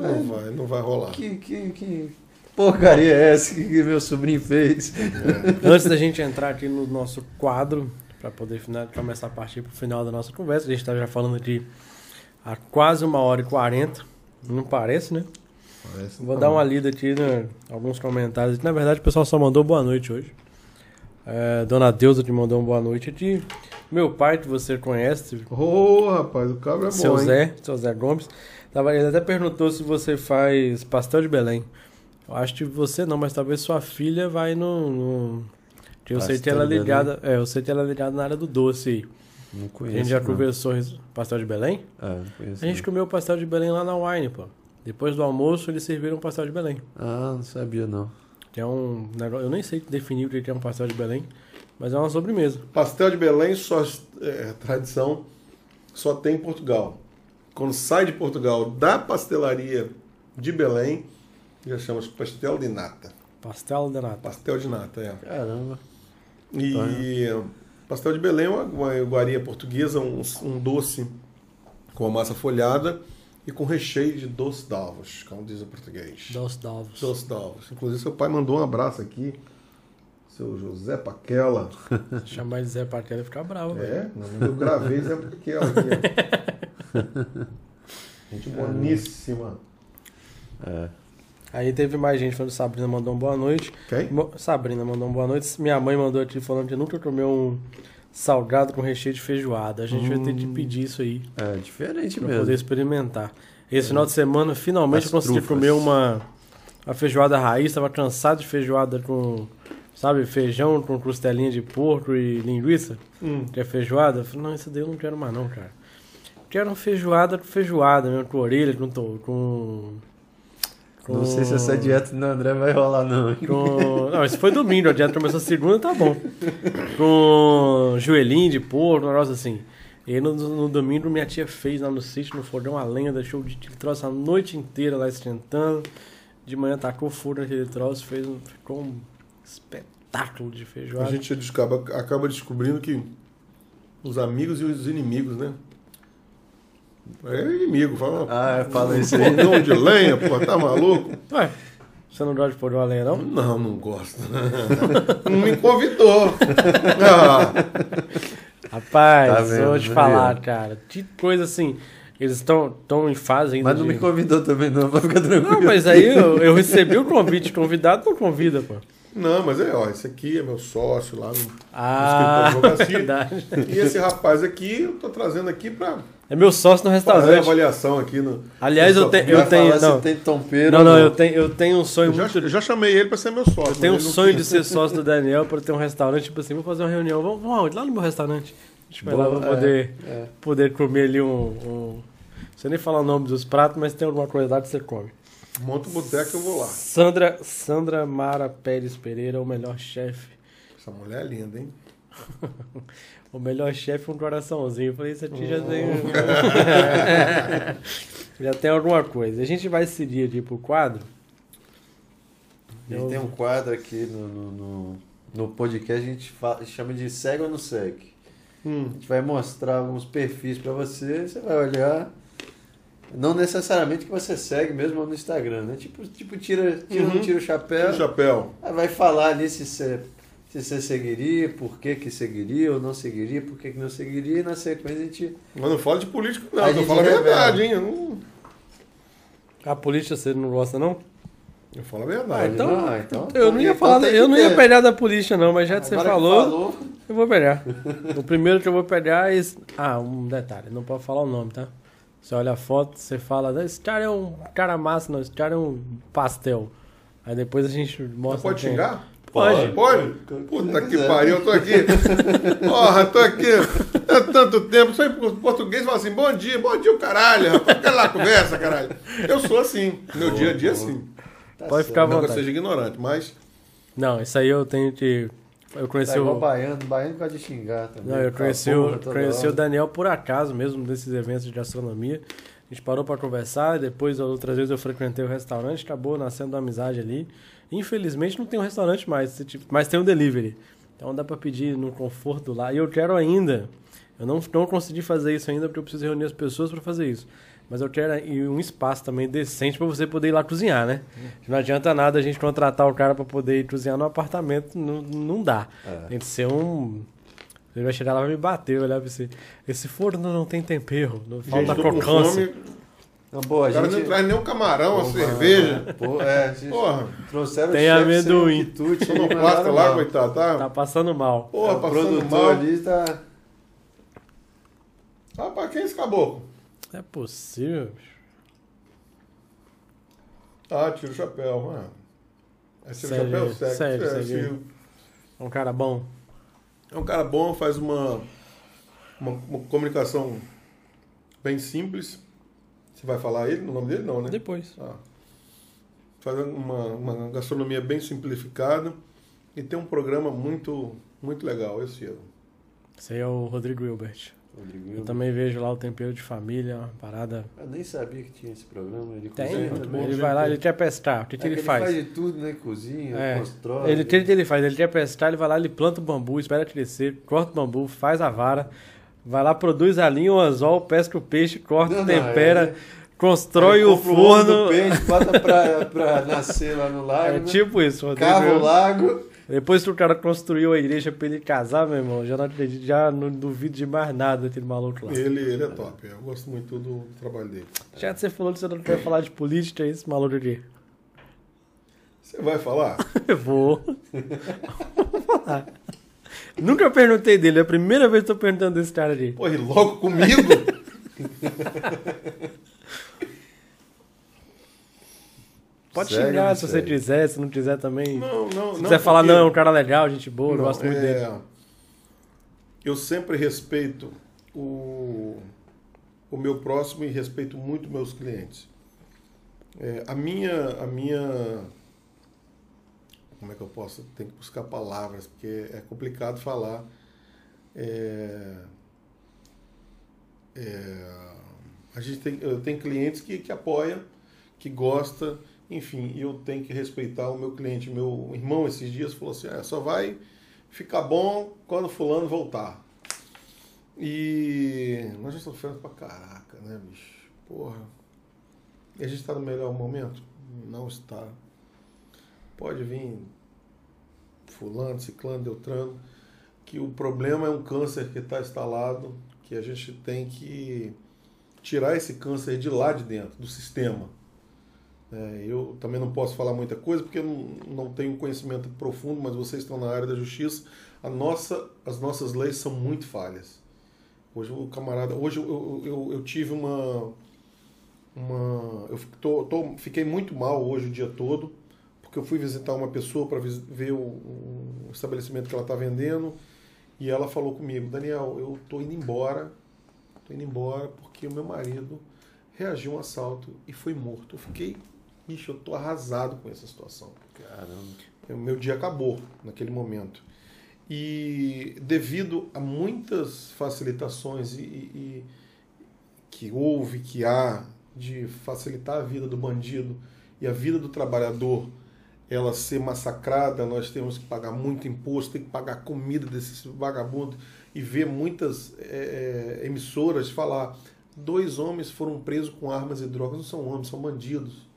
Não vai rolar. Que porcaria é essa que meu sobrinho fez? É. Antes da gente entrar aqui no nosso quadro, para poder começar a partir para o final da nossa conversa, a gente está já falando aqui há quase 1h40. Não parece, né? Parece. Vou dar uma lida aqui, né, alguns comentários. Na verdade, o pessoal só mandou boa noite hoje. É, Dona Deusa te mandou uma boa noite aqui. Meu pai, que você conhece. Ô, rapaz, o cabra é seu bom, Zé, hein? Seu Zé Gomes. Ele até perguntou se você faz pastel de Belém. Eu acho que você não, mas talvez sua filha vai no... Eu sei que ela é ligada, na área do doce aí. Não conheço. A gente já conversou pastel de Belém? Ah, não conheço. A gente comeu pastel de Belém lá na Wine, pô. Depois do almoço, eles serviram pastel de Belém. Ah, não sabia, não. Que é um negócio, eu nem sei definir o que é um pastel de Belém, mas é uma sobremesa. Pastel de Belém só é tradição, só tem em Portugal. Quando sai de Portugal, da pastelaria de Belém, já chama de pastel de nata. Pastel de nata. Pastel de nata, é. Caramba. E pastel de Belém é uma iguaria portuguesa, um doce com a massa folhada e com recheio de doce d'alvos, como diz o português. Doce d'alvos. Doce d'alvos. Inclusive, seu pai mandou um abraço aqui, seu José Paquela. Chamar de Zé Paquela e ficar bravo. É, não, eu gravei Zé Paquela aqui. Gente boníssima. É. Aí teve mais gente falando, Sabrina mandou uma boa noite. Quem? Sabrina mandou uma boa noite. Minha mãe mandou aqui falando que nunca comeu um salgado com recheio de feijoada. A gente vai ter que pedir isso aí. É, diferente pra mesmo. Pra poder experimentar. Esse final de semana, finalmente eu consegui comer uma feijoada raiz. Tava cansado de feijoada com, sabe, feijão com costelinha de porco e linguiça. Que é feijoada. Eu falei, não, isso daí eu não quero mais não, cara. Quero uma feijoada mesmo, com orelha, com... Não sei se essa dieta do André vai rolar, não. Não, isso foi domingo. A dieta começou segunda, tá bom. Com joelhinho de porco, um negócio assim. E aí no domingo minha tia fez lá no sítio, no fogão, a lenha, deixou de troço a noite inteira lá esquentando. De manhã tacou fogo naquele troço, ficou um espetáculo de feijoada. A gente acaba descobrindo que os amigos e os inimigos, né? É inimigo, fala. Ah, fala isso aí. Fogão de lenha, pô, tá maluco? Ué, você não gosta de fogão de lenha, não? Não, não gosto. Não me convidou. Rapaz, tá vendo, vou te falar, cara. Que coisa assim. Eles estão em fase ainda. Mas não me convidou também, não, pra ficar tranquilo. Não, mas aí eu recebi o convite. Convidado não convida, pô. Não, mas é, ó, esse aqui é meu sócio lá no... Ah, é verdade. E esse rapaz aqui, eu tô trazendo aqui pra... É meu sócio no restaurante. Fazer avaliação aqui no... Aliás, eu tenho... Não, tem tompeiro, não, eu tenho um sonho... Eu já chamei ele pra ser meu sócio. Eu tenho um sonho de ser sócio do Daniel pra ter um restaurante, tipo assim, vou fazer uma reunião, vamos lá no meu restaurante. Deixa eu lá, vou poder comer ali um... Não sei nem falar o nome dos pratos, mas tem alguma coisa lá que você come. Monta o boteco, eu vou lá. Sandra Mara Pérez Pereira, o melhor chefe. Essa mulher é linda, hein? O melhor chefe com um coraçãozinho. Eu falei, isso aqui já tem... já tem alguma coisa. A gente vai seguir aqui pro quadro. Tem um quadro aqui no podcast, a gente chama de segue ou não segue. A gente vai mostrar alguns perfis para você, você vai olhar... Não necessariamente que você segue mesmo no Instagram, né? Tipo tira o chapéu. Tira o chapéu. Aí vai falar ali se você seguiria, por que seguiria ou não seguiria, por que não seguiria, e na sequência a gente... Mas não fala de político, não. Eu falo a verdade, hein? A política você não gosta, não? Eu falo a verdade. Então eu não ia falar, eu não ia pegar da política, não, mas já que você falou, eu vou pegar. O primeiro que eu vou pegar é... Ah, um detalhe, não pode falar o nome, tá? Você olha a foto, você fala, esse cara é um cara massa, não, esse cara é um pastel. Aí depois a gente mostra... Você pode xingar? Pode? Puta que pariu, eu tô aqui. Porra, tô aqui há tanto tempo. Só em português fala assim, bom dia o caralho, rapaz. Cala lá, conversa, caralho. Eu sou assim, meu dia a dia é assim. Pode ficar à vontade. Não que eu seja ignorante, mas... Não, isso aí eu tenho que... Eu conheci o baiano gosta de xingar também. Não, eu conheci o Daniel por acaso mesmo, desses eventos de gastronomia. A gente parou para conversar, depois outras vezes eu frequentei o restaurante, acabou nascendo uma amizade ali. Infelizmente não tem um restaurante mais, mas tem um delivery. Então dá para pedir no conforto lá. E eu quero ainda Eu não consegui fazer isso ainda porque eu preciso reunir as pessoas para fazer isso. Mas eu quero um espaço também decente para você poder ir lá cozinhar, né? Não adianta nada a gente contratar o cara para poder ir cozinhar no apartamento, não dá. É. Tem que ser um... Ele vai chegar lá, vai me bater, vai olhar pra você. Esse forno não tem tempero, não falta crocância. Não, pô, o cara gente... não traz nem um camarão, uma cerveja. Pô, porra. Trouxeram tem o chefe amendoim. Quitute, sonoplasta lá, coitado, tá? Tá passando mal. Porra, tá passando mal. Ali tá... Ah, pra quem esse caboclo? Não é possível, bicho. Ah, tira o chapéu, mano. É tira o chapéu, segue. É um cara bom. É um cara bom, faz uma comunicação bem simples. Você vai falar ele, no nome dele não, né? Depois. Ah. Faz uma gastronomia bem simplificada e tem um programa muito, muito legal esse ano. Esse aí é o Rodrigo Hilbert. Eu também vejo lá o Tempero de Família, uma parada... Eu nem sabia que tinha esse programa. Ele cozinha também. Ele vai lá, ele quer pescar. O que, que ele faz? Ele faz de tudo, né? Cozinha, constrói... O que ele faz? Ele quer pescar, ele vai lá, ele planta o bambu, espera crescer, corta o bambu, faz a vara, vai lá, produz a linha, o anzol, pesca o peixe, corta, tempera... Constrói o forno... Peixe, bota pra nascer lá no lago. É tipo isso. Cava o lago... Depois que o cara construiu a igreja pra ele casar, meu irmão, já não duvido de mais nada daquele maluco lá. Ele é top, eu gosto muito do trabalho dele. Já que você falou que você não quer falar de política, é esse maluco aqui. Você vai falar? Eu vou. Vou falar. Nunca perguntei dele, é a primeira vez que eu tô perguntando desse cara ali. Pô, e logo comigo? Pode xingar se você quiser, se não quiser também. Se quiser falar, não, é um cara legal, gente boa, eu gosto muito dele. Eu sempre respeito o meu próximo e respeito muito meus clientes. A minha... Como é que eu posso? Tem que buscar palavras, porque é complicado falar. Eu tenho clientes que apoiam, que gostam. Enfim, eu tenho que respeitar o meu cliente. Meu irmão, esses dias, falou assim, só vai ficar bom quando fulano voltar. E nós já estamos sofrendo pra caraca, né, bicho? Porra. E a gente está no melhor momento? Não está. Pode vir fulano, ciclano, deltrano, que o problema é um câncer que está instalado, que a gente tem que tirar esse câncer de lá de dentro, do sistema. Eu também não posso falar muita coisa porque eu não tenho conhecimento profundo, mas vocês estão na área da justiça. As nossas leis são muito falhas. Hoje o camarada, eu tive fiquei muito mal hoje o dia todo porque eu fui visitar uma pessoa para ver o estabelecimento que ela está vendendo e ela falou comigo, Daniel, eu tô indo embora porque o meu marido reagiu a um assalto e foi morto. Eu fiquei, bicho, eu tô arrasado com essa situação. Caramba. O meu dia acabou naquele momento. E devido a muitas facilitações e que houve, que há, de facilitar a vida do bandido e a vida do trabalhador, ela ser massacrada, nós temos que pagar muito imposto, tem que pagar comida desses vagabundos e ver muitas emissoras falar... 2 homens foram presos com armas e drogas. Não são homens, são bandidos.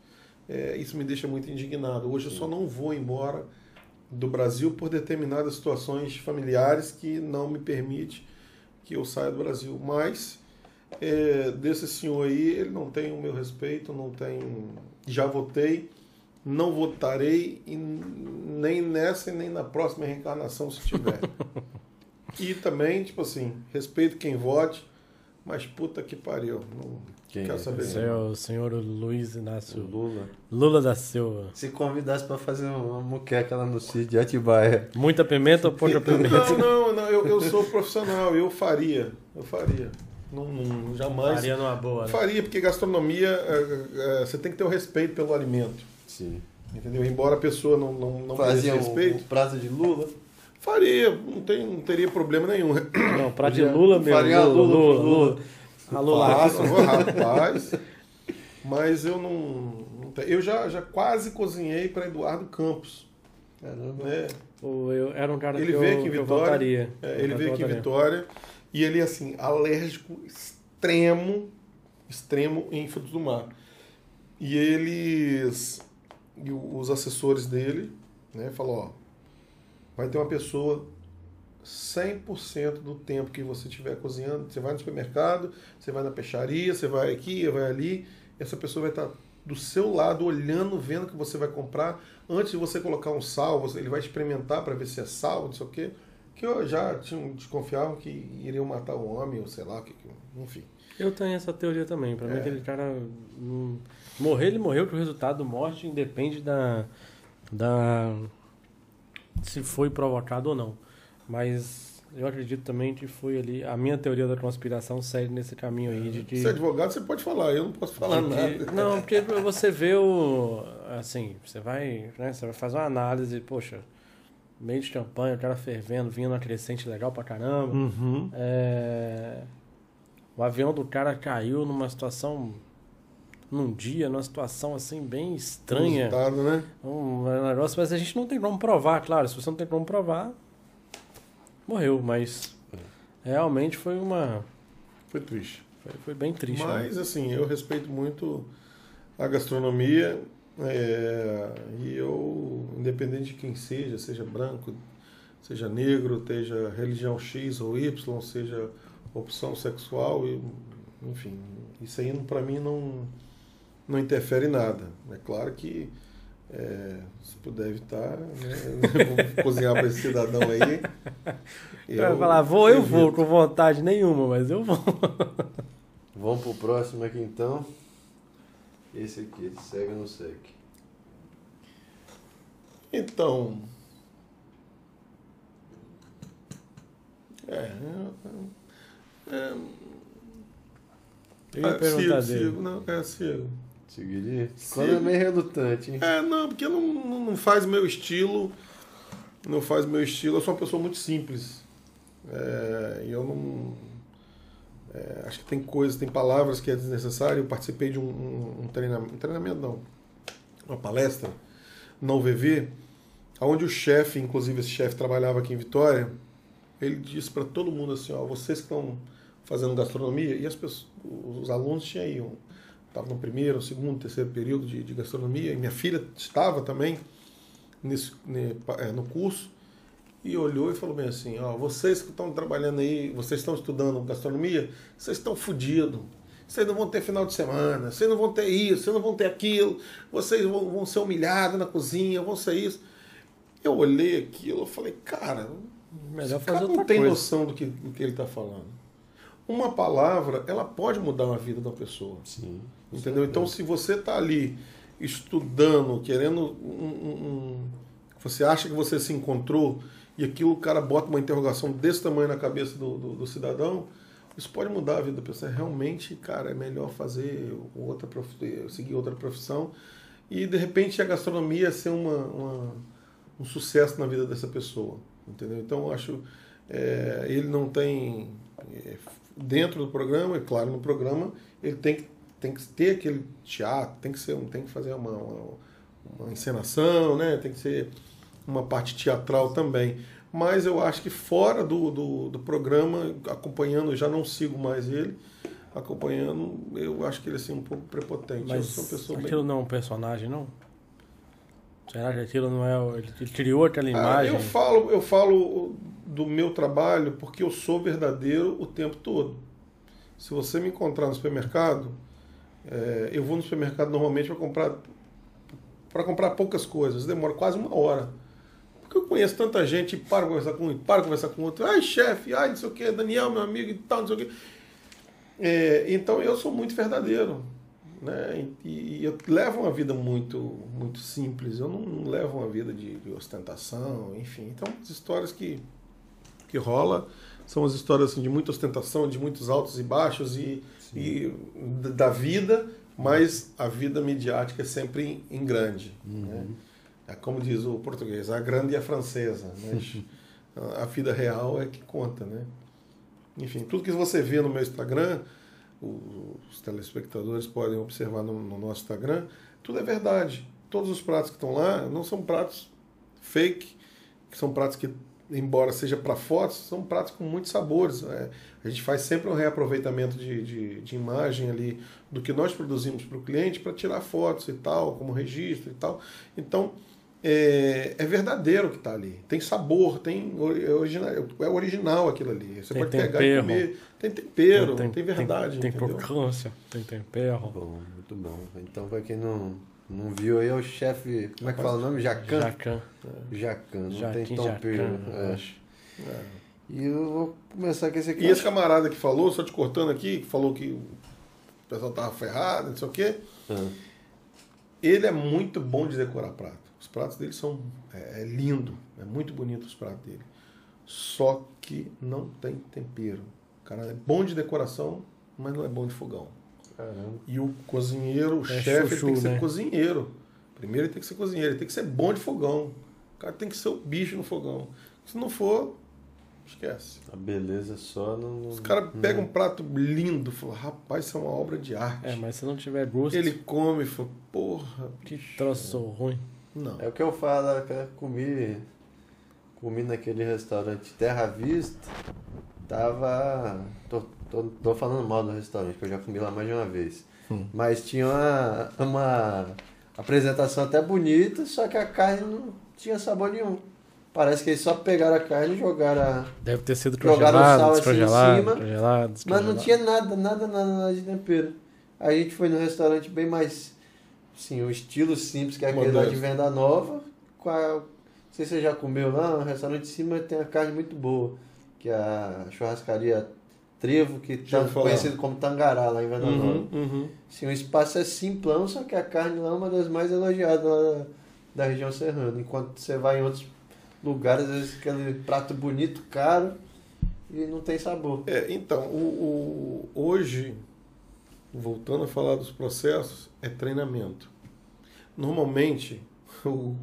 Isso me deixa muito indignado. Hoje eu só não vou embora do Brasil por determinadas situações familiares que não me permite que eu saia do Brasil. Mas desse senhor aí, ele não tem o meu respeito, não tem... Já votei, não votarei, e nem nessa e nem na próxima reencarnação, se tiver. E também, tipo assim, respeito quem vote, mas puta que pariu, não quero saber. Esse é o senhor Luiz Inácio Lula da Silva. Se convidasse para fazer uma muqueca lá no sítio de Atibaia. Muita pimenta ou pouca pimenta? Não, eu sou profissional, eu faria. Não, jamais. Faria numa boa, né? Faria, porque gastronomia, você tem que ter o respeito pelo alimento. Sim. Entendeu? Embora a pessoa não fazia respeito. Fazia o prato de Lula... Faria, não teria problema nenhum. Não, pra de Lula mesmo. Faria Lula. Rapaz. Mas eu não... Eu já quase cozinhei para Eduardo Campos. Caramba. Era um cara que eu voltaria. Ele veio aqui em Vitória. E ele, assim, alérgico extremo, extremo em frutos do mar. E eles, e os assessores dele, né, falou, ó, vai ter uma pessoa 100% do tempo que você estiver cozinhando, você vai no supermercado, você vai na peixaria, você vai aqui, vai ali, essa pessoa vai estar do seu lado, olhando, vendo o que você vai comprar. Antes de você colocar um sal, ele vai experimentar para ver se é sal, não sei o quê. Que eu já desconfiava que iriam matar o homem, ou sei lá, enfim. Eu tenho essa teoria também. Para mim, aquele cara... Morrer, ele morreu, que o resultado do morte independe da se foi provocado ou não. Mas eu acredito também que foi ali... A minha teoria da conspiração segue nesse caminho aí de... Você é advogado, você pode falar. Eu não posso falar nada. Não, porque você vê o... Assim, você vai, né, você vai fazer uma análise, poxa... Meio de campanha, o cara fervendo, vinha numa crescente legal pra caramba. Uhum. O avião do cara caiu numa situação... Num dia, numa situação assim bem estranha. Resultado, né? Um negócio, mas a gente não tem como provar, claro. Se você não tem como provar, morreu. Mas realmente foi uma... Foi triste. Foi bem triste. Mas, né? Assim, eu respeito muito a gastronomia... e eu, independente de quem seja, seja branco, seja negro, seja religião X ou Y, seja opção sexual, enfim, isso aí para mim não interfere em nada. É claro que se puder evitar, né, vou cozinhar para esse cidadão aí. Vai falar, eu vou, com vontade nenhuma, mas eu vou. Vamos pro próximo aqui então. Esse aqui, segue ou não segue? Então... Eu ia perguntar dele. Não, sigo. Seguiria? Quando é meio relutante, hein? Não, porque não faz meu estilo. Não faz meu estilo. Eu sou uma pessoa muito simples. E eu não... acho que tem coisas, tem palavras que é desnecessário. Eu participei de um treinamento, uma palestra na UVV, onde o chefe, inclusive esse chefe trabalhava aqui em Vitória, ele disse para todo mundo assim, ó, vocês que estão fazendo gastronomia, e as pessoas, os alunos tinham aí, estavam no primeiro, no segundo, terceiro período de gastronomia, e minha filha estava também no curso, e olhou e falou bem assim, ó, vocês que estão trabalhando aí, vocês estão estudando gastronomia, vocês estão fodidos, vocês não vão ter final de semana, vocês não vão ter isso, vocês não vão ter aquilo, vocês vão ser humilhados na cozinha, vão ser isso. Eu olhei aquilo, eu falei, cara, melhor fazer outra coisa. Não tem noção do que ele está falando. Uma palavra, ela pode mudar a vida da pessoa. Sim. Entendeu? Então, se você está ali estudando, querendo você acha que você se encontrou, e aquilo o cara bota uma interrogação desse tamanho na cabeça do cidadão, isso pode mudar a vida da pessoa. Realmente, cara, é melhor fazer seguir outra profissão. E, de repente, a gastronomia ser um sucesso na vida dessa pessoa. Entendeu? Então, eu acho... ele não tem... dentro do programa, é claro, no programa, ele tem que ter aquele teatro, tem que fazer uma encenação, né? Tem que ser uma parte teatral também. Mas eu acho que fora do programa, acompanhando, eu já não sigo mais ele, acompanhando, eu acho que ele é assim, um pouco prepotente. Mas eu sou uma pessoa aquilo não é um personagem, não? Será que aquilo não é... Ele criou aquela imagem? Eu falo do meu trabalho porque eu sou verdadeiro o tempo todo. Se você me encontrar no supermercado, eu vou no supermercado normalmente para comprar... Para comprar poucas coisas, demora quase uma hora. Porque eu conheço tanta gente, para conversar com um, para conversar com outro. Ai, chefe, ai, não sei o que, Daniel, meu amigo e tal, não sei o que. Então eu sou muito verdadeiro. Né? E eu levo uma vida muito, muito simples. Eu não levo uma vida de ostentação, enfim. Então as histórias que rola são as histórias assim, de muita ostentação, de muitos altos e baixos e da vida. Mas a vida midiática é sempre em grande. Uhum. Né? É como diz o português, a grande e a francesa. Né? A vida real é que conta. Né? Enfim, tudo que você vê no meu Instagram, os telespectadores podem observar no nosso Instagram, tudo é verdade. Todos os pratos que estão lá não são pratos fake, que são pratos que embora seja para fotos, são pratos com muitos sabores. Né? A gente faz sempre um reaproveitamento de imagem ali do que nós produzimos para o cliente para tirar fotos e tal, como registro e tal. Então, é verdadeiro o que está ali. Tem sabor, é original aquilo ali. Você pode pegar e comer. Tem tempero, tem verdade. Tem crocância, tem tempero. Bom, muito bom. Então, para quem não viu aí, é o chefe... Como é que fala o nome? Jacan. Jacan. Não tem tempero, eu acho. E eu vou começar com esse aqui. E esse camarada que falou, só te cortando aqui, que falou que o pessoal tava ferrado, não sei o quê. Ele é muito bom de decorar prato. Os pratos dele são... É lindo. É muito bonito os pratos dele. Só que não tem tempero. O cara é bom de decoração, mas não é bom de fogão. Caramba. E o cozinheiro, o chefe, ele tem que ser cozinheiro. Primeiro ele tem que ser cozinheiro, ele tem que ser bom de fogão. O cara tem que ser o bicho no fogão. Se não for, esquece. A beleza só não... Os caras pegam um prato lindo, falam, rapaz, isso é uma obra de arte. É, mas se não tiver gosto... Ele come e fala, porra... Que troço ruim. Não. É o que eu falo, eu quero comi naquele restaurante Terra Vista, tava... Tô falando mal do restaurante, porque eu já comi lá mais de uma vez. Mas tinha uma apresentação até bonita, só que a carne não tinha sabor nenhum. Parece que eles só pegaram a carne e jogaram a... Deve ter sido congelado, descongelado, assim em cima. Mas não tinha nada de tempero. Aí a gente foi num restaurante bem mais... Assim, um estilo simples, que é aquele lá de Venda Nova. Não sei se você já comeu lá, um restaurante de cima tem uma carne muito boa. Que é a churrascaria... Trevo, que tá conhecido como Tangará, lá em Venda Nova. Assim, o espaço é simplão, só que a carne lá é uma das mais elogiadas lá da região serrana. Enquanto você vai em outros lugares, às vezes aquele prato bonito, caro, e não tem sabor. Então, hoje, voltando a falar dos processos, é treinamento. Normalmente, o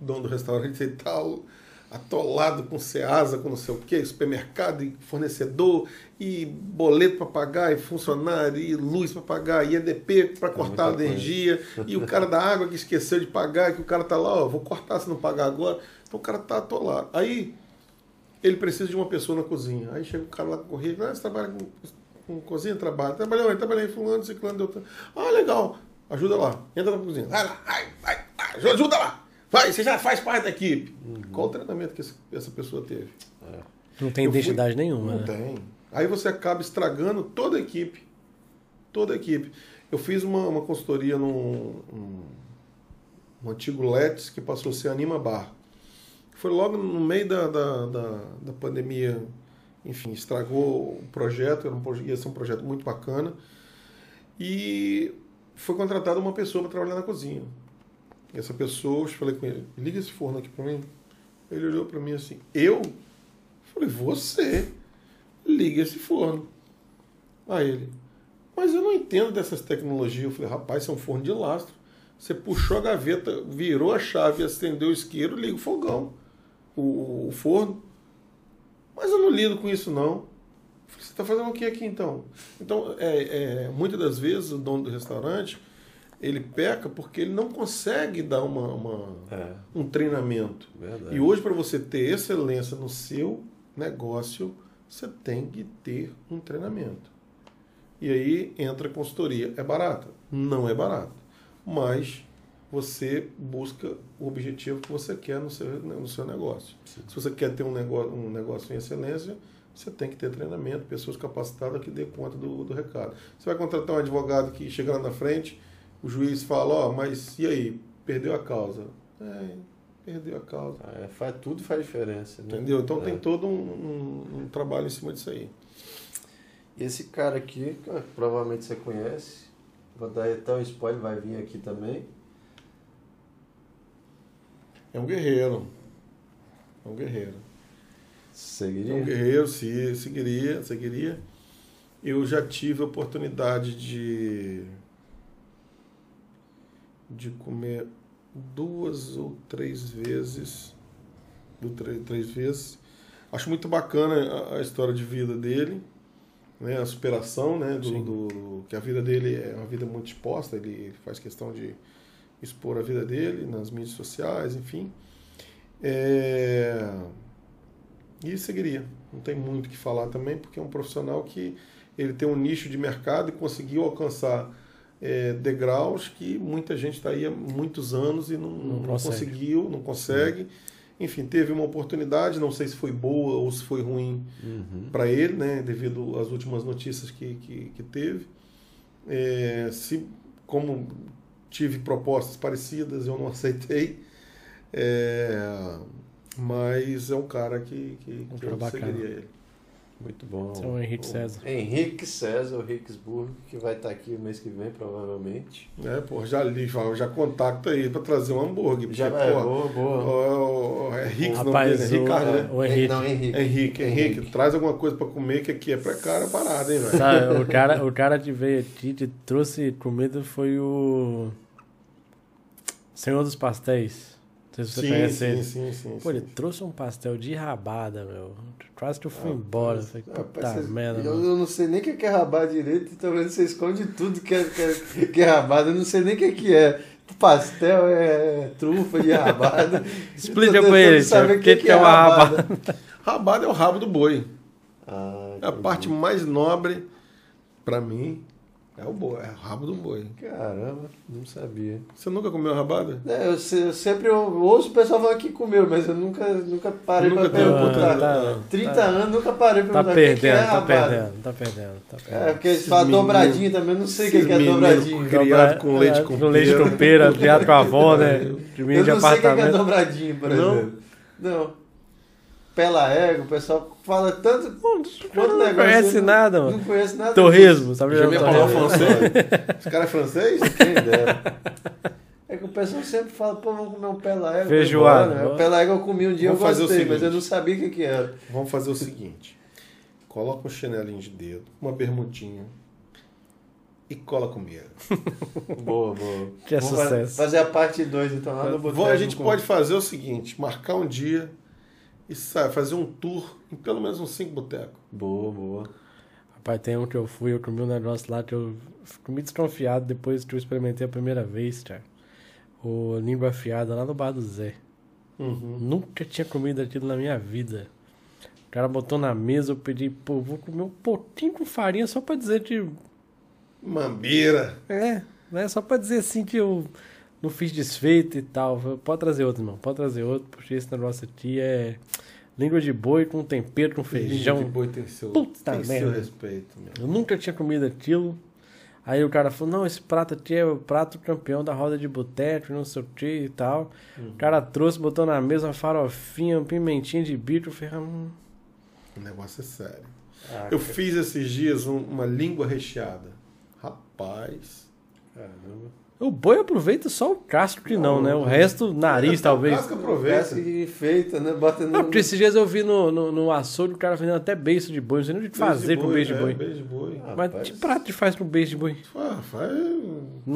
dono do restaurante e tal... atolado com Ceasa, com não sei o que, supermercado e fornecedor, e boleto para pagar, e funcionário, e luz para pagar, e EDP para cortar a energia, e o cara da água que esqueceu de pagar, que o cara tá lá, ó, vou cortar se não pagar agora. Então o cara tá atolado. Aí ele precisa de uma pessoa na cozinha. Aí chega o cara lá com correio, ah, você trabalha com cozinha? Trabalhei fulano, ciclano, deu tanto. Ah, legal, ajuda lá, entra na cozinha, vai lá, ajuda lá. Vai, você já faz parte da equipe. Qual o treinamento que essa pessoa teve? Não tem identidade nenhuma. Não tem. Aí você acaba estragando toda a equipe. Toda a equipe. Eu fiz uma consultoria num antigo Let's que passou a ser Anima Bar. Foi logo no meio da pandemia. Enfim, estragou o projeto. Ia ser um projeto muito bacana. E foi contratada uma pessoa para trabalhar na cozinha. Essa pessoa, eu falei com ele, liga esse forno aqui pra mim. Ele olhou pra mim assim, eu? Falei, você liga esse forno. Aí ele, mas eu não entendo dessas tecnologias. Eu falei, rapaz, isso é um forno de lastro. Você puxou a gaveta, virou a chave, acendeu o isqueiro, liga o fogão, o forno. Mas eu não lido com isso não. Eu falei, você tá fazendo o que aqui então? Então, muitas das vezes o dono do restaurante... ele peca porque ele não consegue dar um treinamento. Verdade. E hoje, para você ter excelência no seu negócio, você tem que ter um treinamento. E aí entra a consultoria. É barata? Não é barata. Mas você busca o objetivo que você quer no seu negócio. Sim. Se você quer ter um negócio em excelência, você tem que ter treinamento, pessoas capacitadas que dê conta do recado. Você vai contratar um advogado que chega lá na frente... O juiz fala, mas e aí? Perdeu a causa. Perdeu a causa. Tudo faz diferença. Né? Entendeu? Então tem todo um trabalho em cima disso aí. Esse cara aqui, provavelmente você conhece. Vou dar até um spoiler, vai vir aqui também. É um guerreiro. Seguiria? É um guerreiro, sim. Seguiria. Eu já tive a oportunidade de comer 2 ou 3 vezes. Acho muito bacana a história de vida dele, né? A superação, né? Que a vida dele é uma vida muito exposta, ele faz questão de expor a vida dele nas mídias sociais, enfim. E seguiria. Não tem muito o que falar também, porque é um profissional que ele tem um nicho de mercado e conseguiu alcançar degraus que muita gente está aí há muitos anos e não consegue. Enfim, teve uma oportunidade, não sei se foi boa ou se foi ruim para ele, né, devido às últimas notícias que teve. Como tive propostas parecidas, eu não aceitei. Mas é um cara que eu seguiria ele. Muito bom. Então, o Henrique César. Henrique César, o Ricksburg, que vai estar aqui mês que vem, provavelmente. Já contacta aí para trazer um hambúrguer. Boa. Henrique, traz alguma coisa para comer, que aqui é pra cara parada, hein, velho? Sabe, o cara que veio aqui, te trouxe comida, foi o Senhor dos Pastéis. Não sei se você conhece ele. Sim. Pô, ele trouxe um pastel de rabada, meu. Quase que eu fui embora. Puta merda. Eu não sei nem o que é rabada direito. Talvez você esconde tudo que é rabada. Eu não sei nem o que é. Pastel é trufa de rabada. Explica pra ele, sabe o que é uma rabada. Rabada é o rabo do boi. É a parte mais nobre, pra mim. É o rabo do boi. Caramba, não sabia. Você nunca comeu rabada? Eu sempre ouço o pessoal falar que comeu, mas eu nunca parei para perguntar. 30 anos, nunca parei para perguntar. Tá perdendo. É, porque eles falam dobradinha também, eu não sei o que é dobradinha. Criado com leite com pera. Com leite com pera, criado com a avó, né? Eu não sei o que é dobradinha, por exemplo. Não. Pela ego, o pessoal fala tanto. Não conhece nada, mano. Não conhece nada. Torresmo, sabe? Já me falou francês? Esse cara é francês? Quem dera. É que o pessoal sempre fala, pô, vamos comer um pela ego. Feijoada. Né? Pela ego eu comi um dia, eu gostei, mas eu não sabia o que era. Vamos fazer o seguinte: coloca um chinelinho de dedo, uma bermudinha e cola comigo. Boa. Que é sucesso. Fazer a parte 2, então, lá no boteco. A gente pode fazer o seguinte: marcar um dia. E sabe, fazer um tour em pelo menos uns 5 botecos. Boa. Rapaz, tem um que eu fui, eu comi um negócio lá que eu comi desconfiado depois que eu experimentei a primeira vez, cara. O língua afiada lá no bar do Zé. Nunca tinha comido aquilo na minha vida. O cara botou na mesa, eu pedi, pô, vou comer um pouquinho com farinha só pra dizer que... Mambira! Né? Só pra dizer assim que eu... Não fiz desfeito e tal. Pode trazer outro, irmão. Porque esse negócio aqui é língua de boi com tempero, com feijão. Língua de boi tem seu, puta tem merda. Seu respeito. Meu. Eu nunca tinha comido aquilo. Aí o cara falou, não, esse prato aqui é o prato campeão da roda de boteco, não sei o que e tal. O cara trouxe, botou na mesa uma farofinha, um pimentinho de bico. Eu falei, O negócio é sério. Eu fiz esses dias uma língua recheada. Rapaz. Caramba. O boi aproveita só o casco que não, né? O resto, nariz, talvez. O casco aproveita. E feita, né? Bota no... porque esses dias eu vi no açoude o cara fazendo até beiço de boi. Não sei nem o que fazer com beiço de boi. Mas que prato que faz com beiço de boi? Faz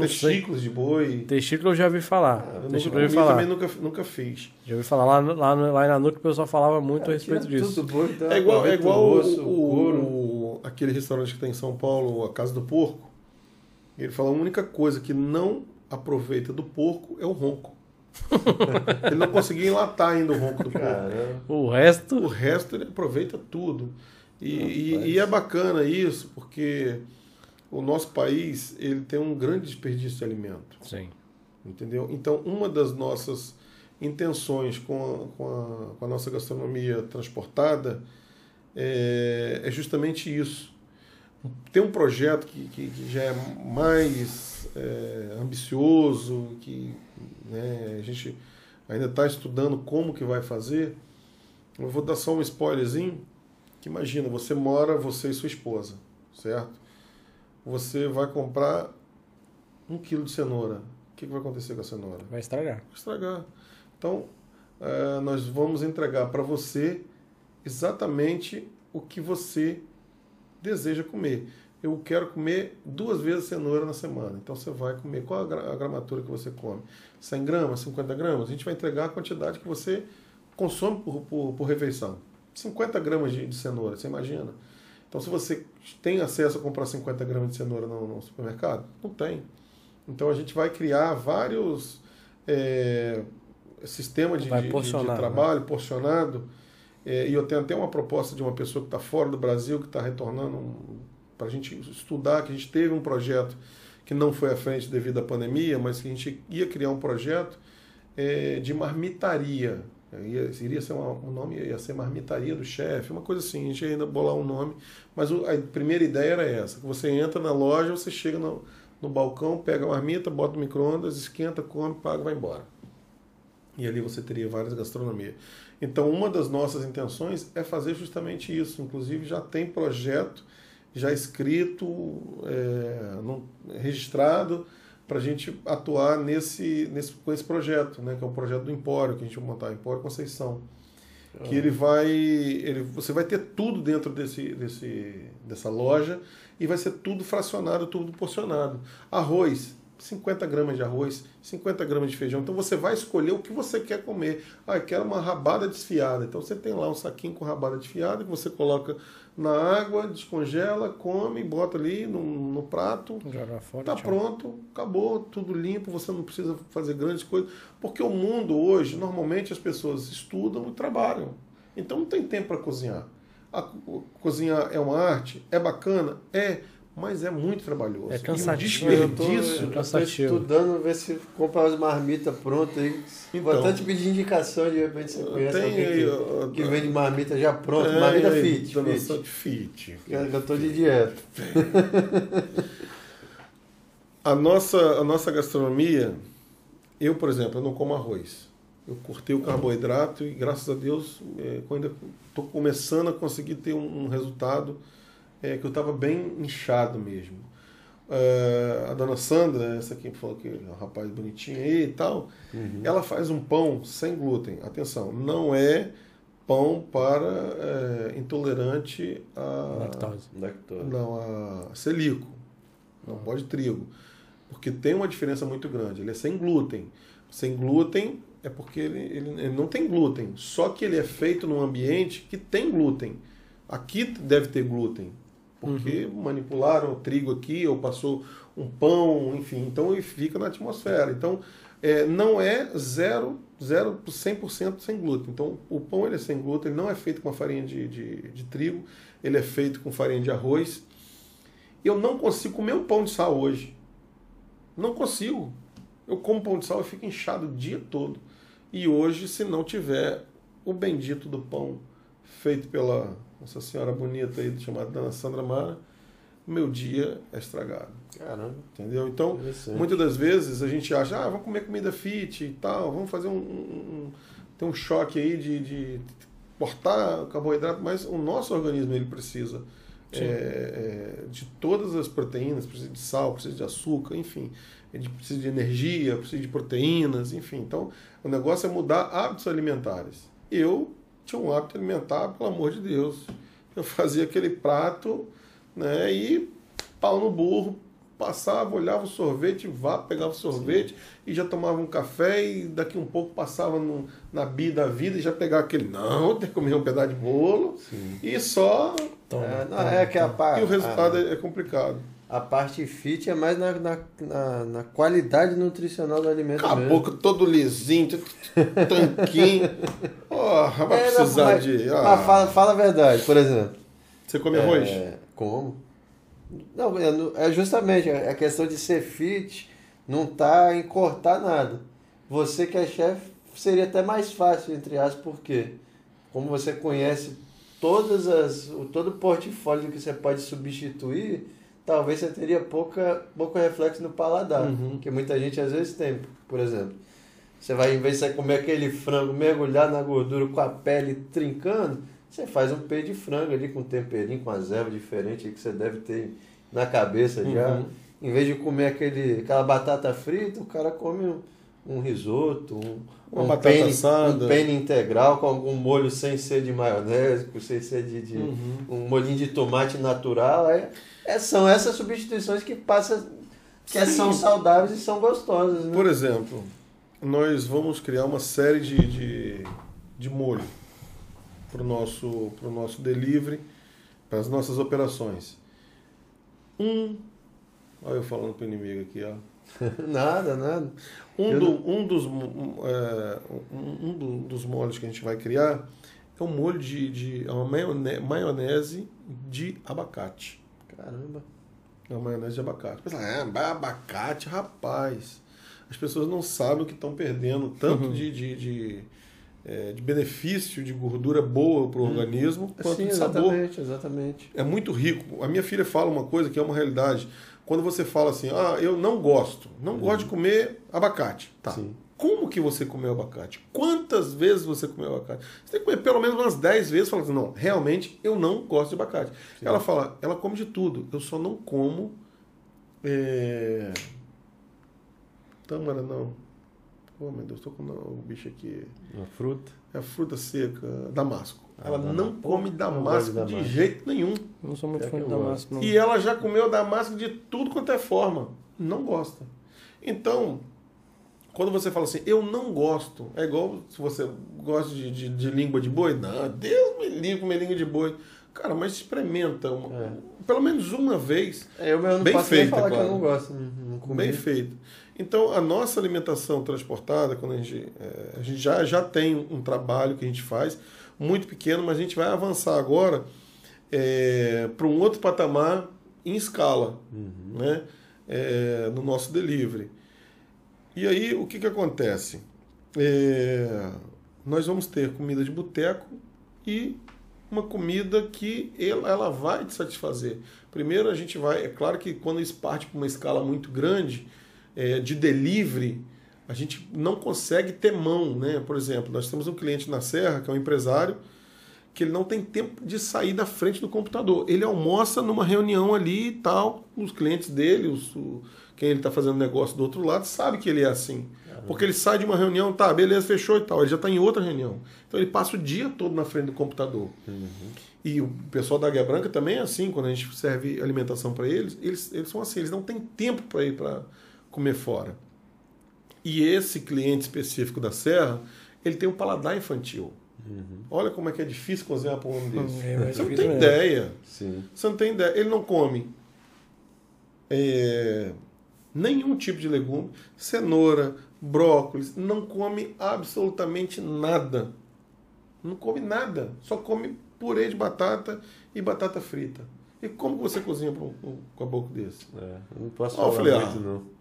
testículos de boi. Testículo eu já ouvi falar. Eu também nunca fiz. Já ouvi falar lá na noite, o pessoal falava muito a respeito disso. Tudo boi, tá? É igual o aquele restaurante que tem em São Paulo, a Casa do Porco. Ele fala, a única coisa que não aproveita do porco é o ronco. Ele não conseguiu enlatar ainda o ronco do porco. Caramba. O resto ele aproveita tudo. E é bacana isso, porque o nosso país ele tem um grande desperdício de alimento. Sim. Entendeu? Então, uma das nossas intenções com a nossa gastronomia transportada é justamente isso. Tem um projeto que já é mais ambicioso, que né, a gente ainda está estudando como que vai fazer. Eu vou dar só um spoilerzinho. Que imagina, você mora, você e sua esposa, certo? Você vai comprar 1 quilo de cenoura. O que vai acontecer com a cenoura? Vai estragar. Então, nós vamos entregar para você exatamente o que você deseja comer. Eu quero comer 2 vezes cenoura na semana. Então você vai comer. Qual a gramatura que você come? 100 gramas, 50 gramas? A gente vai entregar a quantidade que você consome por refeição. 50 gramas de cenoura, você imagina? Então se você tem acesso a comprar 50 gramas de cenoura no supermercado, não tem. Então a gente vai criar vários sistemas de trabalho, né? Porcionado, E eu tenho até uma proposta de uma pessoa que está fora do Brasil, que está retornando para a gente estudar, que a gente teve um projeto que não foi à frente devido à pandemia, mas que a gente ia criar um projeto de marmitaria. Iria ser um nome, ia ser marmitaria do chefe, uma coisa assim, a gente ia ainda bolar um nome, mas a primeira ideia era essa, que você entra na loja, você chega no balcão, pega a marmita, bota no micro-ondas, esquenta, come, paga e vai embora. E ali você teria várias gastronomias. Então uma das nossas intenções é fazer justamente isso, inclusive já tem projeto, já escrito, registrado, para a gente atuar com esse projeto, né, que é o projeto do Empório, que a gente vai montar, Empório Conceição. Que ele vai... você vai ter tudo dentro dessa loja e vai ser tudo fracionado, tudo porcionado. Arroz, 50 gramas de arroz, 50 gramas de feijão. Então você vai escolher o que você quer comer. Ah, eu quero uma rabada desfiada. Então você tem lá um saquinho com rabada desfiada que você coloca na água, descongela, come, bota ali no prato, joga fora, tá pronto, acabou, tudo limpo, você não precisa fazer grandes coisas, porque o mundo hoje, normalmente as pessoas estudam e trabalham, então não tem tempo para cozinhar. Cozinhar é uma arte, é bacana, mas é muito trabalhoso. É cansativo. E o desperdício. Eu tô estudando, ver se comprar as marmitas prontas aí. Então, vou até te pedir indicação, de repente você conhece alguém que vende marmita já pronta. Marmita fit. Eu sou de fit. Eu tô de dieta. A nossa gastronomia, eu, por exemplo, eu não como arroz. Eu cortei o carboidrato e, graças a Deus, ainda tô começando a conseguir ter um resultado. Que eu estava bem inchado mesmo. A dona Sandra, essa aqui que falou que é um rapaz bonitinho aí e tal, ela faz um pão sem glúten. Atenção, não é pão para intolerante a... lactose. Não, a celíaco. Não pode trigo. Porque tem uma diferença muito grande. Ele é sem glúten. Sem glúten é porque ele não tem glúten. Só que ele é feito num ambiente que tem glúten. Aqui deve ter glúten. Porque manipularam o trigo aqui, ou passou um pão, enfim, então ele fica na atmosfera. Então, não é 100% sem glúten. Então, o pão ele é sem glúten, ele não é feito com a farinha de trigo, ele é feito com farinha de arroz. Eu não consigo comer um pão de sal hoje. Não consigo. Eu como pão de sal e fico inchado o dia todo. E hoje, se não tiver o bendito do pão feito pela essa senhora bonita aí, chamada Dona Sandra Mara, meu dia é estragado. Caramba. Entendeu? Então, muitas das vezes a gente acha, vamos comer comida fit e tal, vamos fazer tem um choque aí de cortar o carboidrato, mas o nosso organismo, ele precisa de todas as proteínas, precisa de sal, precisa de açúcar, enfim, ele precisa de energia, precisa de proteínas, enfim. Então, o negócio é mudar hábitos alimentares. Eu tinha um hábito alimentar, pelo amor de Deus. Eu fazia aquele prato, né, e pau no burro, passava, olhava o sorvete, pegava o sorvete, sim, e já tomava um café e daqui um pouco passava na bida da vida e já pegava aquele, não, tem que comer um pedaço de bolo, sim, e só... E o resultado é complicado. A parte fit é mais na qualidade nutricional do alimento. A boca todo lisinho, tanquinho. Vai precisar de... Fala a verdade, por exemplo. Você come arroz? Como? Não, é justamente a questão de ser fit, não tá em cortar nada. Você que é chefe, seria até mais fácil, entre aspas, porque como você conhece todo o portfólio que você pode substituir, talvez você teria pouco reflexo no paladar, que muita gente às vezes tem, por exemplo. Você vai, em vez de você comer aquele frango mergulhado na gordura com a pele trincando, você faz um peito de frango ali com temperinho, com as ervas diferentes que você deve ter na cabeça já. Em vez de comer aquela batata frita, o cara come um risoto, uma batata assada, um penne integral com algum molho sem ser de maionese, sem ser um molhinho de tomate natural. São essas substituições que são saudáveis e são gostosas, né? Por exemplo, nós vamos criar uma série de molho para o nosso delivery, para as nossas operações. Olha eu falando para o inimigo aqui, ó. Nada. Um dos molhos que a gente vai criar, É um molho de uma maionese de abacate. Caramba. É uma maionese de abacate. Pensa, abacate, rapaz. As pessoas não sabem o que estão perdendo, tanto de benefício, de gordura boa para o organismo, quanto de sabor. Exatamente, exatamente. É muito rico. A minha filha fala uma coisa que é uma realidade. Quando você fala assim, eu não gosto de comer abacate. Tá. Sim. Como que você comeu abacate? Quantas vezes você comeu abacate? Você tem que comer pelo menos umas 10 vezes e falar assim, não, realmente eu não gosto de abacate. Sim. Ela fala, ela come de tudo. Eu só não como... Tâmara, não. Oh, meu Deus, estou com o bicho aqui. Uma fruta? É a fruta seca, damasco. Ela não come damasco de jeito nenhum. Eu não sou muito fã de damasco, não. E ela já comeu damasco de tudo quanto é forma. Não gosta. Então... Quando você fala assim, eu não gosto, é igual se você gosta de língua de boi. Não, Deus me livre comer língua de boi. Cara, mas experimenta pelo menos uma vez. Eu mesmo não posso nem falar que eu não gosto. Bem feito. Então, a nossa alimentação transportada, quando a gente já tem um trabalho que a gente faz, muito pequeno, mas a gente vai avançar agora para um outro patamar em escala, né? No nosso delivery. E aí, o que acontece? Nós vamos ter comida de boteco e uma comida que ela vai te satisfazer. Primeiro a gente vai... É claro que quando isso parte para uma escala muito grande, de delivery, a gente não consegue ter mão, né? Por exemplo, nós temos um cliente na Serra, que é um empresário, que ele não tem tempo de sair da frente do computador. Ele almoça numa reunião ali e tal, os clientes dele, quem ele está fazendo negócio do outro lado, sabe que ele é assim. Porque ele sai de uma reunião, tá, beleza, fechou e tal. Ele já está em outra reunião. Então ele passa o dia todo na frente do computador. E o pessoal da Águia Branca também é assim, quando a gente serve alimentação para eles, eles são assim, eles não têm tempo para ir para comer fora. E esse cliente específico da Serra, ele tem um paladar infantil. Olha como é que é difícil cozinhar para um homem desse. Você não tem ideia. Sim. Você não tem ideia. Ele não come... nenhum tipo de legume, cenoura, brócolis, não come absolutamente nada. Não come nada, só come purê de batata e batata frita. E como você cozinha com a boca desse? Eu não posso falar muito, não.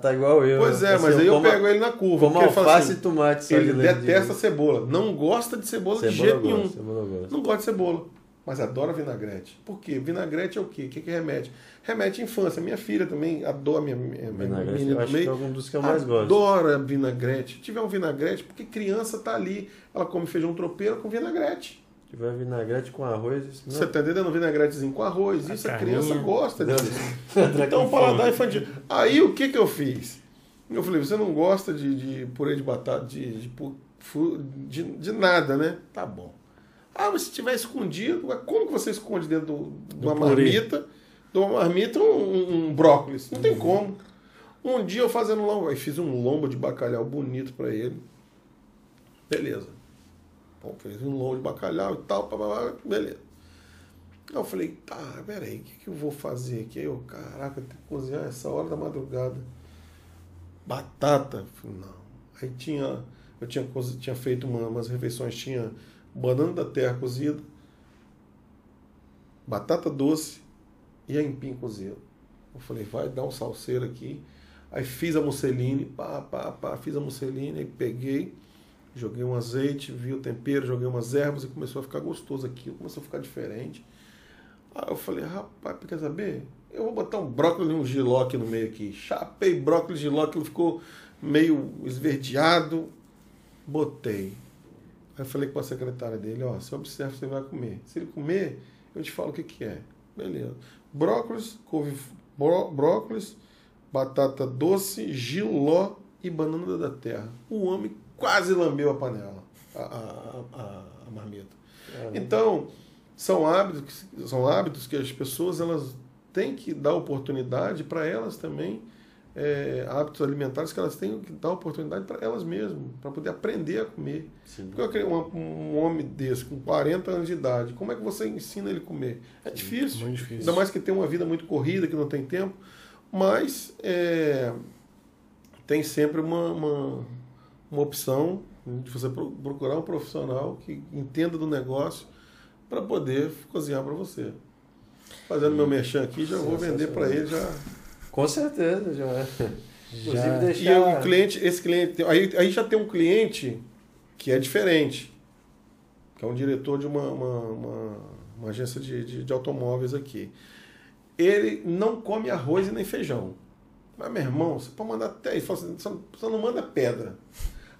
Tá igual eu. Pois é, assim, mas aí eu pego ele na curva. Como alface assim, e tomate. Só ele detesta cebola, não gosta de cebola de jeito nenhum. Não gosta de cebola. Mas adora vinagrete. Por quê? Vinagrete é o quê? O que remete? Remete à infância. Minha filha também adora, minha menina também. Acho que é algum dos que eu mais gosto. Adora vinagrete. Se tiver um vinagrete, porque criança tá ali, ela come feijão tropeiro com vinagrete. Se tiver vinagrete com arroz... Isso não é... Você tá entendendo? Vinagretezinho com arroz. Isso a criança gosta disso. Então, paladar infantil. Aí, o que eu fiz? Eu falei, você não gosta de purê de batata, de nada, né? Tá bom. Mas se tiver escondido, como que você esconde dentro de uma marmita um brócolis? Não tem como. Um dia eu fazendo lombo, aí fiz um lombo de bacalhau bonito para ele. Beleza. Bom, fez um lombo de bacalhau e tal, papapá, beleza. Aí eu falei, tá, peraí, o que eu vou fazer aqui? Aí eu, caraca, tem que cozinhar essa hora da madrugada. Batata? Eu falei, não. Aí eu tinha feito umas refeições, tinha... banana da terra cozida, batata doce e aipim cozido. Eu falei, vai dar um salseiro aqui. Aí fiz a musseline, aí peguei, joguei um azeite, vi o tempero, joguei umas ervas e começou a ficar gostoso aquilo, começou a ficar diferente. Aí eu falei, rapaz, quer saber? Eu vou botar um brócolis e um jiló aqui no meio aqui. Chapei brócolis e jiló, aquilo ficou meio esverdeado. Botei. Aí eu falei com a secretária dele, você observa, você vai comer. Se ele comer, eu te falo o que é. Beleza. Brócolis, brócolis, batata doce, jiló e banana da terra. O homem quase lambeu a panela, a marmita. Então, são hábitos que as pessoas elas têm que dar oportunidade para elas também. Hábitos alimentares que elas têm que dar oportunidade para elas mesmas, para poder aprender a comer. Sim. Porque um homem desse com 40 anos de idade, como é que você ensina ele a comer? É difícil, muito difícil, ainda mais que tem uma vida muito corrida, que não tem tempo, mas tem sempre uma opção de você procurar um profissional que entenda do negócio para poder cozinhar para você. Fazendo meu merchan aqui, já vou vender para ele já. Com certeza, já. Inclusive deixar... E o cliente, aí já tem um cliente que é diferente, que é um diretor de uma agência de automóveis aqui. Ele não come arroz e nem feijão. Mas, meu irmão, você pode mandar até... Ele fala assim, você não manda pedra.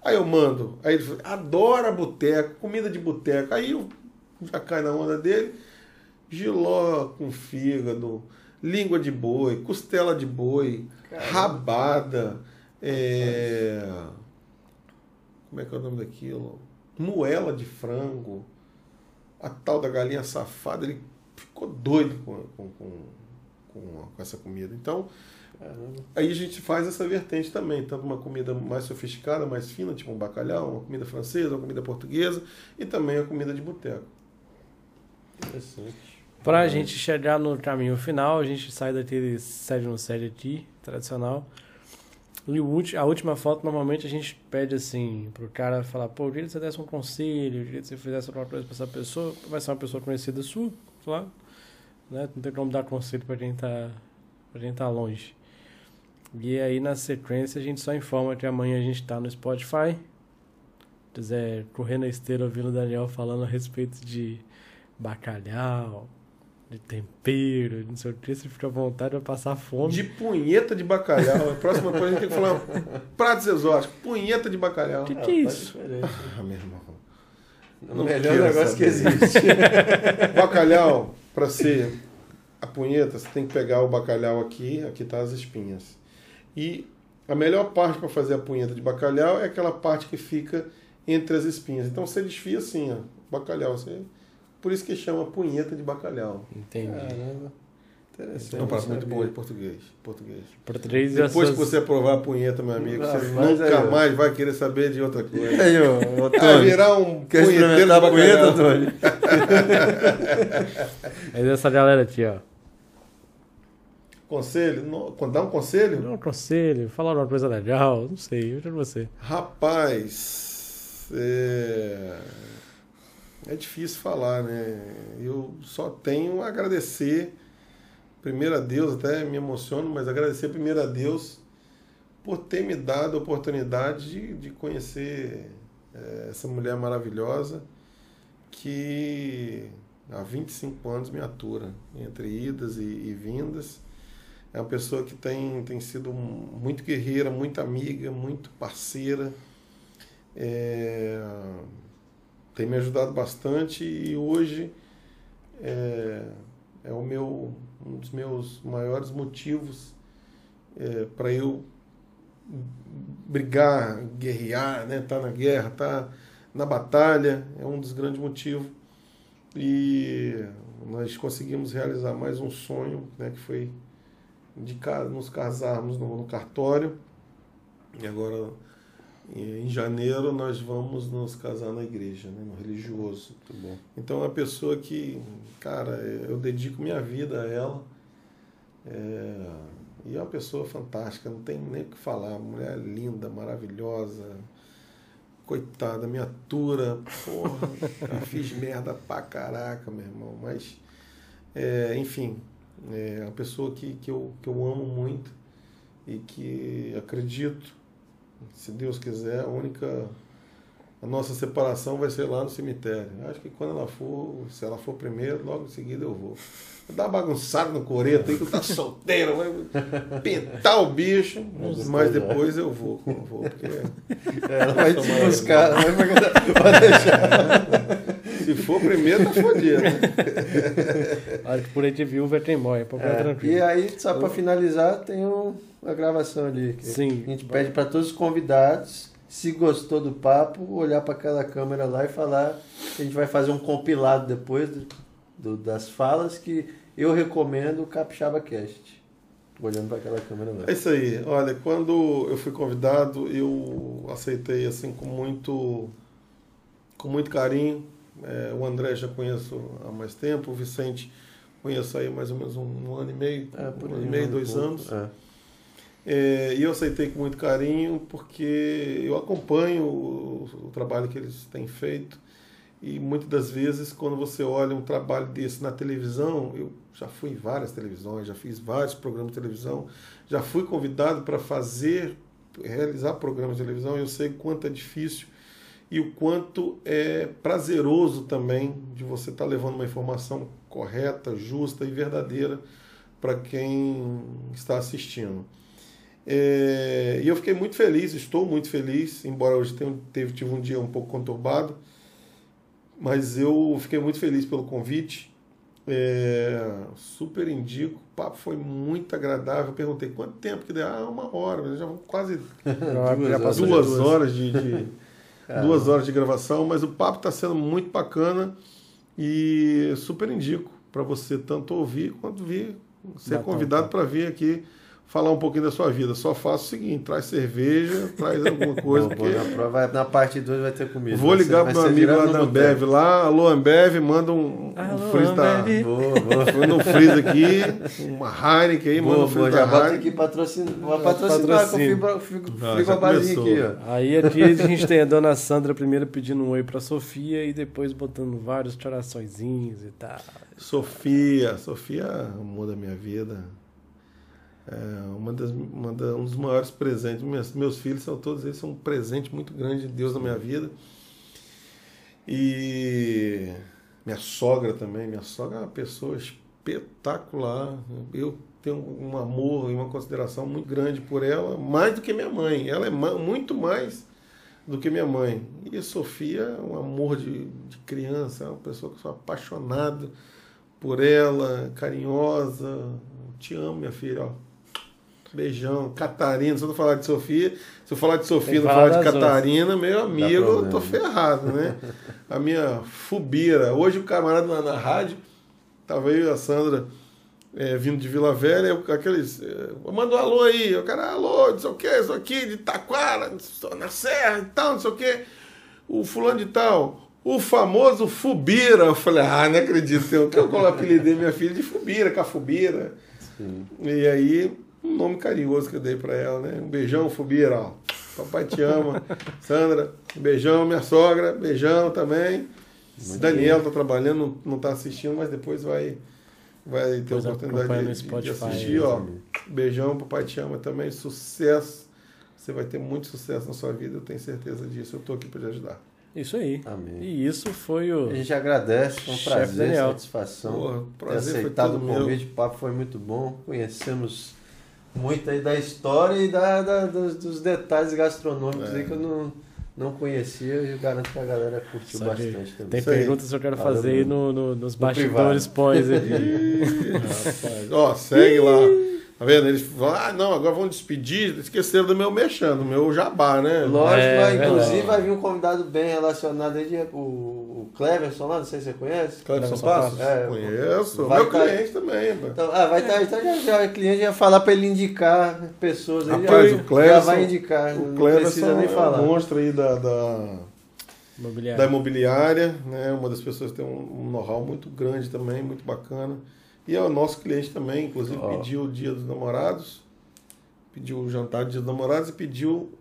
Aí eu mando. Aí ele fala, adora boteco, comida de boteco. Aí eu já caio na onda dele. Giló com fígado, língua de boi, costela de boi, caramba, rabada. Como é que é o nome daquilo? Moela de frango. A tal da galinha safada. Ele ficou doido com essa comida. Então... Aí a gente faz essa vertente também, tanto uma comida mais sofisticada, mais fina, tipo um bacalhau, uma comida francesa, uma comida portuguesa e também a comida de boteco. Interessante. Para a gente chegar no caminho final, a gente sai daquele 717 aqui, tradicional. E a última foto, normalmente a gente pede assim, pro cara falar, pô, eu queria que você desse um conselho, eu queria que você fizesse alguma coisa para essa pessoa, vai ser uma pessoa conhecida sua, claro, né? Não tem como dar conselho para quem tá longe. E aí, na sequência, a gente só informa que amanhã a gente está no Spotify. Se quiser correr na esteira ouvindo o Daniel falando a respeito de bacalhau, de tempero, de não sei o que, você fica à vontade, vai passar fome. De punheta de bacalhau. A próxima coisa a gente tem que falar pratos exóticos. Punheta de bacalhau. O que é isso? Ah, meu irmão. O melhor negócio saber que existe. Bacalhau, para ser a punheta, você tem que pegar o bacalhau aqui tá as espinhas. E a melhor parte para fazer a punheta de bacalhau é aquela parte que fica entre as espinhas. Então você desfia assim, ó, bacalhau. Você... Por isso que chama punheta de bacalhau. Entendi. Caramba. Interessante. É um prato muito bom de português. Depois que você provar a punheta, meu amigo, você nunca mais vai querer saber de outra coisa. Aí, ô, vai virar um punheteiro de bacalhau. Tony? É dessa galera aqui, ó. Conselho? Não, dá um conselho? Dá um conselho, falar uma coisa legal, não sei, eu quero você. Rapaz, é difícil falar, né? Eu só tenho a agradecer, primeiro a Deus, até me emociono, mas agradecer primeiro a Deus por ter me dado a oportunidade de conhecer essa mulher maravilhosa que há 25 anos me atura, entre idas e vindas. É uma pessoa que tem sido muito guerreira, muito amiga, muito parceira. Tem me ajudado bastante e hoje um dos meus maiores motivos para eu brigar, guerrear, né? Tá na guerra, tá na batalha, é um dos grandes motivos. E nós conseguimos realizar mais um sonho, né, que foi de nos casarmos no cartório, e agora em janeiro nós vamos nos casar na igreja, né, no religioso. Muito bom. Então é uma pessoa que, cara, eu dedico minha vida a ela, e é uma pessoa fantástica, não tem nem o que falar, mulher linda, maravilhosa, coitada, me atura, porra, fiz merda pra caraca, meu irmão, mas, enfim... É uma pessoa que eu amo muito e que acredito, se Deus quiser, a nossa separação vai ser lá no cemitério. Acho que quando ela for, se ela for primeiro, logo em seguida eu vou. Dá bagunçado no coreto aí que eu tá solteiro, vai pintar o bicho, mas depois eu vou. Porque ela vai te buscar, ela vai deixar. Se for primeiro, tá fodido. Olha que por aí de viúva tem morre, pra ficar tranquilo. E aí, só pra finalizar, tem uma gravação ali. Sim. A gente pede pra todos os convidados, se gostou do papo, olhar pra aquela câmera lá e falar. A gente vai fazer um compilado depois das falas que eu recomendo o Capixaba Cast. Olhando pra aquela câmera lá. É isso aí. Olha, quando eu fui convidado, eu aceitei assim com muito carinho. O André já conheço há mais tempo, o Vicente conheço aí mais ou menos um ano e meio, 2 anos. E eu aceitei com muito carinho, porque eu acompanho o trabalho que eles têm feito. E muitas das vezes, quando você olha um trabalho desse na televisão, eu já fui em várias televisões, já fiz vários programas de televisão, já fui convidado para realizar programas de televisão, eu sei o quanto é difícil e o quanto é prazeroso também de você estar levando uma informação correta, justa e verdadeira para quem está assistindo. E eu fiquei muito feliz, estou muito feliz, embora hoje tive um dia um pouco conturbado, mas eu fiquei muito feliz pelo convite, super indico, o papo foi muito agradável. Eu perguntei quanto tempo que deu, uma hora, já quase duas horas de gravação, mas o papo está sendo muito bacana e super indico para você tanto ouvir quanto ser convidado para vir aqui falar um pouquinho da sua vida. Só faço o seguinte, traz cerveja, traz alguma coisa. Não, porque na parte 2 vai ter comida. Vou ligar para o meu amigo lá da Ambev, alô Ambev, manda um freeze manda um freeze aqui, uma Heineken aí, manda um freeze da Heineken. Bota aqui, patrocinar com frigobarzinho aqui. Ó. Aí a gente tem a dona Sandra primeiro pedindo um oi para Sofia e depois botando vários choraçõezinhos e tal. Sofia muda a minha vida. Um dos maiores presentes. Meus filhos são todos eles, são um presente muito grande de Deus na minha vida. E minha sogra também. Minha sogra é uma pessoa espetacular. Eu tenho um amor e uma consideração muito grande por ela, mais do que minha mãe. Ela é muito mais do que minha mãe. E Sofia é um amor de criança, é uma pessoa que eu sou apaixonado por ela, carinhosa. Te amo, minha filha. Ó. Beijão. Catarina, se eu não falar de Sofia, se eu falar de Sofia e não falar de Catarina, outras. Meu amigo, eu tô ferrado, né? A minha fubira. Hoje o camarada lá na rádio, tava aí a Sandra vindo de Vila Velha, manda um alô aí, o cara, alô, não sei o que, isso aqui, de Taquara, na Serra e tal, não sei o que, o fulano de tal, o famoso Fubira. Eu falei, não acredito, eu apelidei minha filha de Fubira, Cafubira. Sim. E aí, um nome carinhoso que eu dei pra ela, né? Um beijão, Fubira, ó. Papai te ama. Sandra, beijão. Minha sogra, beijão também. Muito Daniel bem. Tá trabalhando, não tá assistindo, mas depois vai ter a oportunidade de assistir, ó. Beijão, papai te ama também. Sucesso. Você vai ter muito sucesso na sua vida, eu tenho certeza disso. Eu tô aqui pra te ajudar. Isso aí. Amém. E isso foi o... A gente agradece, foi um prazer, Daniel. Satisfação. Porra, prazer ter aceitado o convite, o papo foi muito bom. Conhecemos muito aí da história e dos detalhes gastronômicos aí que eu não conhecia, e eu garanto que a galera curtiu bastante também. Tem perguntas que eu quero fazer aí nos bastidores pós aí. Ó, segue lá. Tá vendo? Eles falam, agora vão despedir, esqueceram do meu mexendo, do meu jabá, né? Lógico, inclusive vai vir um convidado bem relacionado aí, o Cleverson lá, não sei se você conhece. Cleverson Passos? Conheço, meu cliente também. Então, já, o cliente ia falar para ele indicar pessoas aí, já vai indicar, o Cleverson não precisa nem falar. O monstro aí da imobiliária, né? Uma das pessoas que tem um know-how muito grande também, muito bacana. E é o nosso cliente também, inclusive pediu o Dia dos Namorados, pediu o jantar de Dia dos Namorados e pediu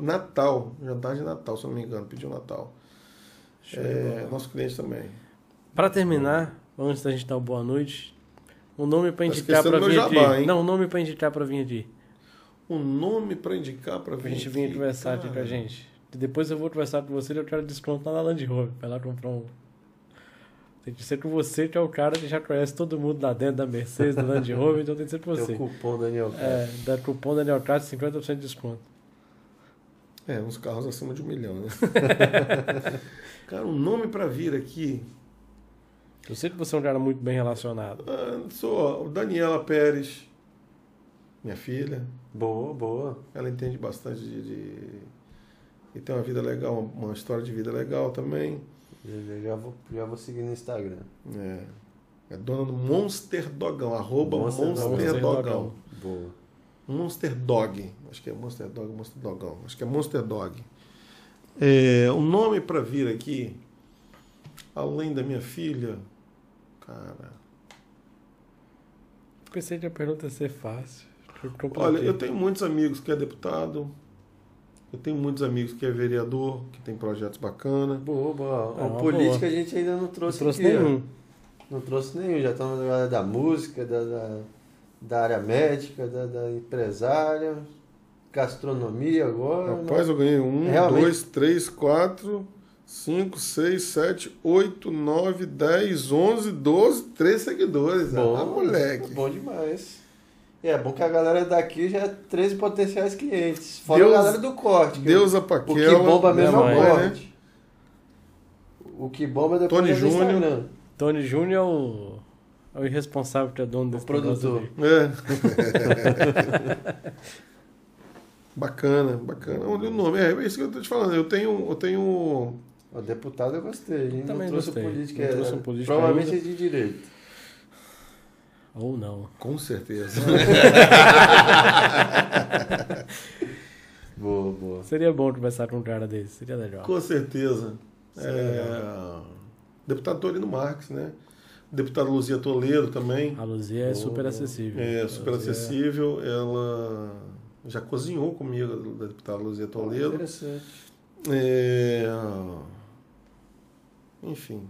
Natal, jantar de Natal, se eu não me engano, pediu Natal. Nosso cliente também. Para terminar, antes da gente dar uma boa noite, um nome para indicar para vir aqui. Não, um nome para indicar para vir aqui. Um nome para indicar para vir aqui. A gente vir conversar aqui com a gente. E depois eu vou conversar com você e eu quero desconto lá na Land Rover, vai lá comprar um... Tem que ser com você, que é o cara que já conhece todo mundo lá dentro da Mercedes, da Land Rover, então tem que ser com você. Tem o cupom Daniel Castro. Da cupom Daniel Castro, 50% de desconto. Uns carros acima de 1 milhão, né? Cara, um nome pra vir aqui... Eu sei que você é um cara muito bem relacionado. Sou Daniela Pérez, minha filha. Boa. Ela entende bastante e tem uma vida legal, uma história de vida legal também. Já vou seguir no Instagram. É dona do Monster Dogão, @MonsterDogão. Boa. Monster Dog. Acho que é Monster Dog, Monster Dogão. Acho que é Monster Dog. O nome para vir aqui, além da minha filha, cara... Pensei que a pergunta ia ser fácil. Olha, eu tenho muitos amigos que é deputado, eu tenho muitos amigos que é vereador, que tem projetos bacanas. Boa, boa. A política boa. A gente ainda não trouxe, nenhum. Não trouxe nenhum, já estamos na área da música, da área médica, da empresária, gastronomia agora. Rapaz, eu ganhei 1, 2, 3, 4, 5, 6, 7, 8, 9, 10, 11, 12, 13 seguidores. Bom, moleque. Bom demais. É bom que a galera daqui já é 13 potenciais clientes. Fora Deus, a galera do corte. Deus a Paquela. O que bomba mesmo é o corte. Né? O que bomba depois Tony Júnior. Tony Júnior é o irresponsável que é dono do produtor. É. Bacana, bacana. Olha o nome. É isso que eu tô te falando. Eu tenho... O deputado eu gostei. Hein? Também não trouxe política. Não trouxe política. Provavelmente é de direito. Ou não. Com certeza. Boa, boa. Seria bom conversar com um cara desse. Seria legal. Com certeza. É... Deputado Torino Marques, né? Deputado Luzia Toledo também. A Luzia é super acessível. É, super acessível. Ela já cozinhou comigo, a deputada Luzia Toledo. Interessante. Enfim.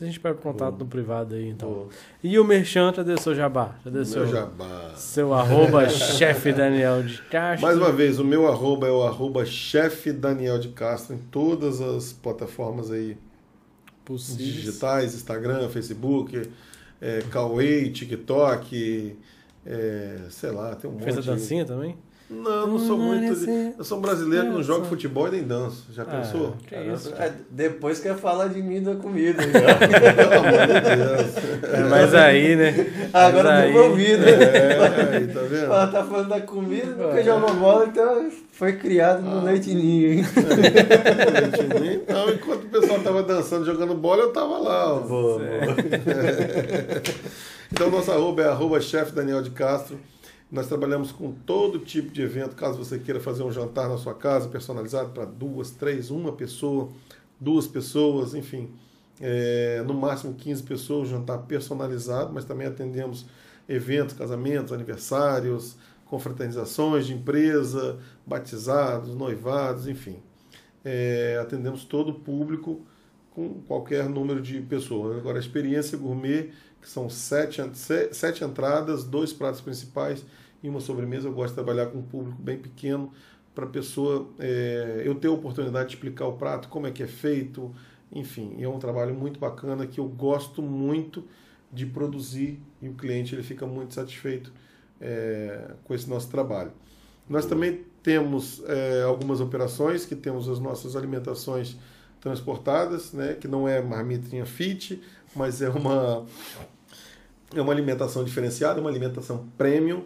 A gente pega o contato no privado aí, então. E o merchan, cadê seu jabá? Cadê seu jabá? Seu arroba Chef Daniel de Castro. Mais uma vez, o meu arroba é o arroba Chef Daniel de Castro em todas as plataformas aí possíveis. Digitais, Instagram, Facebook, Cauê, TikTok, sei lá, tem um monte. Fez a dancinha também? Não, não sou muito... Eu sou um brasileiro que não jogo futebol e nem danço. Já pensou? Que isso, depois quer falar de mim da comida. Mas aí, né? Agora devolvido. Aí, tá vendo? Ela tá falando da comida porque jogou bola, então foi criado no leitinho, hein? Leitinho. Então, enquanto o pessoal tava dançando, jogando bola, eu tava lá. Boa. Então, nosso arroba é arroba Chef Daniel de Castro. Nós trabalhamos com todo tipo de evento, caso você queira fazer um jantar na sua casa, personalizado para 2, 3, 1 pessoa, 2 pessoas, enfim. No máximo 15 pessoas, jantar personalizado, mas também atendemos eventos, casamentos, aniversários, confraternizações de empresa, batizados, noivados, enfim. Atendemos todo o público com qualquer número de pessoas. Agora, a Experiência Gourmet, que são 7 entradas, 2 pratos principais e uma sobremesa. Eu gosto de trabalhar com um público bem pequeno, para a pessoa eu ter a oportunidade de explicar o prato, como é que é feito, enfim. É um trabalho muito bacana que eu gosto muito de produzir e o cliente ele fica muito satisfeito com esse nosso trabalho. Nós também temos algumas operações, que temos as nossas alimentações transportadas, né, que não é marmitinha fit, mas é uma alimentação diferenciada, uma alimentação premium,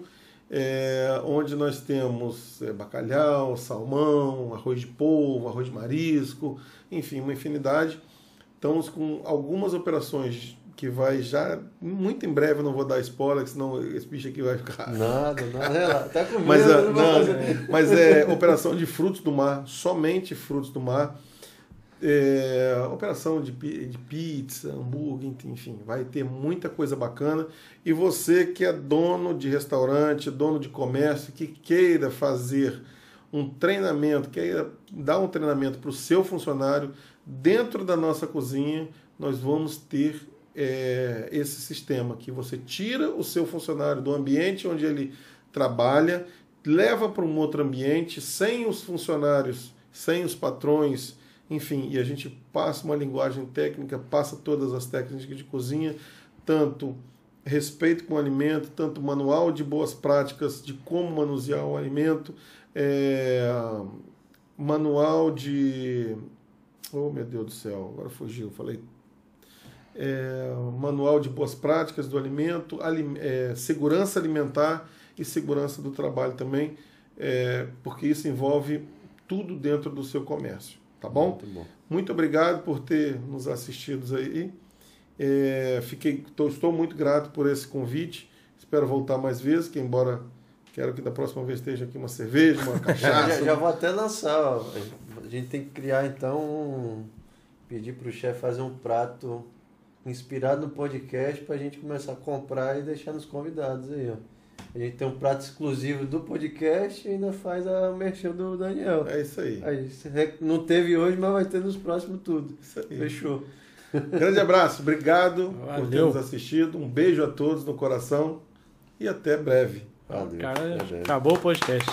onde nós temos bacalhau, salmão, arroz de polvo, arroz de marisco, enfim, uma infinidade. Estamos com algumas operações que vai já, muito em breve, eu não vou dar spoiler, senão esse bicho aqui vai ficar... Nada, tá com medo. Mas é operação de frutos do mar, somente frutos do mar. Operação de pizza, hambúrguer, enfim, vai ter muita coisa bacana. E você que é dono de restaurante, dono de comércio, que queira fazer um treinamento, queira dar um treinamento para o seu funcionário, dentro da nossa cozinha nós vamos ter esse sistema que você tira o seu funcionário do ambiente onde ele trabalha, leva para um outro ambiente, sem os funcionários, sem os patrões, enfim, e a gente passa uma linguagem técnica, passa todas as técnicas de cozinha, tanto respeito com o alimento, tanto manual de boas práticas de como manusear o alimento, manual de... Oh, meu Deus do céu, agora fugiu, falei... manual de boas práticas do alimento, segurança alimentar e segurança do trabalho também, porque isso envolve tudo dentro do seu comércio. Tá bom? Muito bom? Muito obrigado por ter nos assistido aí. Estou muito grato por esse convite. Espero voltar mais vezes, que embora quero que da próxima vez esteja aqui uma cerveja, uma cachaça. já vou até lançar. Ó. A gente tem que criar, então, pedir para o chefe fazer um prato inspirado no podcast para a gente começar a comprar e deixar nos convidados aí. Ó. A gente tem um prato exclusivo do podcast e ainda faz a merchan do Daniel. É isso aí. Aí não teve hoje, mas vai ter nos próximos tudo. Isso aí. Fechou. Grande abraço. Obrigado por ter nos assistido. Um beijo a todos no coração e até breve. Valeu. Cara, acabou o podcast.